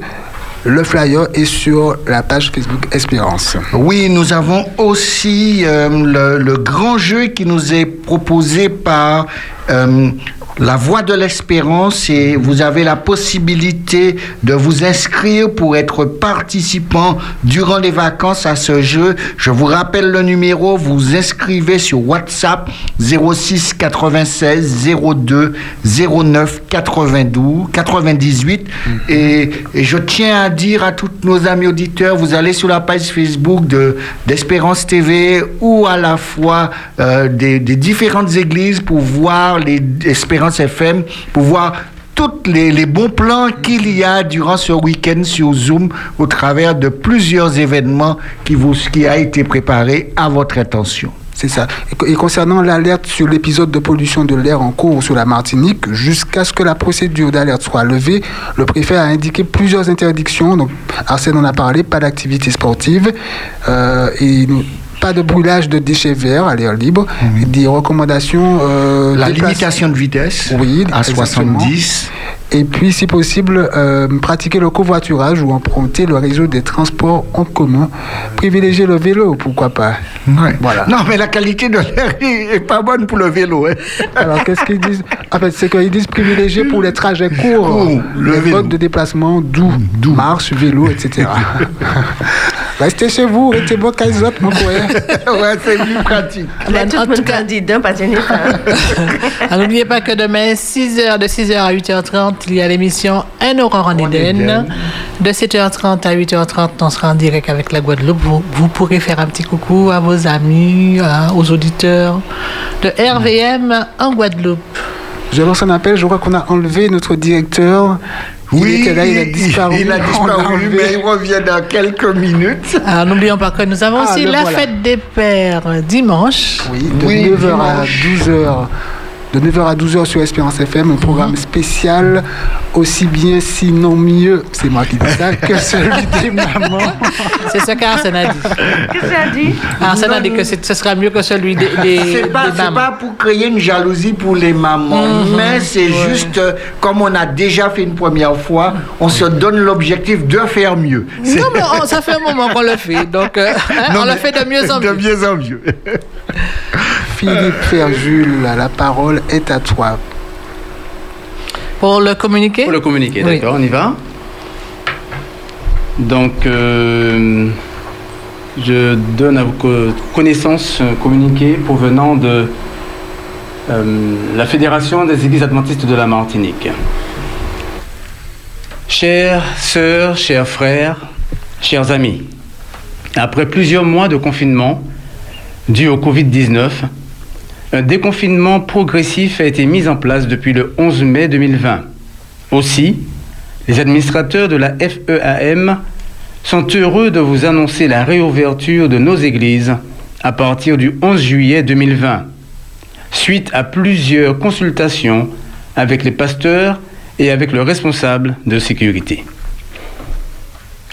Le flyer est sur la page Facebook Espérance. Oui, nous avons aussi euh, le, le grand jeu qui nous est proposé par euh, la Voix de l'Espérance, et vous avez la possibilité de vous inscrire pour être participant durant les vacances à ce jeu. Je vous rappelle le numéro, vous inscrivez sur WhatsApp zéro six quatre-vingt-seize zéro deux zéro neuf quatre-vingt-douze quatre-vingt-dix-huit. Mm-hmm. et, et je tiens à dire à tous nos amis auditeurs, vous allez sur la page Facebook de, d'Espérance T V ou à la fois euh, des, des différentes églises pour voir les Espérances F M, pour voir tous les, les bons plans qu'il y a durant ce week-end sur Zoom au travers de plusieurs événements qui, vous, qui a été préparé à votre attention. C'est ça. Et concernant l'alerte sur l'épisode de pollution de l'air en cours sur la Martinique, jusqu'à ce que la procédure d'alerte soit levée, le préfet a indiqué plusieurs interdictions. Donc, Arsène en a parlé, pas d'activité sportive euh, et pas de brûlage de déchets verts à l'air libre, mmh. des recommandations... Euh, La déplace... limitation de vitesse oui, à exactement. soixante-dix. Et puis, si possible, euh, pratiquer le covoiturage ou emprunter le réseau des transports en commun. Privilégier le vélo, pourquoi pas. Ouais. Voilà. Non, mais la qualité de l'air n'est pas bonne pour le vélo. Hein. Alors, qu'est-ce qu'ils disent ? En fait, c'est qu'ils disent privilégier pour les trajets courts, oh, le les vélo. Modes de déplacement doux, doux, marche, vélo, et cetera Restez chez vous, restez bon qu'à les autres, mon coin. Ouais, c'est plus pratique. Là, tout le monde candidat, pas tenu. Alors, n'oubliez pas que demain, six heures, de six heures à huit heures trente, il y a l'émission Un aurore en Éden. De sept heures trente à huit heures trente, on sera en direct avec la Guadeloupe. Vous, vous pourrez faire un petit coucou à vos amis, à, aux auditeurs de R V M en Guadeloupe. Je lance un appel, je crois qu'on a enlevé notre directeur. Il oui, était là, il a disparu. Il a disparu, mais il revient dans quelques minutes. Alors, n'oublions pas que nous avons ah, aussi la voilà. fête des pères dimanche. Oui, de oui, neuf heures dimanche. À douze heures. De neuf heures à douze heures sur Espérance F M, un programme spécial, aussi bien, sinon mieux, c'est moi qui dis ça, que celui des mamans. C'est ce qu'Arsène a dit. Qu'est-ce qu'elle a dit ? Arsène a dit que ce sera mieux que celui des, des, c'est pas, des mamans. C'est pas pour créer une jalousie pour les mamans, mm-hmm. mais c'est ouais. juste, comme on a déjà fait une première fois, on se donne l'objectif de faire mieux. C'est... Non, mais on, ça fait un moment qu'on le fait, donc euh, hein, non, on le fait de mieux en mieux. De mieux en mieux. Philippe Ferjul, la parole est à toi. Pour le communiquer ? Pour le communiquer, oui. D'accord, on y va. Donc, euh, je donne à vos connaissances un communiqué provenant de euh, la Fédération des Églises Adventistes de la Martinique. Chères sœurs, chers frères, chers amis, après plusieurs mois de confinement dû au covid dix-neuf, un déconfinement progressif a été mis en place depuis le onze mai deux mille vingt. Aussi, les administrateurs de la F E A M sont heureux de vous annoncer la réouverture de nos églises à partir du onze juillet deux mille vingt, suite à plusieurs consultations avec les pasteurs et avec le responsable de sécurité.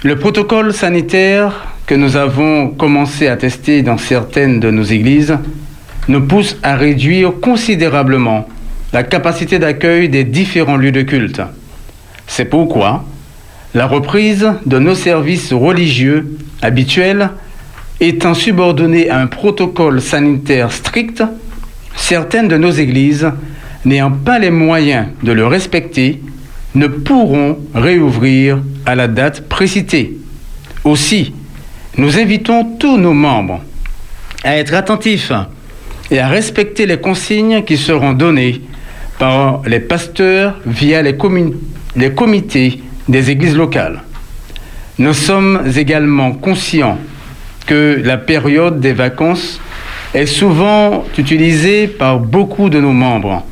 Le protocole sanitaire que nous avons commencé à tester dans certaines de nos églises nous pousse à réduire considérablement la capacité d'accueil des différents lieux de culte. C'est pourquoi la reprise de nos services religieux habituels étant subordonnée à un protocole sanitaire strict, certaines de nos églises, n'ayant pas les moyens de le respecter, ne pourront réouvrir à la date précitée. Aussi, nous invitons tous nos membres à être attentifs et à respecter les consignes qui seront données par les pasteurs via les, commun- les comités des églises locales. Nous sommes également conscients que la période des vacances est souvent utilisée par beaucoup de nos membres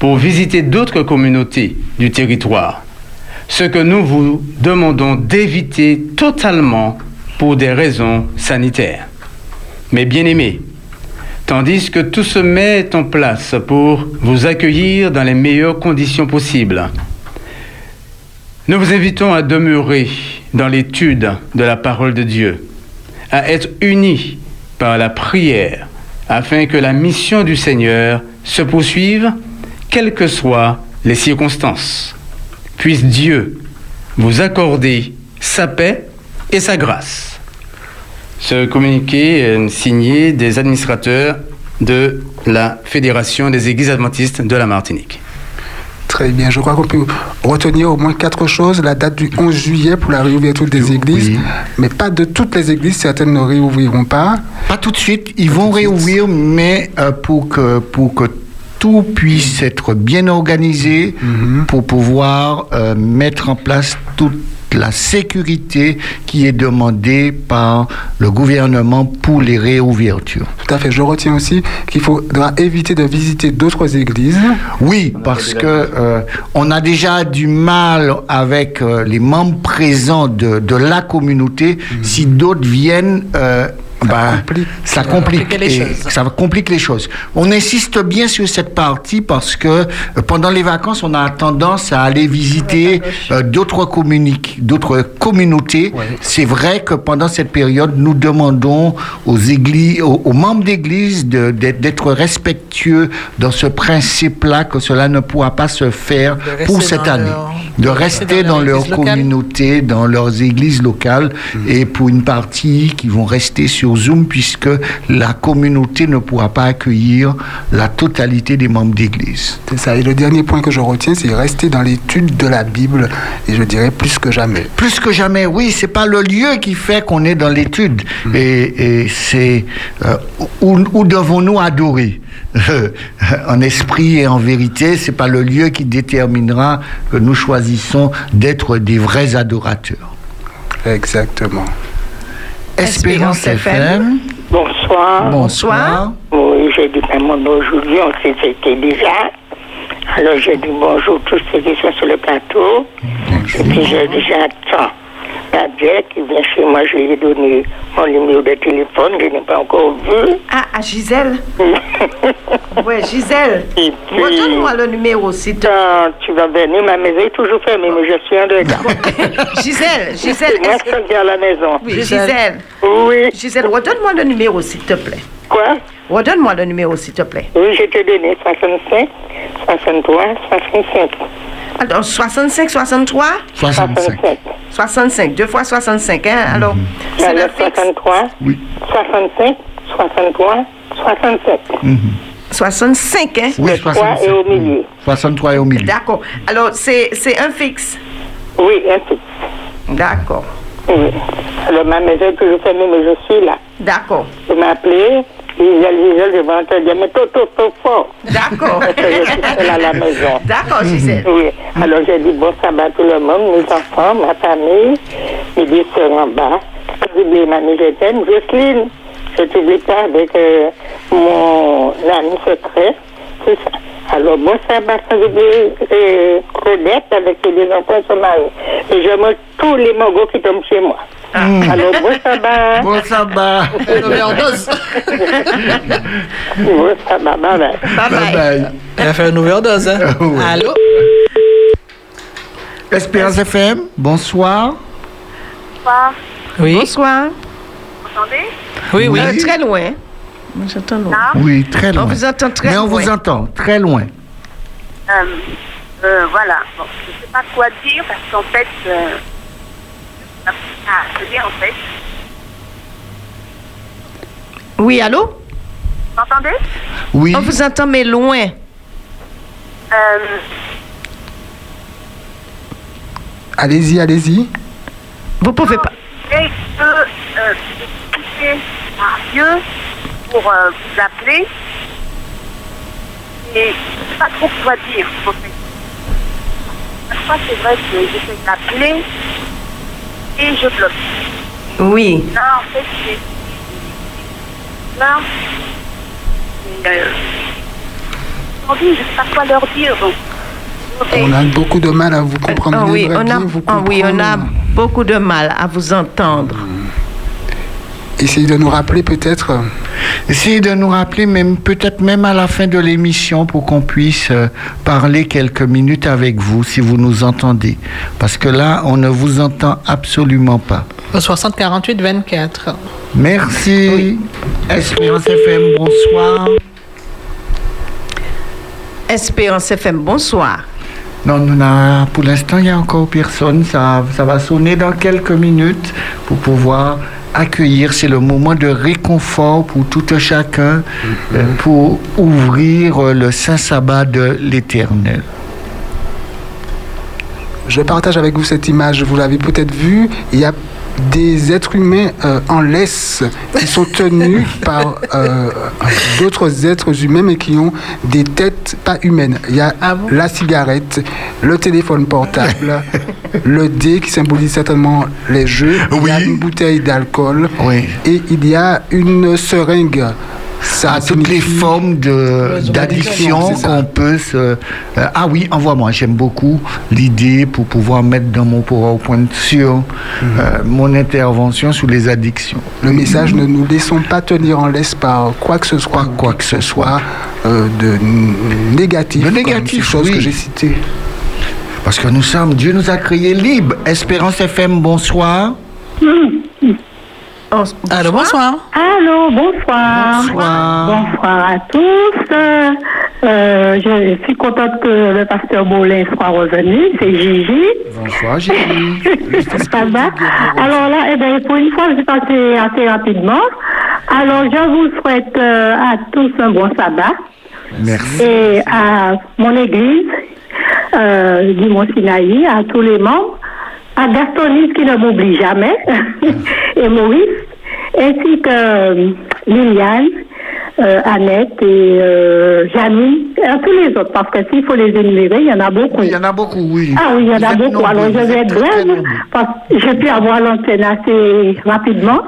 pour visiter d'autres communautés du territoire, ce que nous vous demandons d'éviter totalement pour des raisons sanitaires. Mes bien-aimés, tandis que tout se met en place pour vous accueillir dans les meilleures conditions possibles. Nous vous invitons à demeurer dans l'étude de la parole de Dieu, à être unis par la prière, afin que la mission du Seigneur se poursuive, quelles que soient les circonstances. Puisse Dieu vous accorder sa paix et sa grâce. Ce communiqué est signé des administrateurs de la Fédération des Églises Adventistes de la Martinique. Très bien, je crois qu'on peut retenir au moins quatre choses. La date du onze juillet pour la réouverture des églises, oui. Mais pas de toutes les églises, certaines ne réouvriront pas. Pas tout de suite, ils pas vont réouvrir, suite. mais euh, pour que, pour que tout puisse être bien organisé, mm-hmm. pour pouvoir euh, mettre en place toutes la sécurité qui est demandée par le gouvernement pour les réouvertures. Tout à fait. Je retiens aussi qu'il faudra éviter de visiter d'autres églises. Oui, parce que euh, on a déjà du mal avec euh, les membres présents de, de la communauté. Mmh. Si d'autres viennent... Euh, Ça, bah, complique. ça complique les choses. Ça complique les choses. On insiste bien sur cette partie parce que pendant les vacances, on a tendance à aller visiter euh, d'autres communiques, d'autres communautés. Ouais. C'est vrai que pendant cette période, nous demandons aux églises, aux, aux membres d'église de, de, d'être respectueux dans ce principe-là, que cela ne pourra pas se faire pour cette année. Leur... De rester dans, dans leur communauté, dans leurs églises locales, mmh. et pour une partie qui vont rester sur Zoom, puisque la communauté ne pourra pas accueillir la totalité des membres d'église. C'est ça. Et le dernier point que je retiens, c'est rester dans l'étude de la Bible, et je dirais plus que jamais. Plus que jamais, oui. C'est pas le lieu qui fait qu'on est dans l'étude. Mmh. Et, et c'est euh, où, où devons-nous adorer ? En esprit et en vérité, c'est pas le lieu qui déterminera que nous choisissons d'être des vrais adorateurs. Exactement. Espérance F M. Bonsoir. Bonsoir. Oui, j'ai dit même mon nom aujourd'hui, on s'est c'était déjà. Alors j'ai dit bonjour tous ceux qui sont sur le plateau. Bonjour. Et puis j'ai dit j'attends la bière qui vient chez moi, je lui ai donné mon numéro de téléphone, je n'ai pas encore vu. Ah, à Gisèle. Oui, Gisèle. Et puis, redonne-moi le numéro, s'il te plaît. Quand tu vas venir, ma maison est toujours fermée, mais je suis en dedans. Gisèle, Gisèle. Moi, je suis à la maison. Oui, Gisèle. Oui. Gisèle, redonne-moi le numéro, s'il te plaît. Quoi? Redonne-moi le numéro, s'il te plaît. Oui, je te donne soixante-cinq, soixante-trois, soixante-cinq. Alors, soixante-cinq, soixante-trois, soixante-cinq. soixante-cinq, deux fois soixante-cinq, hein? Alors, mm-hmm. c'est alors, le fixe. soixante-trois, oui. soixante-cinq, soixante-trois, soixante-sept. Mm-hmm. soixante-cinq, hein? Oui, soixante-sept. Et au milieu. soixante-trois et au milieu. D'accord. Alors, c'est, c'est un fixe? Oui, un fixe. D'accord. Oui. Alors, ma maison que je fais, mais je suis là. D'accord. Je m'appelais. Gisèle, Gisèle, je vais entendre, mais tout, tout, tout fort. D'accord. Parce que je suis seule à la maison. D'accord, Gisèle. Oui. Alors, j'ai dit bon sabbat à tout le monde, mes enfants, ma famille, mes deux sœurs en bas. J'ai oublié mamie, je t'aime, Jocelyne. Je t'oublie pas avec euh, mon ami secret. C'est ça. Alors, bon sabbat, sans oublier euh, Claudette avec les deux enfants, son mari. Et je mange tous les mangos qui tombent chez moi. Ah. Mmh. Alors, bon sabbat. Bon sabbat. Overdose. Bon sabbat, bye bye. Bye bye. Bye. Elle a fait une overdose, hein? Oui. Allô? Espérance F M, bonsoir. Bonsoir. Oui. Bonsoir. Vous entendez? Oui, oui. Euh, très loin. J'entends loin. Ah. Oui, très loin. On vous entend très loin. Mais on loin. Vous entend très loin. Euh, euh, voilà. Bon, je ne sais pas quoi dire parce qu'en fait... Euh, Ah, c'est bien en fait. Oui, allô? Vous m'entendez? Oui. On vous entend, mais loin. Euh... Allez-y, allez-y. Vous pouvez pas. Et que euh, j'ai écouté Marieux pour euh, vous appeler. Et je ne sais pas trop quoi dire, en fait. Parfois, c'est vrai que j'essaie de l'appeler. Et je bloque. Oui. Là, en fait, c'est... Là... Euh... Aujourd'hui, je ne sais pas quoi leur dire, donc... Okay. On a beaucoup de mal à vous comprendre. Euh, oh, oui, on a... vous comprendre. Oh, oui, on a beaucoup de mal à vous entendre. Essayez de nous rappeler peut-être. Essayez de nous rappeler même, peut-être même à la fin de l'émission pour qu'on puisse parler quelques minutes avec vous, si vous nous entendez. Parce que là, on ne vous entend absolument pas. Au soixante quarante-huit vingt-quatre. Merci. Oui. Espérance F M, bonsoir. Espérance F M, bonsoir. Non, nous a, pour l'instant, il n'y a encore personne. Ça, ça va sonner dans quelques minutes pour pouvoir accueillir. C'est le moment de réconfort pour tout chacun, mm-hmm. euh, pour ouvrir le Saint Sabbat de l'Éternel. Je partage avec vous cette image. Vous l'avez peut-être vue. Il y a des êtres humains euh, en laisse qui sont tenus par euh, d'autres êtres humains mais qui ont des têtes pas humaines. Il y a ah bon la cigarette, le téléphone portable, le dé qui symbolise certainement les jeux, oui. Il y a une bouteille d'alcool, oui. Et il y a une seringue. Ça a toutes les formes de, d'addiction qu'on peut se... Euh, ah oui, envoie-moi, j'aime beaucoup l'idée pour pouvoir mettre dans mon PowerPoint sur mm-hmm. euh, mon intervention sur les addictions. Le message, mm-hmm. ne nous laissons pas tenir en laisse par quoi que ce soit, quoi, quoi que ce soit euh, de négatif. Le négatif, chose oui. que j'ai citée. Parce que nous sommes, Dieu nous a créés libres. Espérance F M, bonsoir. Mm-hmm. Bonsoir. Allô, bonsoir. Allô, bonsoir. Bonsoir. Bonsoir à tous. Euh, je suis contente que le pasteur Bolin soit revenu. C'est Gigi. Bonsoir, Gigi. Ça va? Alors là, eh ben, pour une fois, je vais passer assez rapidement. Alors, je vous souhaite euh, à tous un bon sabbat. Merci. Et à mon église euh, du Mont-Sinaï, à tous les membres. À Gastonis qui ne m'oublie jamais, et Maurice, ainsi que Liliane, euh, Annette et euh, Janine, et tous les autres, parce que s'il faut les énumérer, il y en a beaucoup. Oui, il y en a beaucoup, oui. Ah oui, il y en a beaucoup. Nombreux, alors je vais être brève, parce que j'ai pu avoir l'antenne assez rapidement.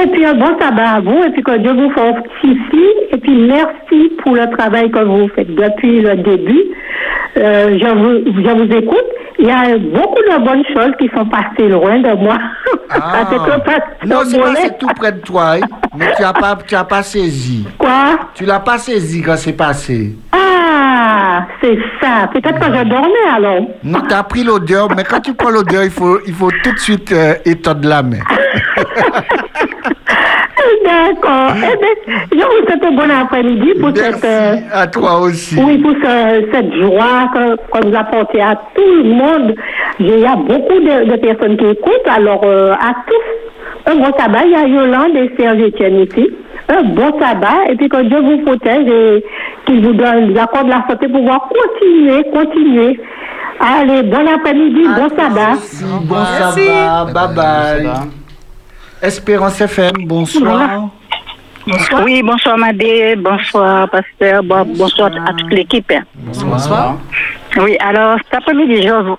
Et puis un bon sabbat à vous, et puis que Dieu vous fasse ici, et puis merci pour le travail que vous faites depuis le début. Euh, je, vous, je vous écoute. Il y a beaucoup de bonnes choses qui sont passées loin de moi. Ah. Non, c'est pas c'est tout près de toi, hein. Mais tu n'as pas, tu as pas saisi. Quoi? Tu l'as pas saisi quand c'est passé. Ah, c'est ça. Peut-être que je dormais alors. Non, tu as pris l'odeur, mais quand tu prends l'odeur, il faut, il faut tout de suite euh, étendre la main. D'accord. Eh bien, je vous souhaite un bon après-midi pour Merci cette... Euh, à toi aussi. Oui, pour ce, cette joie que, que vous apportez à tout le monde. Il y a beaucoup de, de personnes qui écoutent, alors euh, à tous, un bon sabbat. Il y a Yolande et Serge Etienne ici. Un bon sabbat, et puis que Dieu vous protège et qu'il vous donne, accorde la santé pour pouvoir continuer, continuer. Allez, bon après-midi, à bon sabbat. Aussi. Bon Merci. Sabbat, bye-bye. Bye-bye. Espérance F M, bonsoir. Bonsoir. Oui, bonsoir Madé, bonsoir Pasteur, bonsoir, bonsoir à toute l'équipe. Bonsoir. Bonsoir. Oui, alors cet après-midi, j'envoie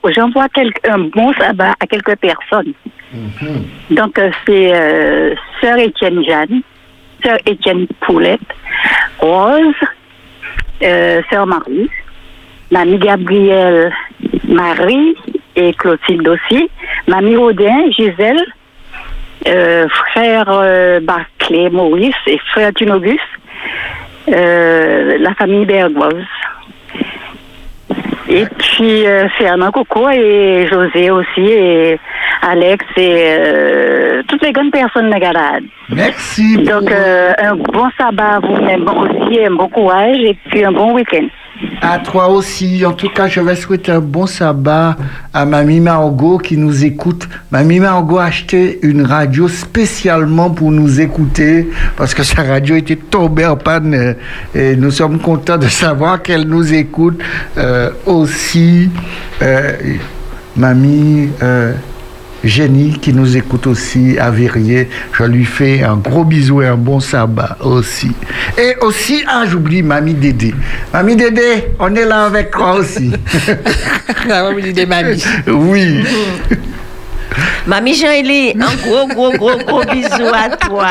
un bon sabbat à quelques personnes. Mm-hmm. Donc c'est euh, Sœur Étienne Jeanne, Sœur Étienne Poulette, Rose, euh, Sœur Marie, Mamie Gabrielle Marie et Clotilde aussi, Mamie Audin, Gisèle, Euh, frère euh, Barclay Maurice et frère Tunogus, euh, la famille Bergoise. Et puis euh, Fernand Coco et José aussi, et Alex et euh, toutes les bonnes personnes de Galade. Merci. Donc euh, un bon sabbat à vous-même aussi, un bon courage et puis un bon week-end. À toi aussi. En tout cas, je vais souhaiter un bon sabbat à Mamie Margot qui nous écoute. Mamie Margot a acheté une radio spécialement pour nous écouter parce que sa radio était tombée en panne et nous sommes contents de savoir qu'elle nous écoute euh, aussi. Euh, Mamie... Euh Jenny qui nous écoute aussi à Verrier, je lui fais un gros bisou et un bon sabbat aussi. Et aussi, ah j'oublie, Mamie Dédé. Mamie Dédé, on est là avec toi aussi. La Mamie Dédé, Mamie. Oui. Mamie Jean-Élie, un gros, gros, gros, gros bisou à toi.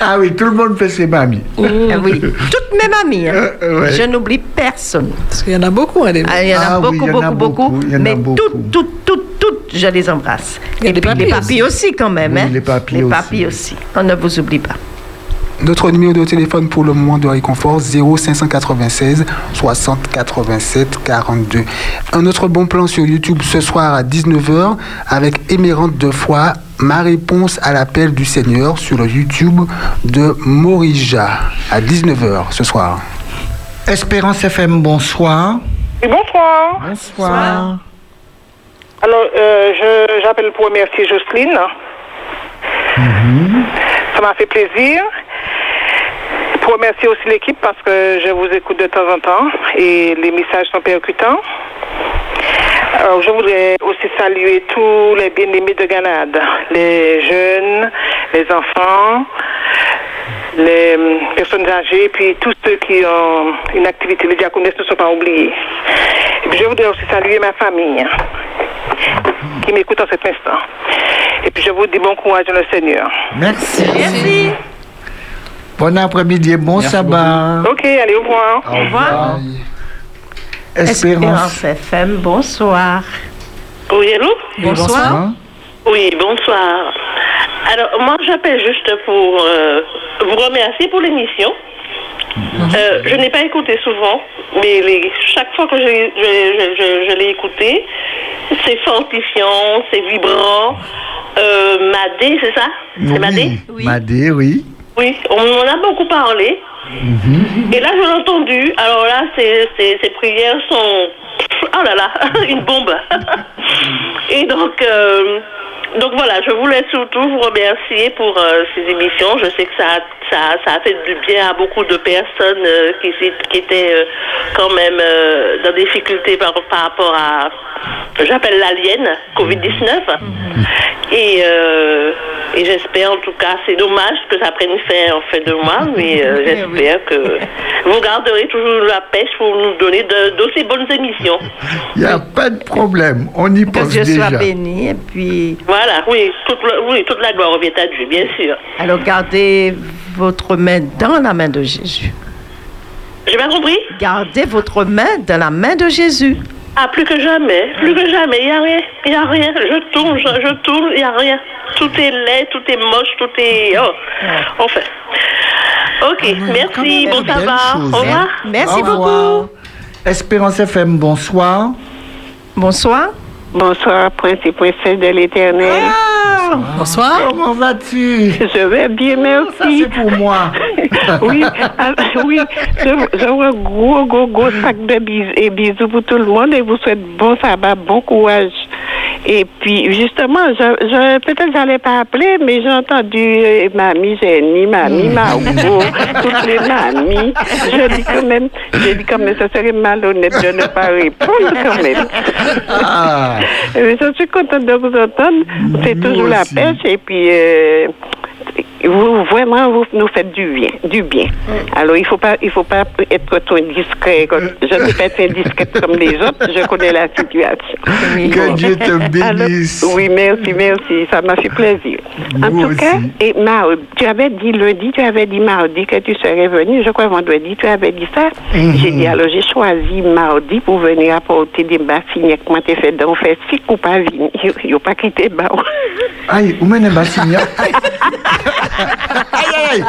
Ah oui, tout le monde fait ses mamies. Mmh. Ah oui, toutes mes mamies. Hein. Euh, ouais. Je n'oublie personne. Parce qu'il y en a beaucoup, hein, les ah, il y en a ah, beaucoup, oui, beaucoup, a beaucoup, beaucoup. Mais toutes, toutes, toutes, toutes, je les embrasse. Et, Et les puis papilles les papilles aussi, aussi quand même. Oui, hein. Les papilles les aussi. Papilles aussi. On ne vous oublie pas. Notre numéro de téléphone pour le moment de réconfort, zéro cinq cent quatre-vingt-seize soixante quatre-vingt-sept quarante-deux. Un autre bon plan sur YouTube ce soir à dix-neuf heures avec Émérante de foi, ma réponse à l'appel du Seigneur sur le YouTube de Morija à dix-neuf heures ce soir. Espérance F M, bonsoir. Bonsoir. Bonsoir. Alors, euh, je, j'appelle pour remercier Jocelyne. Mm-hmm. Ça m'a fait plaisir. Je remercie aussi l'équipe parce que je vous écoute de temps en temps et les messages sont percutants. Alors, je voudrais aussi saluer tous les bien-aimés de Grenade, les jeunes, les enfants, les personnes âgées, puis tous ceux qui ont une activité. Les diaconesses ne sont pas oubliés. Et puis, je voudrais aussi saluer ma famille qui m'écoute en cet instant. Et puis, je vous dis bon courage dans le Seigneur. Merci. Merci. Bon après-midi et bon Merci sabbat. Beaucoup. Ok, allez, au revoir. Au revoir. Espérance. Espérance F M, bonsoir. Oui, allô? Bonsoir. bonsoir. Oui, bonsoir. Alors, moi, j'appelle juste pour euh, vous remercier pour l'émission. Mm-hmm. Euh, je n'ai pas écouté souvent, mais les, chaque fois que je, je, je, je, je l'ai écouté, c'est fortifiant, c'est vibrant. Euh, Madé, c'est ça? Oui. C'est Madé? Oui. Madé, oui. Oui, on en a beaucoup parlé. Mm-hmm. Et là, je l'ai entendu. Alors là, ces, ces, ces prières sont... Oh là là, une bombe. Et donc, euh, donc voilà, je voulais surtout vous remercier pour euh, ces émissions. Je sais que ça, ça, ça a fait du bien à beaucoup de personnes euh, qui, qui étaient euh, quand même euh, dans des difficultés par, par rapport à... J'appelle l'alien, covid dix-neuf. Mm-hmm. Et... Euh, Et j'espère, en tout cas, c'est dommage que ça prenne fin en fin de mois, mais euh, j'espère que vous garderez toujours la pêche pour nous donner de, d'aussi bonnes émissions. Il n'y a pas de problème, on y pense déjà. Que Dieu déjà. Soit béni, et puis... Voilà, oui toute, le, oui, toute la gloire revient à Dieu, bien sûr. Alors, gardez votre main dans la main de Jésus. J'ai bien compris? Gardez votre main dans la main de Jésus. Ah, plus que jamais, plus que jamais, il n'y a rien, il n'y a rien, je tourne, je, je tourne, il n'y a rien. Tout est laid, tout est moche, tout est... Oh, enfin. Ok, ah, merci, bon sabbat, au revoir. Merci beaucoup. Espérance F M, bonsoir. Bonsoir. Bonsoir, prince et princesse de l'Éternel. Ah, bonsoir. Comment vas-tu? Je vais bien, merci. Ça, c'est pour moi. Oui, ah, oui. Je, je vois un gros, gros, gros sac de bisous et bisous pour tout le monde et vous souhaite bon sabbat, bon courage. Et puis, justement, je, je peut-être j'allais pas appeler, mais j'ai entendu euh, Mamie Jenny, Mamie Margot, toutes les mamies. Je dis quand même, je dis quand même, ça serait malhonnête de ne pas répondre quand même. Ah. Je suis contente de vous entendre. C'est Nous toujours aussi. La pêche. Et puis, euh, vous, vraiment, vous nous faites du bien. Du bien. Alors, il ne faut pas, il faut pas être trop indiscret. Je ne peux pas être indiscrète comme les autres. Je connais la situation. Oui. Que bon. Dieu te bénisse. Alors, oui, merci, merci. Ça m'a fait plaisir. Nous en tout aussi. Cas, et mardi, tu avais dit lundi, tu avais dit mardi que tu serais venu. Je crois vendredi, tu avais dit ça. Mm-hmm. J'ai dit, alors, j'ai choisi mardi pour venir apporter des baffiniers. Comment tu fais donc faire six ou pas venir? Il n'y a pas quitté bas. Aïe, où m'en est baffiniers? Aïe, aïe, aïe.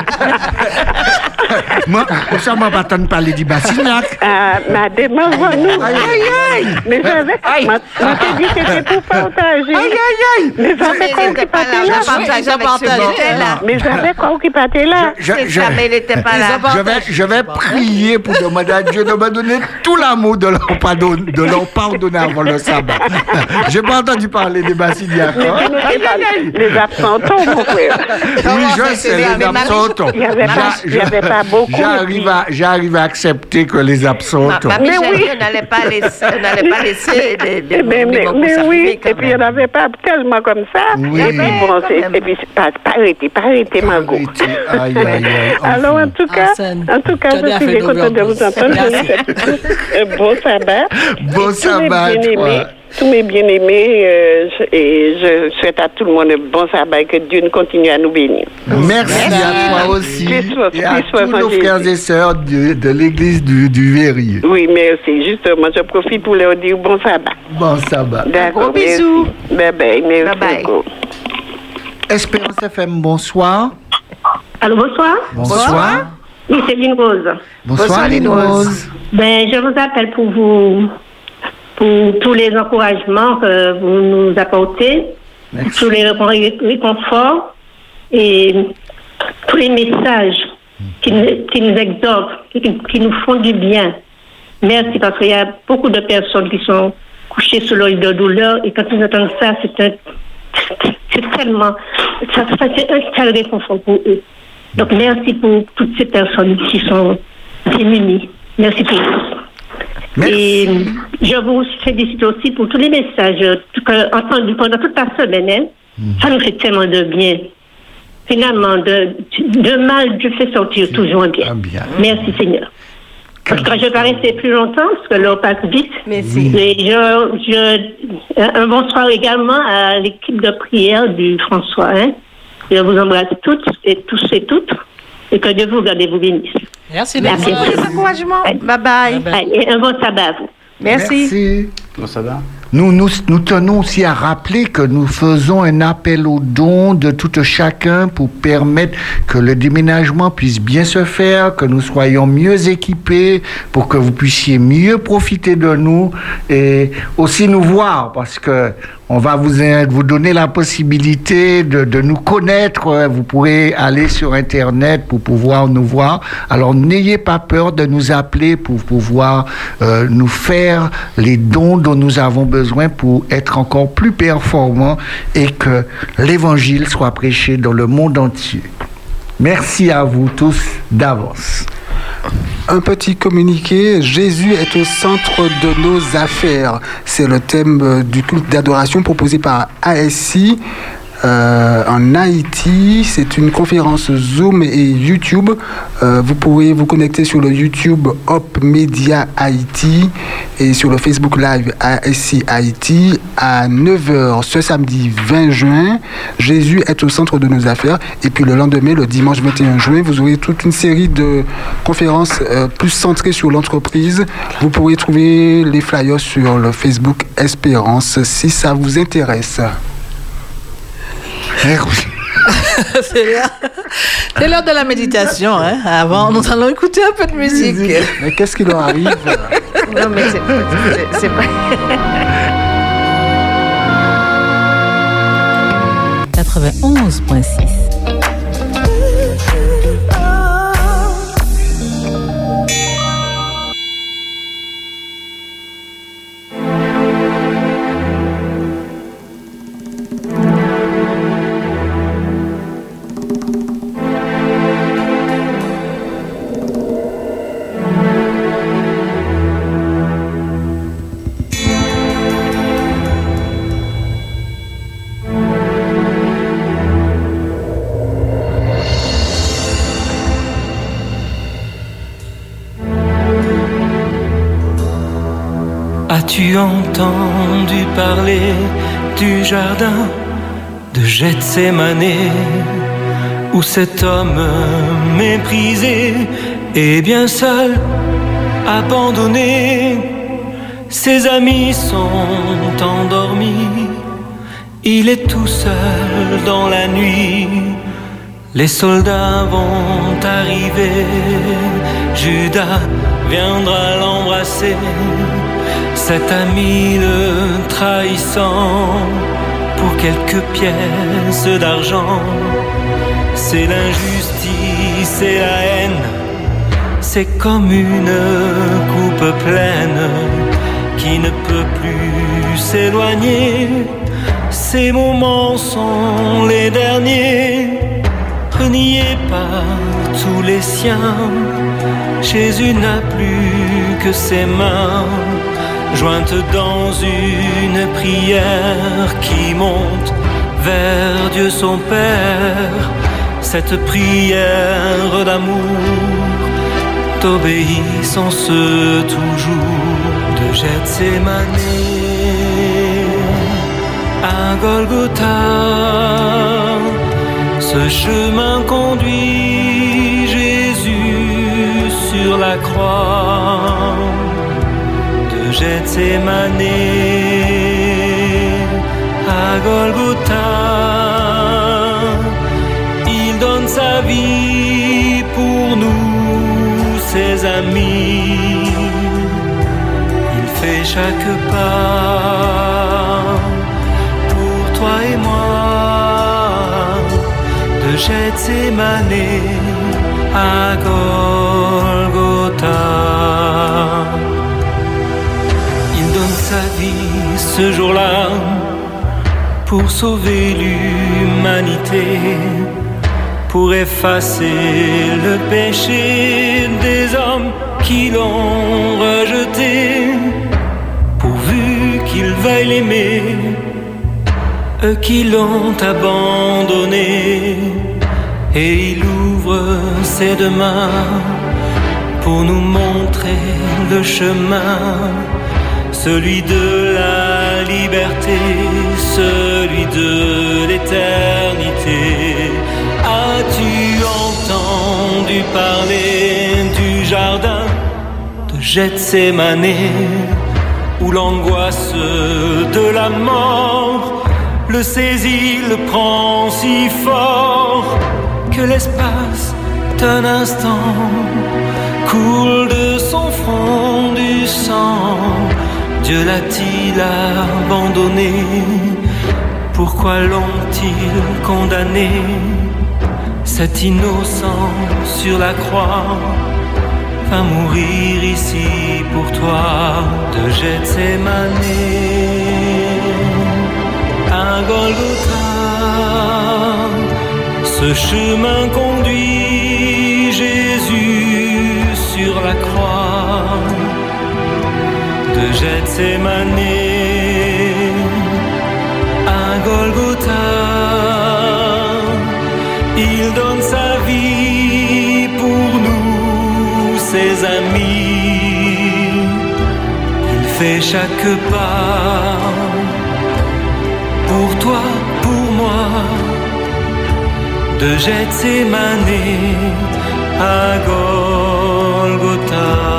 Moi, ça m'a pas entendu parler du Bassinac. Ah, ma demande, nous. Aïe, aïe, aïe. Mais j'avais. Aïe. M'a dit que c'était pour partager. Aïe, aïe, aïe. Mais j'avais quoi qui partait là. Je partageais là. Mais j'avais quoi qui partait là. Jamais il n'était pas là. Je vais prier pour demander à Dieu de me donner tout l'amour de leur pardonner avant le sabbat. J'ai pas entendu parler des Bassinac. Les absentons, mon frère. Oui, je sais, les absentons. Il n'y avait pas. Beaucoup, j'arrive, à, j'arrive à accepter que les absents... Ma, ma mais oui, on n'allait pas laisser... On n'allait pas laisser des, des, mais des mais, mais oui, et puis il n'y en avait pas tellement comme ça. Oui. Et puis, bon, c'est, et puis pas, pas arrêtez, pas arrêtez, Margot. Aïe, aïe, aïe. Alors, en tout cas, Arsène, en tout cas je suis contente de vous entendre. Bon sabbat. Bon sabbat, toi. Tous mes bien-aimés, euh, et je souhaite à tout le monde un bon sabbat, que Dieu nous continue à nous bénir. Merci, Merci à toi aussi. Plus soif, et plus à tous nos Jésus. Frères et sœurs de, de l'église du, du Verrier. Oui, merci. Justement, je profite pour leur dire bon sabbat. Bon sabbat. D'accord, bisous. Bye bye. Merci bye beaucoup. Bye. Espérance F M, bonsoir. Allô, bonsoir. Bonsoir. Bonsoir. Oui, c'est Lynn Rose. Bonsoir, bonsoir Lynn Rose. Ben, je vous appelle pour vous... pour tous les encouragements que vous nous apportez, merci. Tous les réconforts et tous les messages qui, qui nous exhortent, qui, qui nous font du bien. Merci, parce qu'il y a beaucoup de personnes qui sont couchées sous l'œil de douleur, et quand ils entendent ça, c'est, un, c'est tellement... Ça, c'est un tel réconfort pour eux. Donc, merci pour toutes ces personnes qui sont démunies. Merci pour vous. Merci. Et je vous félicite aussi pour tous les messages entendus pendant toute la semaine. Hein. Mmh. Ça nous fait tellement de bien. Finalement, de, de mal, Dieu fait sortir c'est toujours bien. bien. Merci Seigneur. Parce que je vais rester plus longtemps, parce que l'heure passe vite. Merci. Et je, je, un bonsoir également à l'équipe de prière du François. Hein. Je vous embrasse toutes et tous et toutes. Et que Dieu vous garde et vous bénisse. Merci, merci beaucoup. Merci pour les encouragements. Bye bye. Et un bon sabbat à vous. Merci. Merci. Bon sabbat. Nous, nous, nous tenons aussi à rappeler que nous faisons un appel au don de tout chacun pour permettre que le déménagement puisse bien se faire, que nous soyons mieux équipés, pour que vous puissiez mieux profiter de nous et aussi nous voir, parce que on va vous, vous donner la possibilité de, de nous connaître. Vous pourrez aller sur Internet pour pouvoir nous voir. Alors, n'ayez pas peur de nous appeler pour pouvoir euh, nous faire les dons dont nous avons besoin pour être encore plus performants et que l'Évangile soit prêché dans le monde entier. Merci à vous tous d'avance. Un petit communiqué, Jésus est au centre de nos affaires. C'est le thème du culte d'adoration proposé par A S I euh, en Haïti. C'est une conférence Zoom et YouTube. Euh, vous pouvez vous connecter sur le YouTube Hop Media Haïti et sur le Facebook Live A S I Haïti à neuf heures ce samedi vingt juin. Jésus est au centre de nos affaires. Et puis le lendemain, le dimanche vingt et un juin, vous aurez toute une série de conférences euh, plus centrées sur l'entreprise. Vous pourrez trouver les flyers sur le Facebook Espérance si ça vous intéresse. C'est l'heure. C'est l'heure de la méditation. Hein. Avant, nous allons écouter un peu de musique. Mais qu'est-ce qui leur arrive? Non, mais c'est, c'est, c'est pas. quatre-vingt-onze virgule six. As-tu entendu parler du jardin de Gethsémané, où cet homme méprisé est bien seul, abandonné? Ses amis sont endormis, il est tout seul dans la nuit. Les soldats vont arriver, Judas viendra l'embrasser. Cet ami le trahissant pour quelques pièces d'argent. C'est l'injustice et la haine, c'est comme une coupe pleine qui ne peut plus s'éloigner. Ces moments sont les derniers, reniés par tous les siens. Jésus n'a plus que ses mains jointe dans une prière qui monte vers Dieu son Père. Cette prière d'amour d'obéissance toujours de Gethsémané. à Golgotha, ce chemin conduit Jésus sur la croix. De Gethsémane à Golgotha, il donne sa vie pour nous, ses amis. Fais chaque pas pour toi et moi, de Gethsémane à Golgotha. Il donne sa vie ce jour-là pour sauver l'humanité, pour effacer le péché des hommes qui l'ont rejeté. Qu'ils veuillent l'aimer, eux qui l'ont abandonné, et il ouvre ses deux mains pour nous montrer le chemin, celui de la liberté, celui de l'éternité. As-tu entendu parler du jardin de Gethsémane, où l'angoisse de la mort le saisit, le prend si fort que l'espace d'un instant coule de son front du sang. Dieu l'a-t-il abandonné? Pourquoi l'ont-ils condamné? Cet innocent sur la croix à mourir ici pour toi, de Gethsémane à Golgotha. Ce chemin conduit Jésus sur la croix, de Gethsémane à Golgotha. Il donne sa vie pour nous, ses amis. Il fait chaque pas pour toi, pour moi, de Gethsémane à Golgotha.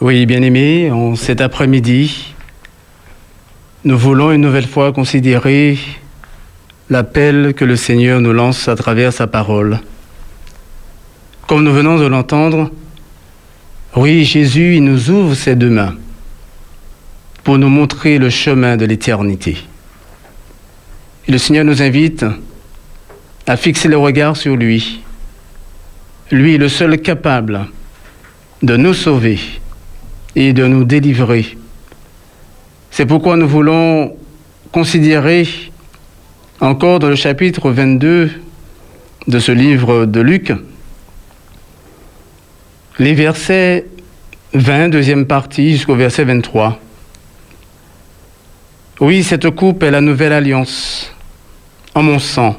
Oui, bien-aimés, en cet après-midi, nous voulons une nouvelle fois considérer l'appel que le Seigneur nous lance à travers sa parole. Comme nous venons de l'entendre, oui, Jésus, il nous ouvre ses deux mains pour nous montrer le chemin de l'éternité. Et le Seigneur nous invite à fixer le regard sur lui, lui, le seul capable de nous sauver, et de nous délivrer. C'est pourquoi nous voulons considérer encore dans le chapitre vingt-deux de ce livre de Luc, les versets vingt, deuxième partie, jusqu'au verset vingt-trois. Oui, cette coupe est la nouvelle alliance en mon sang,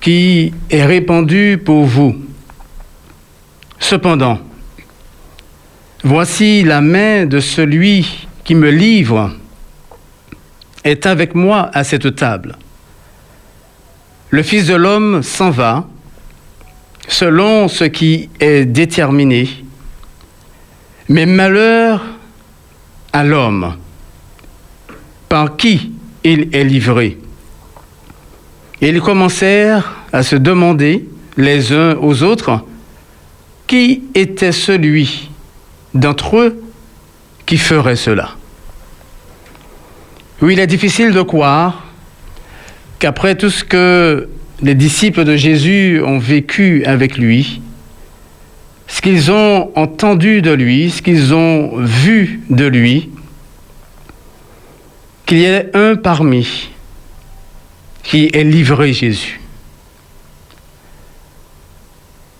qui est répandue pour vous. Cependant, voici la main de celui qui me livre est avec moi à cette table. Le Fils de l'homme s'en va, selon ce qui est déterminé, mais malheur à l'homme, par qui il est livré. Et ils commencèrent à se demander les uns aux autres qui était celui d'entre eux qui ferait cela. Oui, il est difficile de croire qu'après tout ce que les disciples de Jésus ont vécu avec lui, ce qu'ils ont entendu de lui, ce qu'ils ont vu de lui, qu'il y ait un parmi qui ait livré Jésus.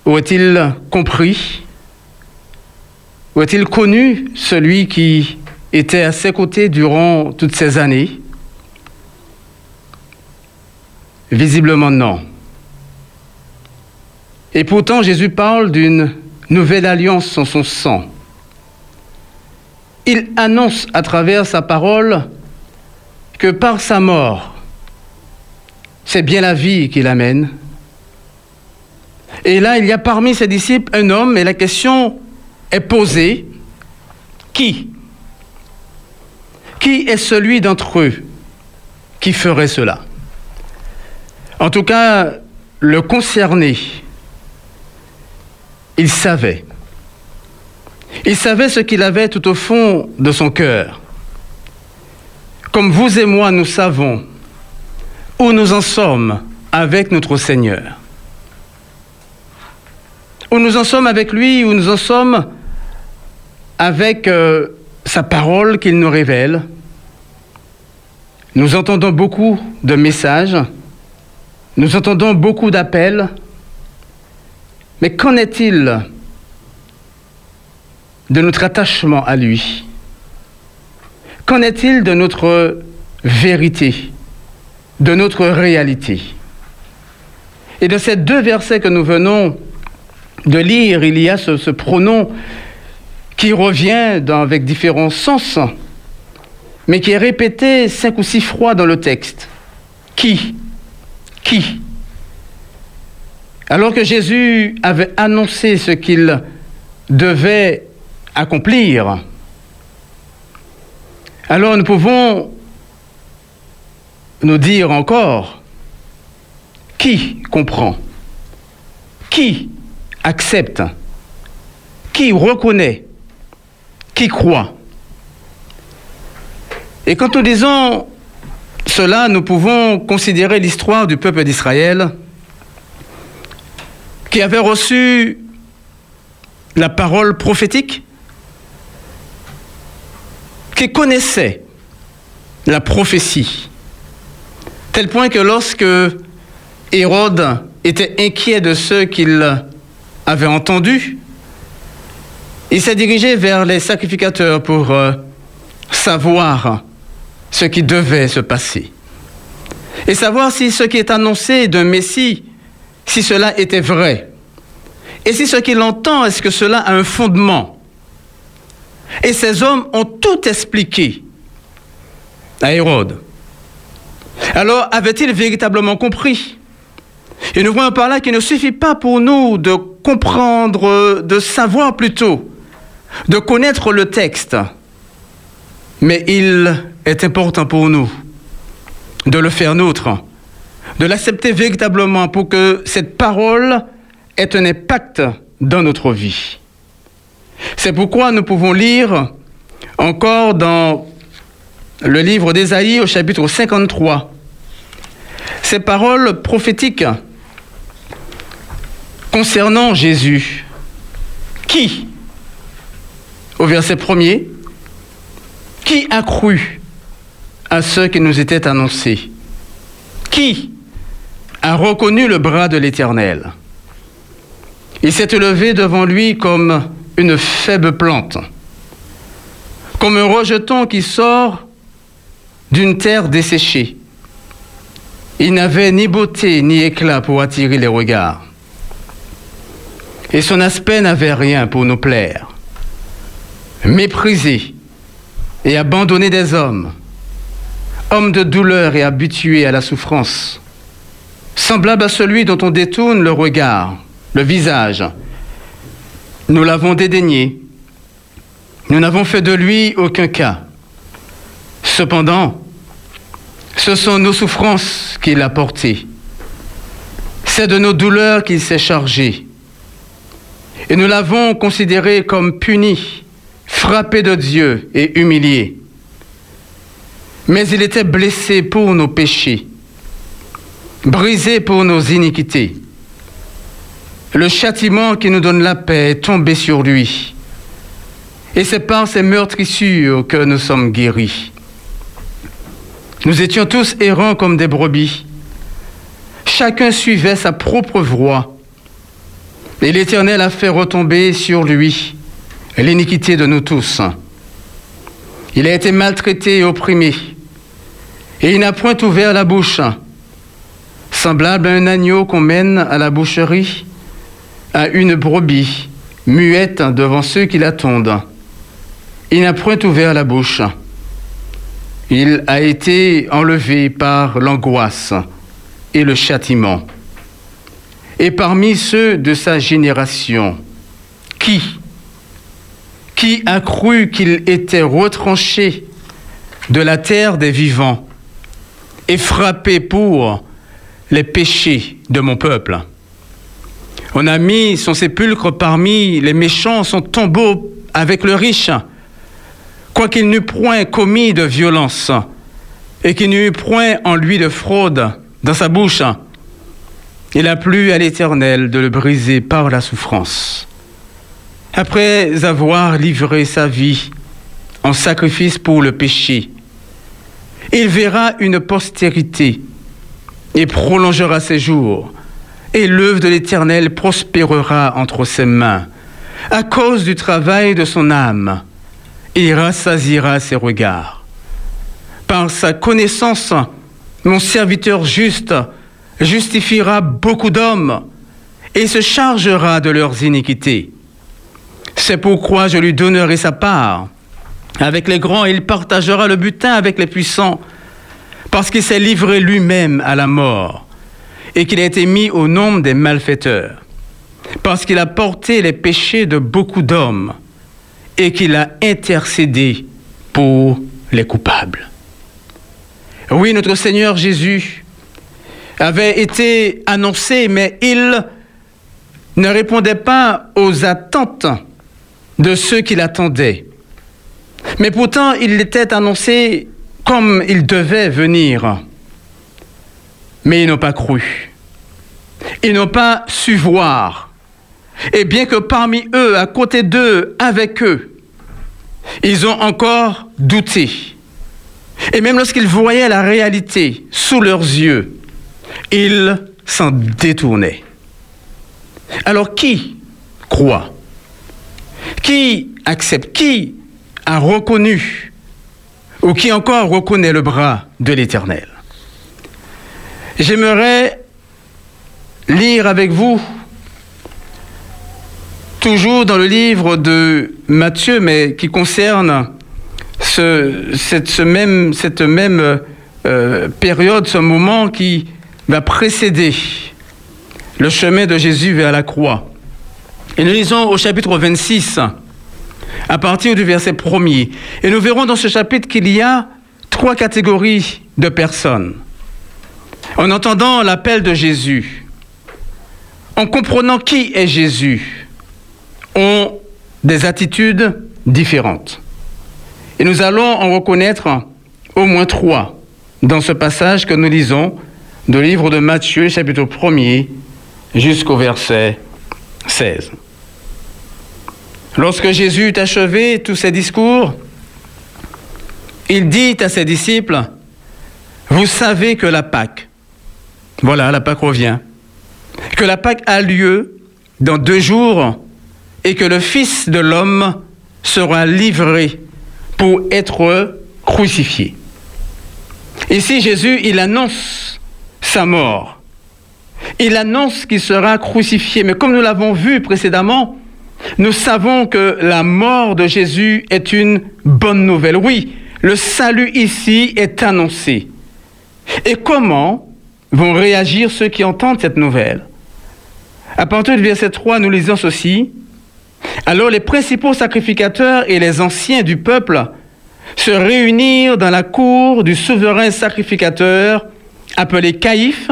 Où est-il compris? Où est-il connu celui qui était à ses côtés durant toutes ces années? Visiblement non. Et pourtant, Jésus parle d'une nouvelle alliance en son sang. Il annonce à travers sa parole que par sa mort, c'est bien la vie qu'il amène. Et là, il y a parmi ses disciples un homme, et la question est posée, qui ? Qui est celui d'entre eux qui ferait cela ? En tout cas, le concerné, il savait. Il savait ce qu'il avait tout au fond de son cœur. Comme vous et moi, nous savons où nous en sommes avec notre Seigneur. Où nous en sommes avec lui, où nous en sommes avec euh, sa parole qu'il nous révèle. Nous entendons beaucoup de messages. Nous entendons beaucoup d'appels, mais qu'en est-il de notre attachement à lui? Qu'en est-il de notre vérité, de notre réalité? Et dans ces deux versets que nous venons de lire, il y a ce, ce pronom qui revient dans, avec différents sens, mais qui est répété cinq ou six fois dans le texte. Qui ? Qui ? Alors que Jésus avait annoncé ce qu'il devait accomplir, alors nous pouvons nous dire encore, qui comprend ? Qui accepte ? Qui reconnaît ? Qui croit ? Et quand nous disons cela, nous pouvons considérer l'histoire du peuple d'Israël qui avait reçu la parole prophétique, qui connaissait la prophétie, tel point que lorsque Hérode était inquiet de ce qu'il avait entendu, il s'est dirigé vers les sacrificateurs pour euh, savoir ce qui devait se passer. Et savoir si ce qui est annoncé d'un Messie, si cela était vrai. Et si ce qu'il entend, est-ce que cela a un fondement? Et ces hommes ont tout expliqué à Hérode. Alors, avait-il véritablement compris? Et nous voyons par là qu'il ne suffit pas pour nous de comprendre, de savoir plutôt, de connaître le texte. Mais il est important pour nous de le faire nôtre, de l'accepter véritablement pour que cette parole ait un impact dans notre vie. C'est pourquoi nous pouvons lire encore dans le livre d'Ésaïe au chapitre cinquante-trois ces paroles prophétiques concernant Jésus. Qui au verset premier, « Qui a cru à ce qui nous était annoncé? Qui a reconnu le bras de l'Éternel? Il s'est levé devant lui comme une faible plante, comme un rejeton qui sort d'une terre desséchée. Il n'avait ni beauté ni éclat pour attirer les regards. Et son aspect n'avait rien pour nous plaire. Méprisé et abandonné des hommes, homme de douleur et habitué à la souffrance, semblable à celui dont on détourne le regard, le visage, nous l'avons dédaigné. Nous n'avons fait de lui aucun cas. Cependant, ce sont nos souffrances qu'il a portées. C'est de nos douleurs qu'il s'est chargé. Et nous l'avons considéré comme puni, frappé de Dieu et humilié. Mais il était blessé pour nos péchés, brisé pour nos iniquités. Le châtiment qui nous donne la paix est tombé sur lui. Et c'est par ses meurtrissures que nous sommes guéris. Nous étions tous errants comme des brebis. Chacun suivait sa propre voie. Et l'Éternel a fait retomber sur lui l'iniquité de nous tous. Il a été maltraité et opprimé, et il n'a point ouvert la bouche. Semblable à un agneau qu'on mène à la boucherie, à une brebis, muette devant ceux qui l'attendent, il n'a point ouvert la bouche. Il a été enlevé par l'angoisse et le châtiment. Et parmi ceux de sa génération, qui, qui a cru qu'il était retranché de la terre des vivants et frappé pour les péchés de mon peuple? On a mis son sépulcre parmi les méchants, son tombeau avec le riche, quoiqu'il n'eût point commis de violence et qu'il n'eût point en lui de fraude dans sa bouche. Il a plu à l'Éternel de le briser par la souffrance. Après avoir livré sa vie en sacrifice pour le péché, il verra une postérité et prolongera ses jours, et l'œuvre de l'Éternel prospérera entre ses mains. À cause du travail de son âme, il rassasira ses regards. Par sa connaissance, mon serviteur juste justifiera beaucoup d'hommes et se chargera de leurs iniquités. C'est pourquoi je lui donnerai sa part. Avec les grands, il partagera le butin avec les puissants, parce qu'il s'est livré lui-même à la mort et qu'il a été mis au nombre des malfaiteurs, parce qu'il a porté les péchés de beaucoup d'hommes et qu'il a intercédé pour les coupables. Oui, notre Seigneur Jésus avait été annoncé, mais il ne répondait pas aux attentes de ceux qui l'attendaient. Mais pourtant, il était annoncé comme il devait venir. Mais ils n'ont pas cru. Ils n'ont pas su voir. Et bien que parmi eux, à côté d'eux, avec eux, ils ont encore douté. Et même lorsqu'ils voyaient la réalité sous leurs yeux, ils s'en détournaient. Alors qui croit? Qui accepte? Qui a reconnu ou qui encore reconnaît le bras de l'Éternel? J'aimerais lire avec vous, toujours dans le livre de Matthieu, mais qui concerne ce, cette, ce même, cette même euh, période, ce moment qui va précéder le chemin de Jésus vers la croix. Et nous lisons au chapitre vingt-six, à partir du verset premier. Et nous verrons dans ce chapitre qu'il y a trois catégories de personnes. En entendant l'appel de Jésus, en comprenant qui est Jésus, ont des attitudes différentes. Et nous allons en reconnaître au moins trois dans ce passage que nous lisons du livre de Matthieu, chapitre premier, jusqu'au verset seize. Lorsque Jésus eut achevé tous ses discours, il dit à ses disciples, « Vous savez que la Pâque, voilà, la Pâque revient, que la Pâque a lieu dans deux jours et que le Fils de l'homme sera livré pour être crucifié. » Ici, Jésus, il annonce sa mort. Il annonce qu'il sera crucifié. Mais comme nous l'avons vu précédemment, nous savons que la mort de Jésus est une bonne nouvelle. Oui, le salut ici est annoncé. Et comment vont réagir ceux qui entendent cette nouvelle? À partir du verset trois, nous lisons ceci. « Alors les principaux sacrificateurs et les anciens du peuple se réunirent dans la cour du souverain sacrificateur appelé Caïphe,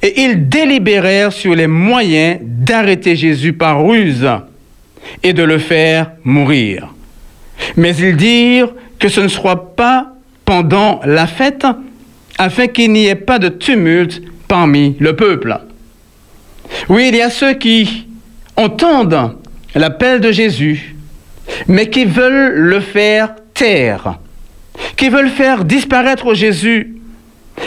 et ils délibérèrent sur les moyens d'arrêter Jésus par ruse et de le faire mourir. Mais ils dirent que ce ne soit pas pendant la fête, afin qu'il n'y ait pas de tumulte parmi le peuple. » Oui, il y a ceux qui entendent l'appel de Jésus, mais qui veulent le faire taire, qui veulent faire disparaître Jésus.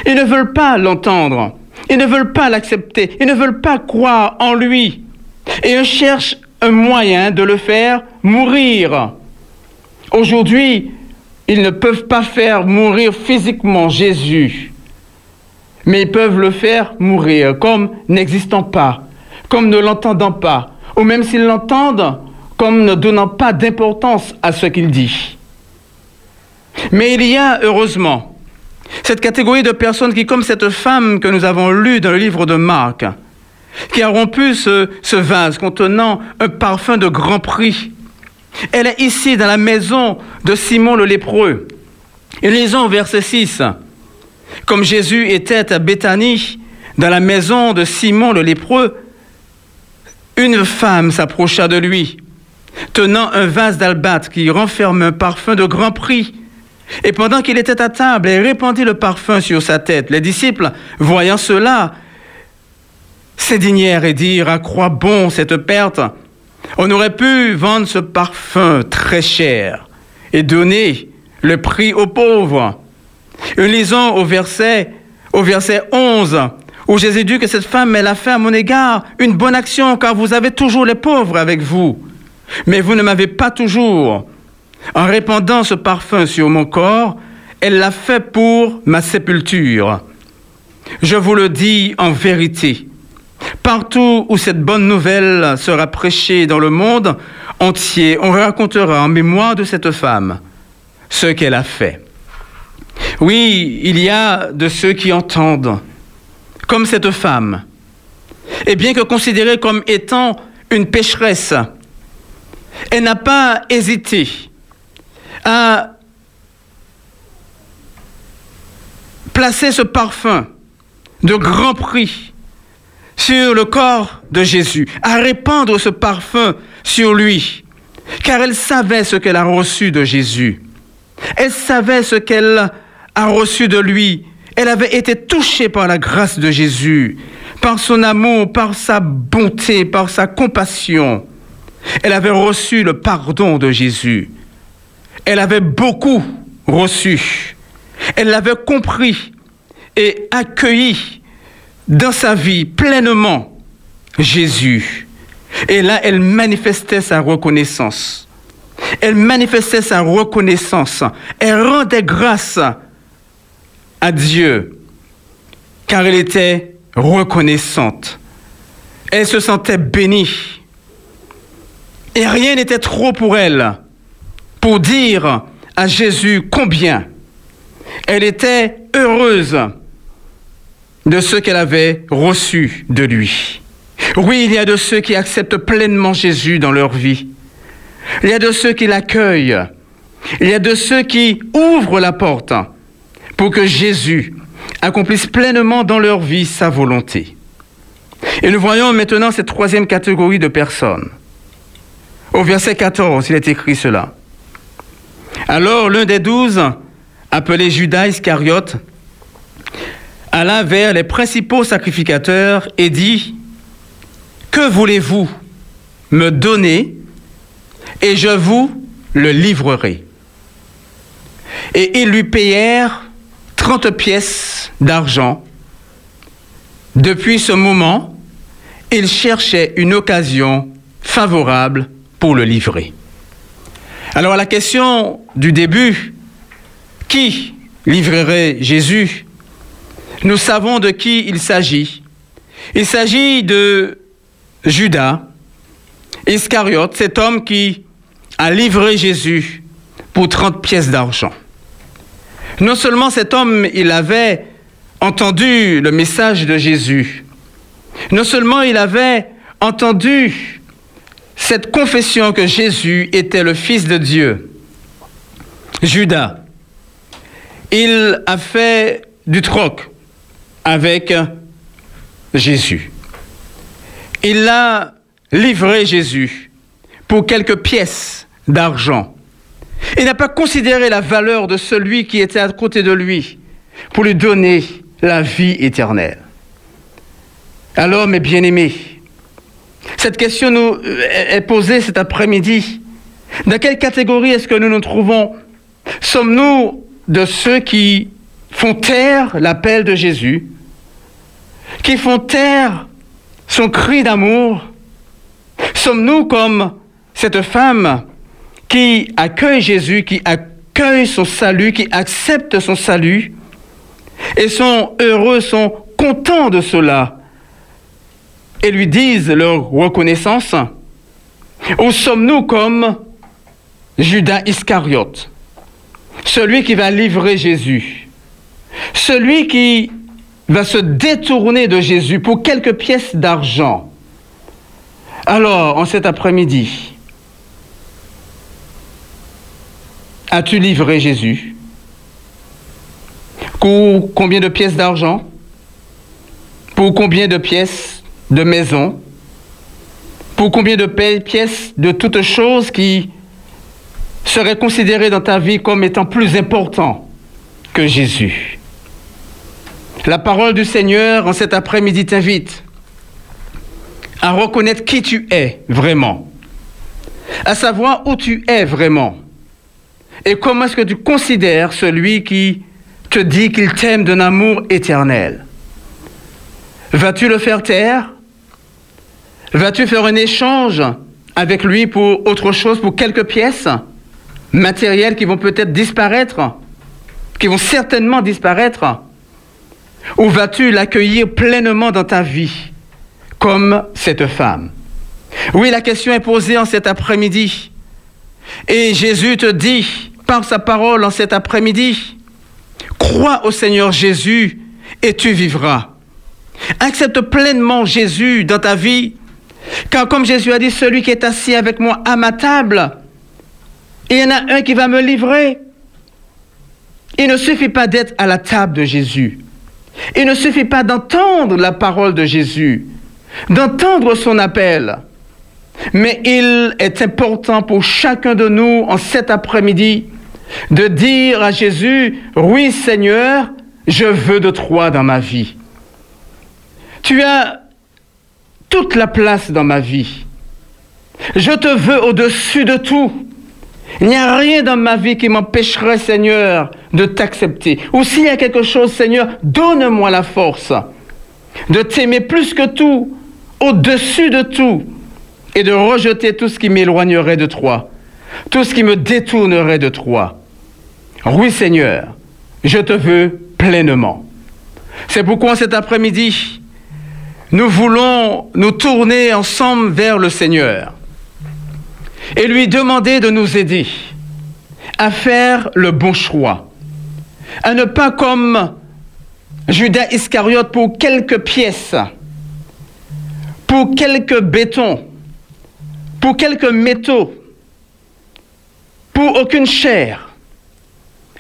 Ils ne veulent pas l'entendre, ils ne veulent pas l'accepter, ils ne veulent pas croire en lui. Et ils cherchent un moyen de le faire mourir. Aujourd'hui, ils ne peuvent pas faire mourir physiquement Jésus, mais ils peuvent le faire mourir comme n'existant pas, comme ne l'entendant pas, ou même s'ils l'entendent, comme ne donnant pas d'importance à ce qu'il dit. Mais il y a, heureusement, cette catégorie de personnes qui, comme cette femme que nous avons lue dans le livre de Marc, qui a rompu ce, ce vase contenant un parfum de grand prix. Elle est ici, dans la maison de Simon le lépreux. Et lisons verset six. « Comme Jésus était à Béthanie, dans la maison de Simon le lépreux, une femme s'approcha de lui, tenant un vase d'albâtre qui renfermait un parfum de grand prix. Et pendant qu'il était à table, elle répandit le parfum sur sa tête. Les disciples, voyant cela, s'indignèrent et dirent « À quoi bon cette perte ? On aurait pu vendre ce parfum très cher et donner le prix aux pauvres. » Lisons au verset, au verset onze. Où Jésus dit que cette femme, elle a fait à mon égard une bonne action, car vous avez toujours les pauvres avec vous, mais vous ne m'avez pas toujours. En répandant ce parfum sur mon corps, elle l'a fait pour ma sépulture. Je vous le dis en vérité, partout où cette bonne nouvelle sera prêchée dans le monde entier, on racontera en mémoire de cette femme ce qu'elle a fait. Oui, il y a de ceux qui entendent, comme cette femme, et bien que considérée comme étant une pécheresse, elle n'a pas hésité à placer ce parfum de grand prix sur le corps de Jésus, à répandre ce parfum sur lui, car elle savait ce qu'elle a reçu de Jésus. Elle savait ce qu'elle a reçu de lui. Elle avait été touchée par la grâce de Jésus, par son amour, par sa bonté, par sa compassion. Elle avait reçu le pardon de Jésus. Elle avait beaucoup reçu. Elle l'avait compris et accueilli dans sa vie pleinement Jésus. Et là, elle manifestait sa reconnaissance. Elle manifestait sa reconnaissance. Elle rendait grâce à Dieu, car elle était reconnaissante. Elle se sentait bénie. Et rien n'était trop pour elle, pour dire à Jésus combien elle était heureuse de ce qu'elle avait reçu de lui. Oui, il y a de ceux qui acceptent pleinement Jésus dans leur vie. Il y a de ceux qui l'accueillent. Il y a de ceux qui ouvrent la porte pour que Jésus accomplisse pleinement dans leur vie sa volonté. Et nous voyons maintenant cette troisième catégorie de personnes. Au verset quatorze, il est écrit cela. Alors l'un des douze, appelé Judas Iscariote, alla vers les principaux sacrificateurs et dit « Que voulez-vous me donner et je vous le livrerai. » Et ils lui payèrent trente pièces d'argent. Depuis ce moment, ils cherchaient une occasion favorable pour le livrer. Alors à la question du début, qui livrerait Jésus? Nous savons de qui il s'agit. Il s'agit de Judas Iscariote, cet homme qui a livré Jésus pour trente pièces d'argent. Non seulement cet homme, il avait entendu le message de Jésus, non seulement il avait entendu cette confession que Jésus était le Fils de Dieu. Judas, il a fait du troc avec Jésus. Il a livré Jésus pour quelques pièces d'argent. Il n'a pas considéré la valeur de celui qui était à côté de lui pour lui donner la vie éternelle. Alors, mes bien-aimés, cette question nous est posée cet après-midi. Dans quelle catégorie est-ce que nous nous trouvons? Sommes-nous de ceux qui font taire l'appel de Jésus, qui font taire son cri d'amour? Sommes-nous comme cette femme qui accueille Jésus, qui accueille son salut, qui accepte son salut, et sont heureux, sont contents de cela, et lui disent leur reconnaissance? Ou sommes-nous comme Judas Iscariote, celui qui va livrer Jésus, celui qui va se détourner de Jésus pour quelques pièces d'argent? Alors, en cet après-midi, as-tu livré Jésus? Pour combien de pièces d'argent? Pour combien de pièces de maison? Pour combien de pièces de toutes choses qui seraient considérées dans ta vie comme étant plus important que Jésus? La parole du Seigneur en cet après-midi t'invite à reconnaître qui tu es vraiment, à savoir où tu es vraiment. Et comment est-ce que tu considères celui qui te dit qu'il t'aime d'un amour éternel? Vas-tu le faire taire? Vas-tu faire un échange avec lui pour autre chose, pour quelques pièces matérielles qui vont peut-être disparaître, qui vont certainement disparaître? Ou vas-tu l'accueillir pleinement dans ta vie, comme cette femme? Oui, la question est posée en cet après-midi. Et Jésus te dit, par sa parole en cet après-midi, crois au Seigneur Jésus et tu vivras. Accepte pleinement Jésus dans ta vie, car comme Jésus a dit, celui qui est assis avec moi à ma table, il y en a un qui va me livrer. Il ne suffit pas d'être à la table de Jésus. Il ne suffit pas d'entendre la parole de Jésus, d'entendre son appel. Mais il est important pour chacun de nous, en cet après-midi, de dire à Jésus, « Oui, Seigneur, je veux de toi dans ma vie. Tu as toute la place dans ma vie. Je te veux au-dessus de tout. Il n'y a rien dans ma vie qui m'empêcherait, Seigneur, de t'accepter. Ou s'il y a quelque chose, Seigneur, donne-moi la force de t'aimer plus que tout, au-dessus de tout. » et de rejeter tout ce qui m'éloignerait de toi, tout ce qui me détournerait de toi. Oui, Seigneur, je te veux pleinement. » C'est pourquoi cet après-midi, nous voulons nous tourner ensemble vers le Seigneur et lui demander de nous aider à faire le bon choix, à ne pas comme Judas Iscariote pour quelques pièces, pour quelques bétons, pour quelques métaux, pour aucune chair,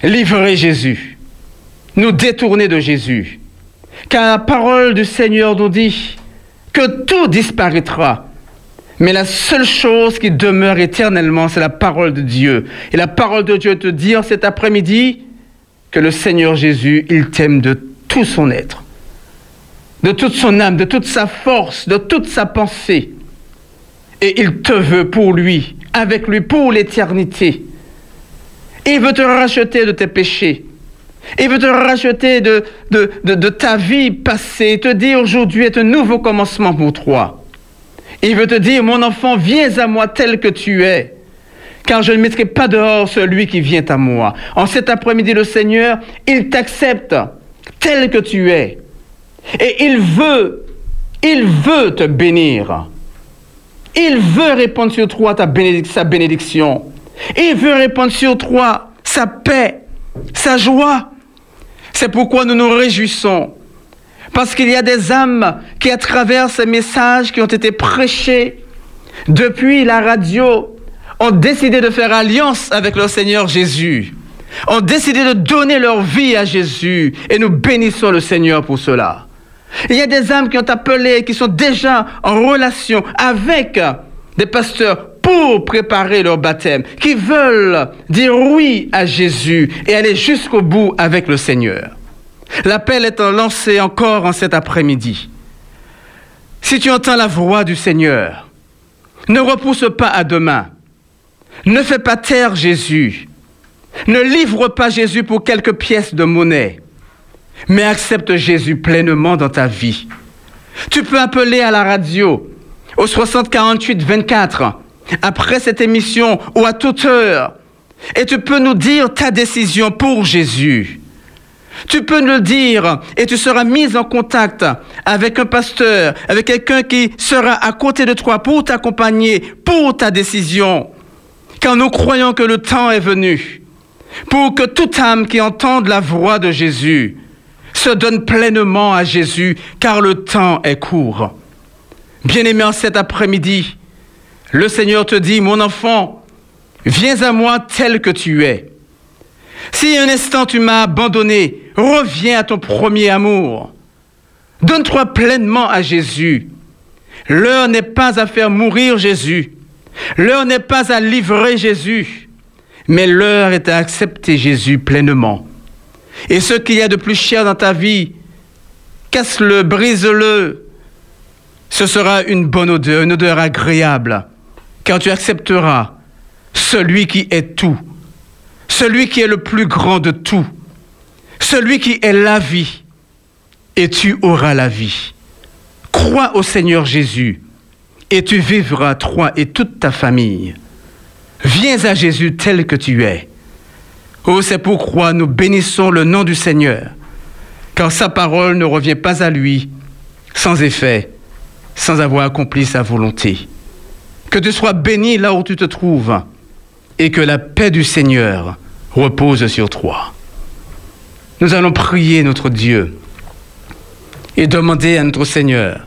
livrer Jésus, nous détourner de Jésus. Car la parole du Seigneur nous dit que tout disparaîtra, mais la seule chose qui demeure éternellement, c'est la parole de Dieu. Et la parole de Dieu te dit en cet après-midi que le Seigneur Jésus, il t'aime de tout son être, de toute son âme, de toute sa force, de toute sa pensée. Et il te veut pour lui avec lui pour l'éternité. Il veut te racheter de tes péchés. Il veut te racheter de, de, de, de ta vie passée. Il te dit aujourd'hui est un nouveau commencement pour toi. Il veut te dire, mon enfant, viens à moi tel que tu es, car je ne mettrai pas dehors celui qui vient à moi. En cet après-midi, le Seigneur, il t'accepte tel que tu es. Et il veut, il veut te bénir. Il veut répandre sur toi ta bénédic- sa bénédiction. Il veut répandre sur toi sa paix, sa joie. C'est pourquoi nous nous réjouissons. Parce qu'il y a des âmes qui, à travers ces messages qui ont été prêchés depuis la radio, ont décidé de faire alliance avec leur Seigneur Jésus, ont décidé de donner leur vie à Jésus, et nous bénissons le Seigneur pour cela. Il y a des âmes qui ont appelé, qui sont déjà en relation avec des pasteurs pour préparer leur baptême, qui veulent dire oui à Jésus et aller jusqu'au bout avec le Seigneur. L'appel est lancé encore en cet après-midi. Si tu entends la voix du Seigneur, ne repousse pas à demain. Ne fais pas taire Jésus. Ne livre pas Jésus pour quelques pièces de monnaie, mais accepte Jésus pleinement dans ta vie. Tu peux appeler à la radio au soixante quarante-huit vingt-quatre après cette émission ou à toute heure, et tu peux nous dire ta décision pour Jésus. Tu peux nous le dire et tu seras mis en contact avec un pasteur, avec quelqu'un qui sera à côté de toi pour t'accompagner, pour ta décision. Car nous croyons que le temps est venu pour que toute âme qui entende la voix de Jésus se donne pleinement à Jésus, car le temps est court. Bien-aimé, en cet après-midi, le Seigneur te dit, mon enfant, viens à moi tel que tu es. Si un instant tu m'as abandonné, reviens à ton premier amour. Donne-toi pleinement à Jésus. L'heure n'est pas à faire mourir Jésus. L'heure n'est pas à livrer Jésus. Mais l'heure est à accepter Jésus pleinement. Et ce qu'il y a de plus cher dans ta vie, casse-le, brise-le. Ce sera une bonne odeur, une odeur agréable, car tu accepteras celui qui est tout. Celui qui est le plus grand de tout, celui qui est la vie, et tu auras la vie. Crois au Seigneur Jésus, et tu vivras, toi et toute ta famille. Viens à Jésus tel que tu es. Oh, c'est pourquoi nous bénissons le nom du Seigneur, car sa parole ne revient pas à lui sans effet, sans avoir accompli sa volonté. Que tu sois béni là où tu te trouves, et que la paix du Seigneur repose sur toi. Nous allons prier notre Dieu et demander à notre Seigneur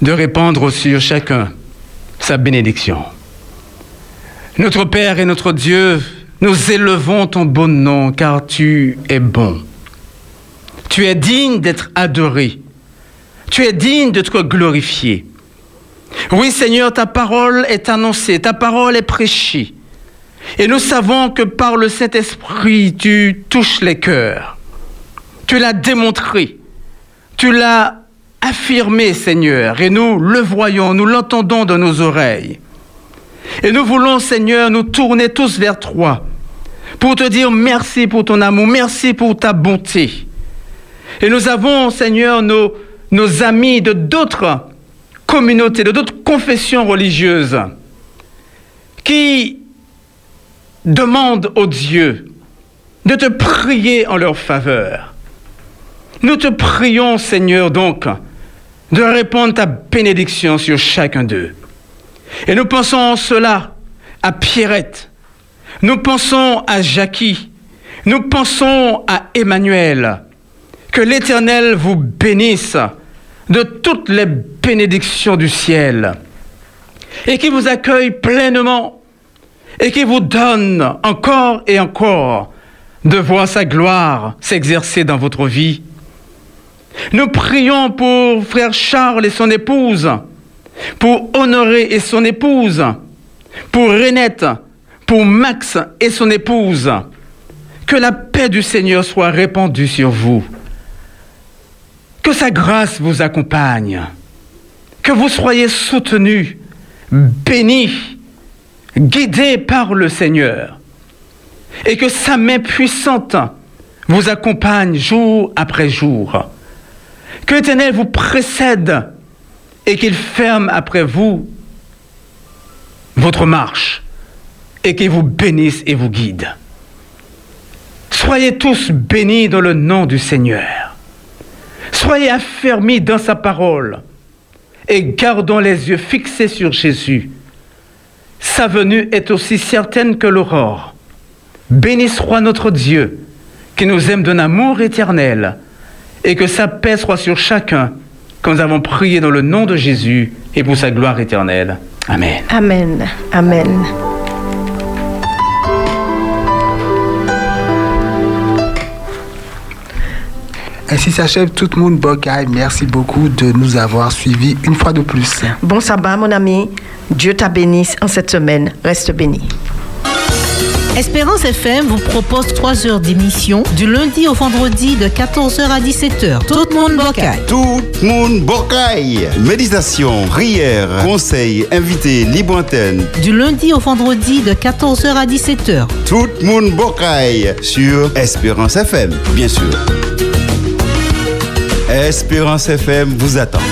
de répandre sur chacun sa bénédiction. Notre Père et notre Dieu, nous élevons ton bon nom, car tu es bon. Tu es digne d'être adoré. Tu es digne d'être glorifié. Oui, Seigneur, ta parole est annoncée, ta parole est prêchée. Et nous savons que par le Saint-Esprit, tu touches les cœurs. Tu l'as démontré, tu l'as affirmé, Seigneur, et nous le voyons, nous l'entendons de nos oreilles. Et nous voulons, Seigneur, nous tourner tous vers toi pour te dire merci pour ton amour, merci pour ta bonté. Et nous avons, Seigneur, nos, nos amis de d'autres communautés, de d'autres confessions religieuses qui demandent au Dieu de te prier en leur faveur. Nous te prions, Seigneur, donc, de répandre ta bénédiction sur chacun d'eux. Et nous pensons en cela à Pierrette, nous pensons à Jackie, nous pensons à Emmanuel. Que l'Éternel vous bénisse de toutes les bénédictions du ciel, et qui vous accueille pleinement, et qui vous donne encore et encore de voir sa gloire s'exercer dans votre vie. Nous prions pour frère Charles et son épouse, pour Honoré et son épouse, pour Renette, pour Max et son épouse. Que la paix du Seigneur soit répandue sur vous. Que sa grâce vous accompagne, que vous soyez soutenus, bénis, guidés par le Seigneur, et que sa main puissante vous accompagne jour après jour, que l'Éternel vous précède et qu'il ferme après vous votre marche et qu'il vous bénisse et vous guide. Soyez tous bénis dans le nom du Seigneur. Soyez affermis dans sa parole et gardons les yeux fixés sur Jésus. Sa venue est aussi certaine que l'aurore. Béni soit notre Dieu, qui nous aime d'un amour éternel, et que sa paix soit sur chacun, quand nous avons prié dans le nom de Jésus, et pour sa gloire éternelle. Amen. Amen. Amen. Ainsi s'achève Tout Moun Boké. Merci beaucoup de nous avoir suivis une fois de plus. Bon sabbat, mon ami. Dieu t'a bénisse en cette semaine. Reste béni. Espérance F M vous propose trois heures d'émission du lundi au vendredi de quatorze heures à dix-sept heures. Tout Moun Boké. Tout Moun Boké. Méditation, prière, conseils, invités, libre antenne. Du lundi au vendredi de quatorze heures à dix-sept heures. Tout Moun Boké sur Espérance F M, bien sûr. Espérance F M vous attend.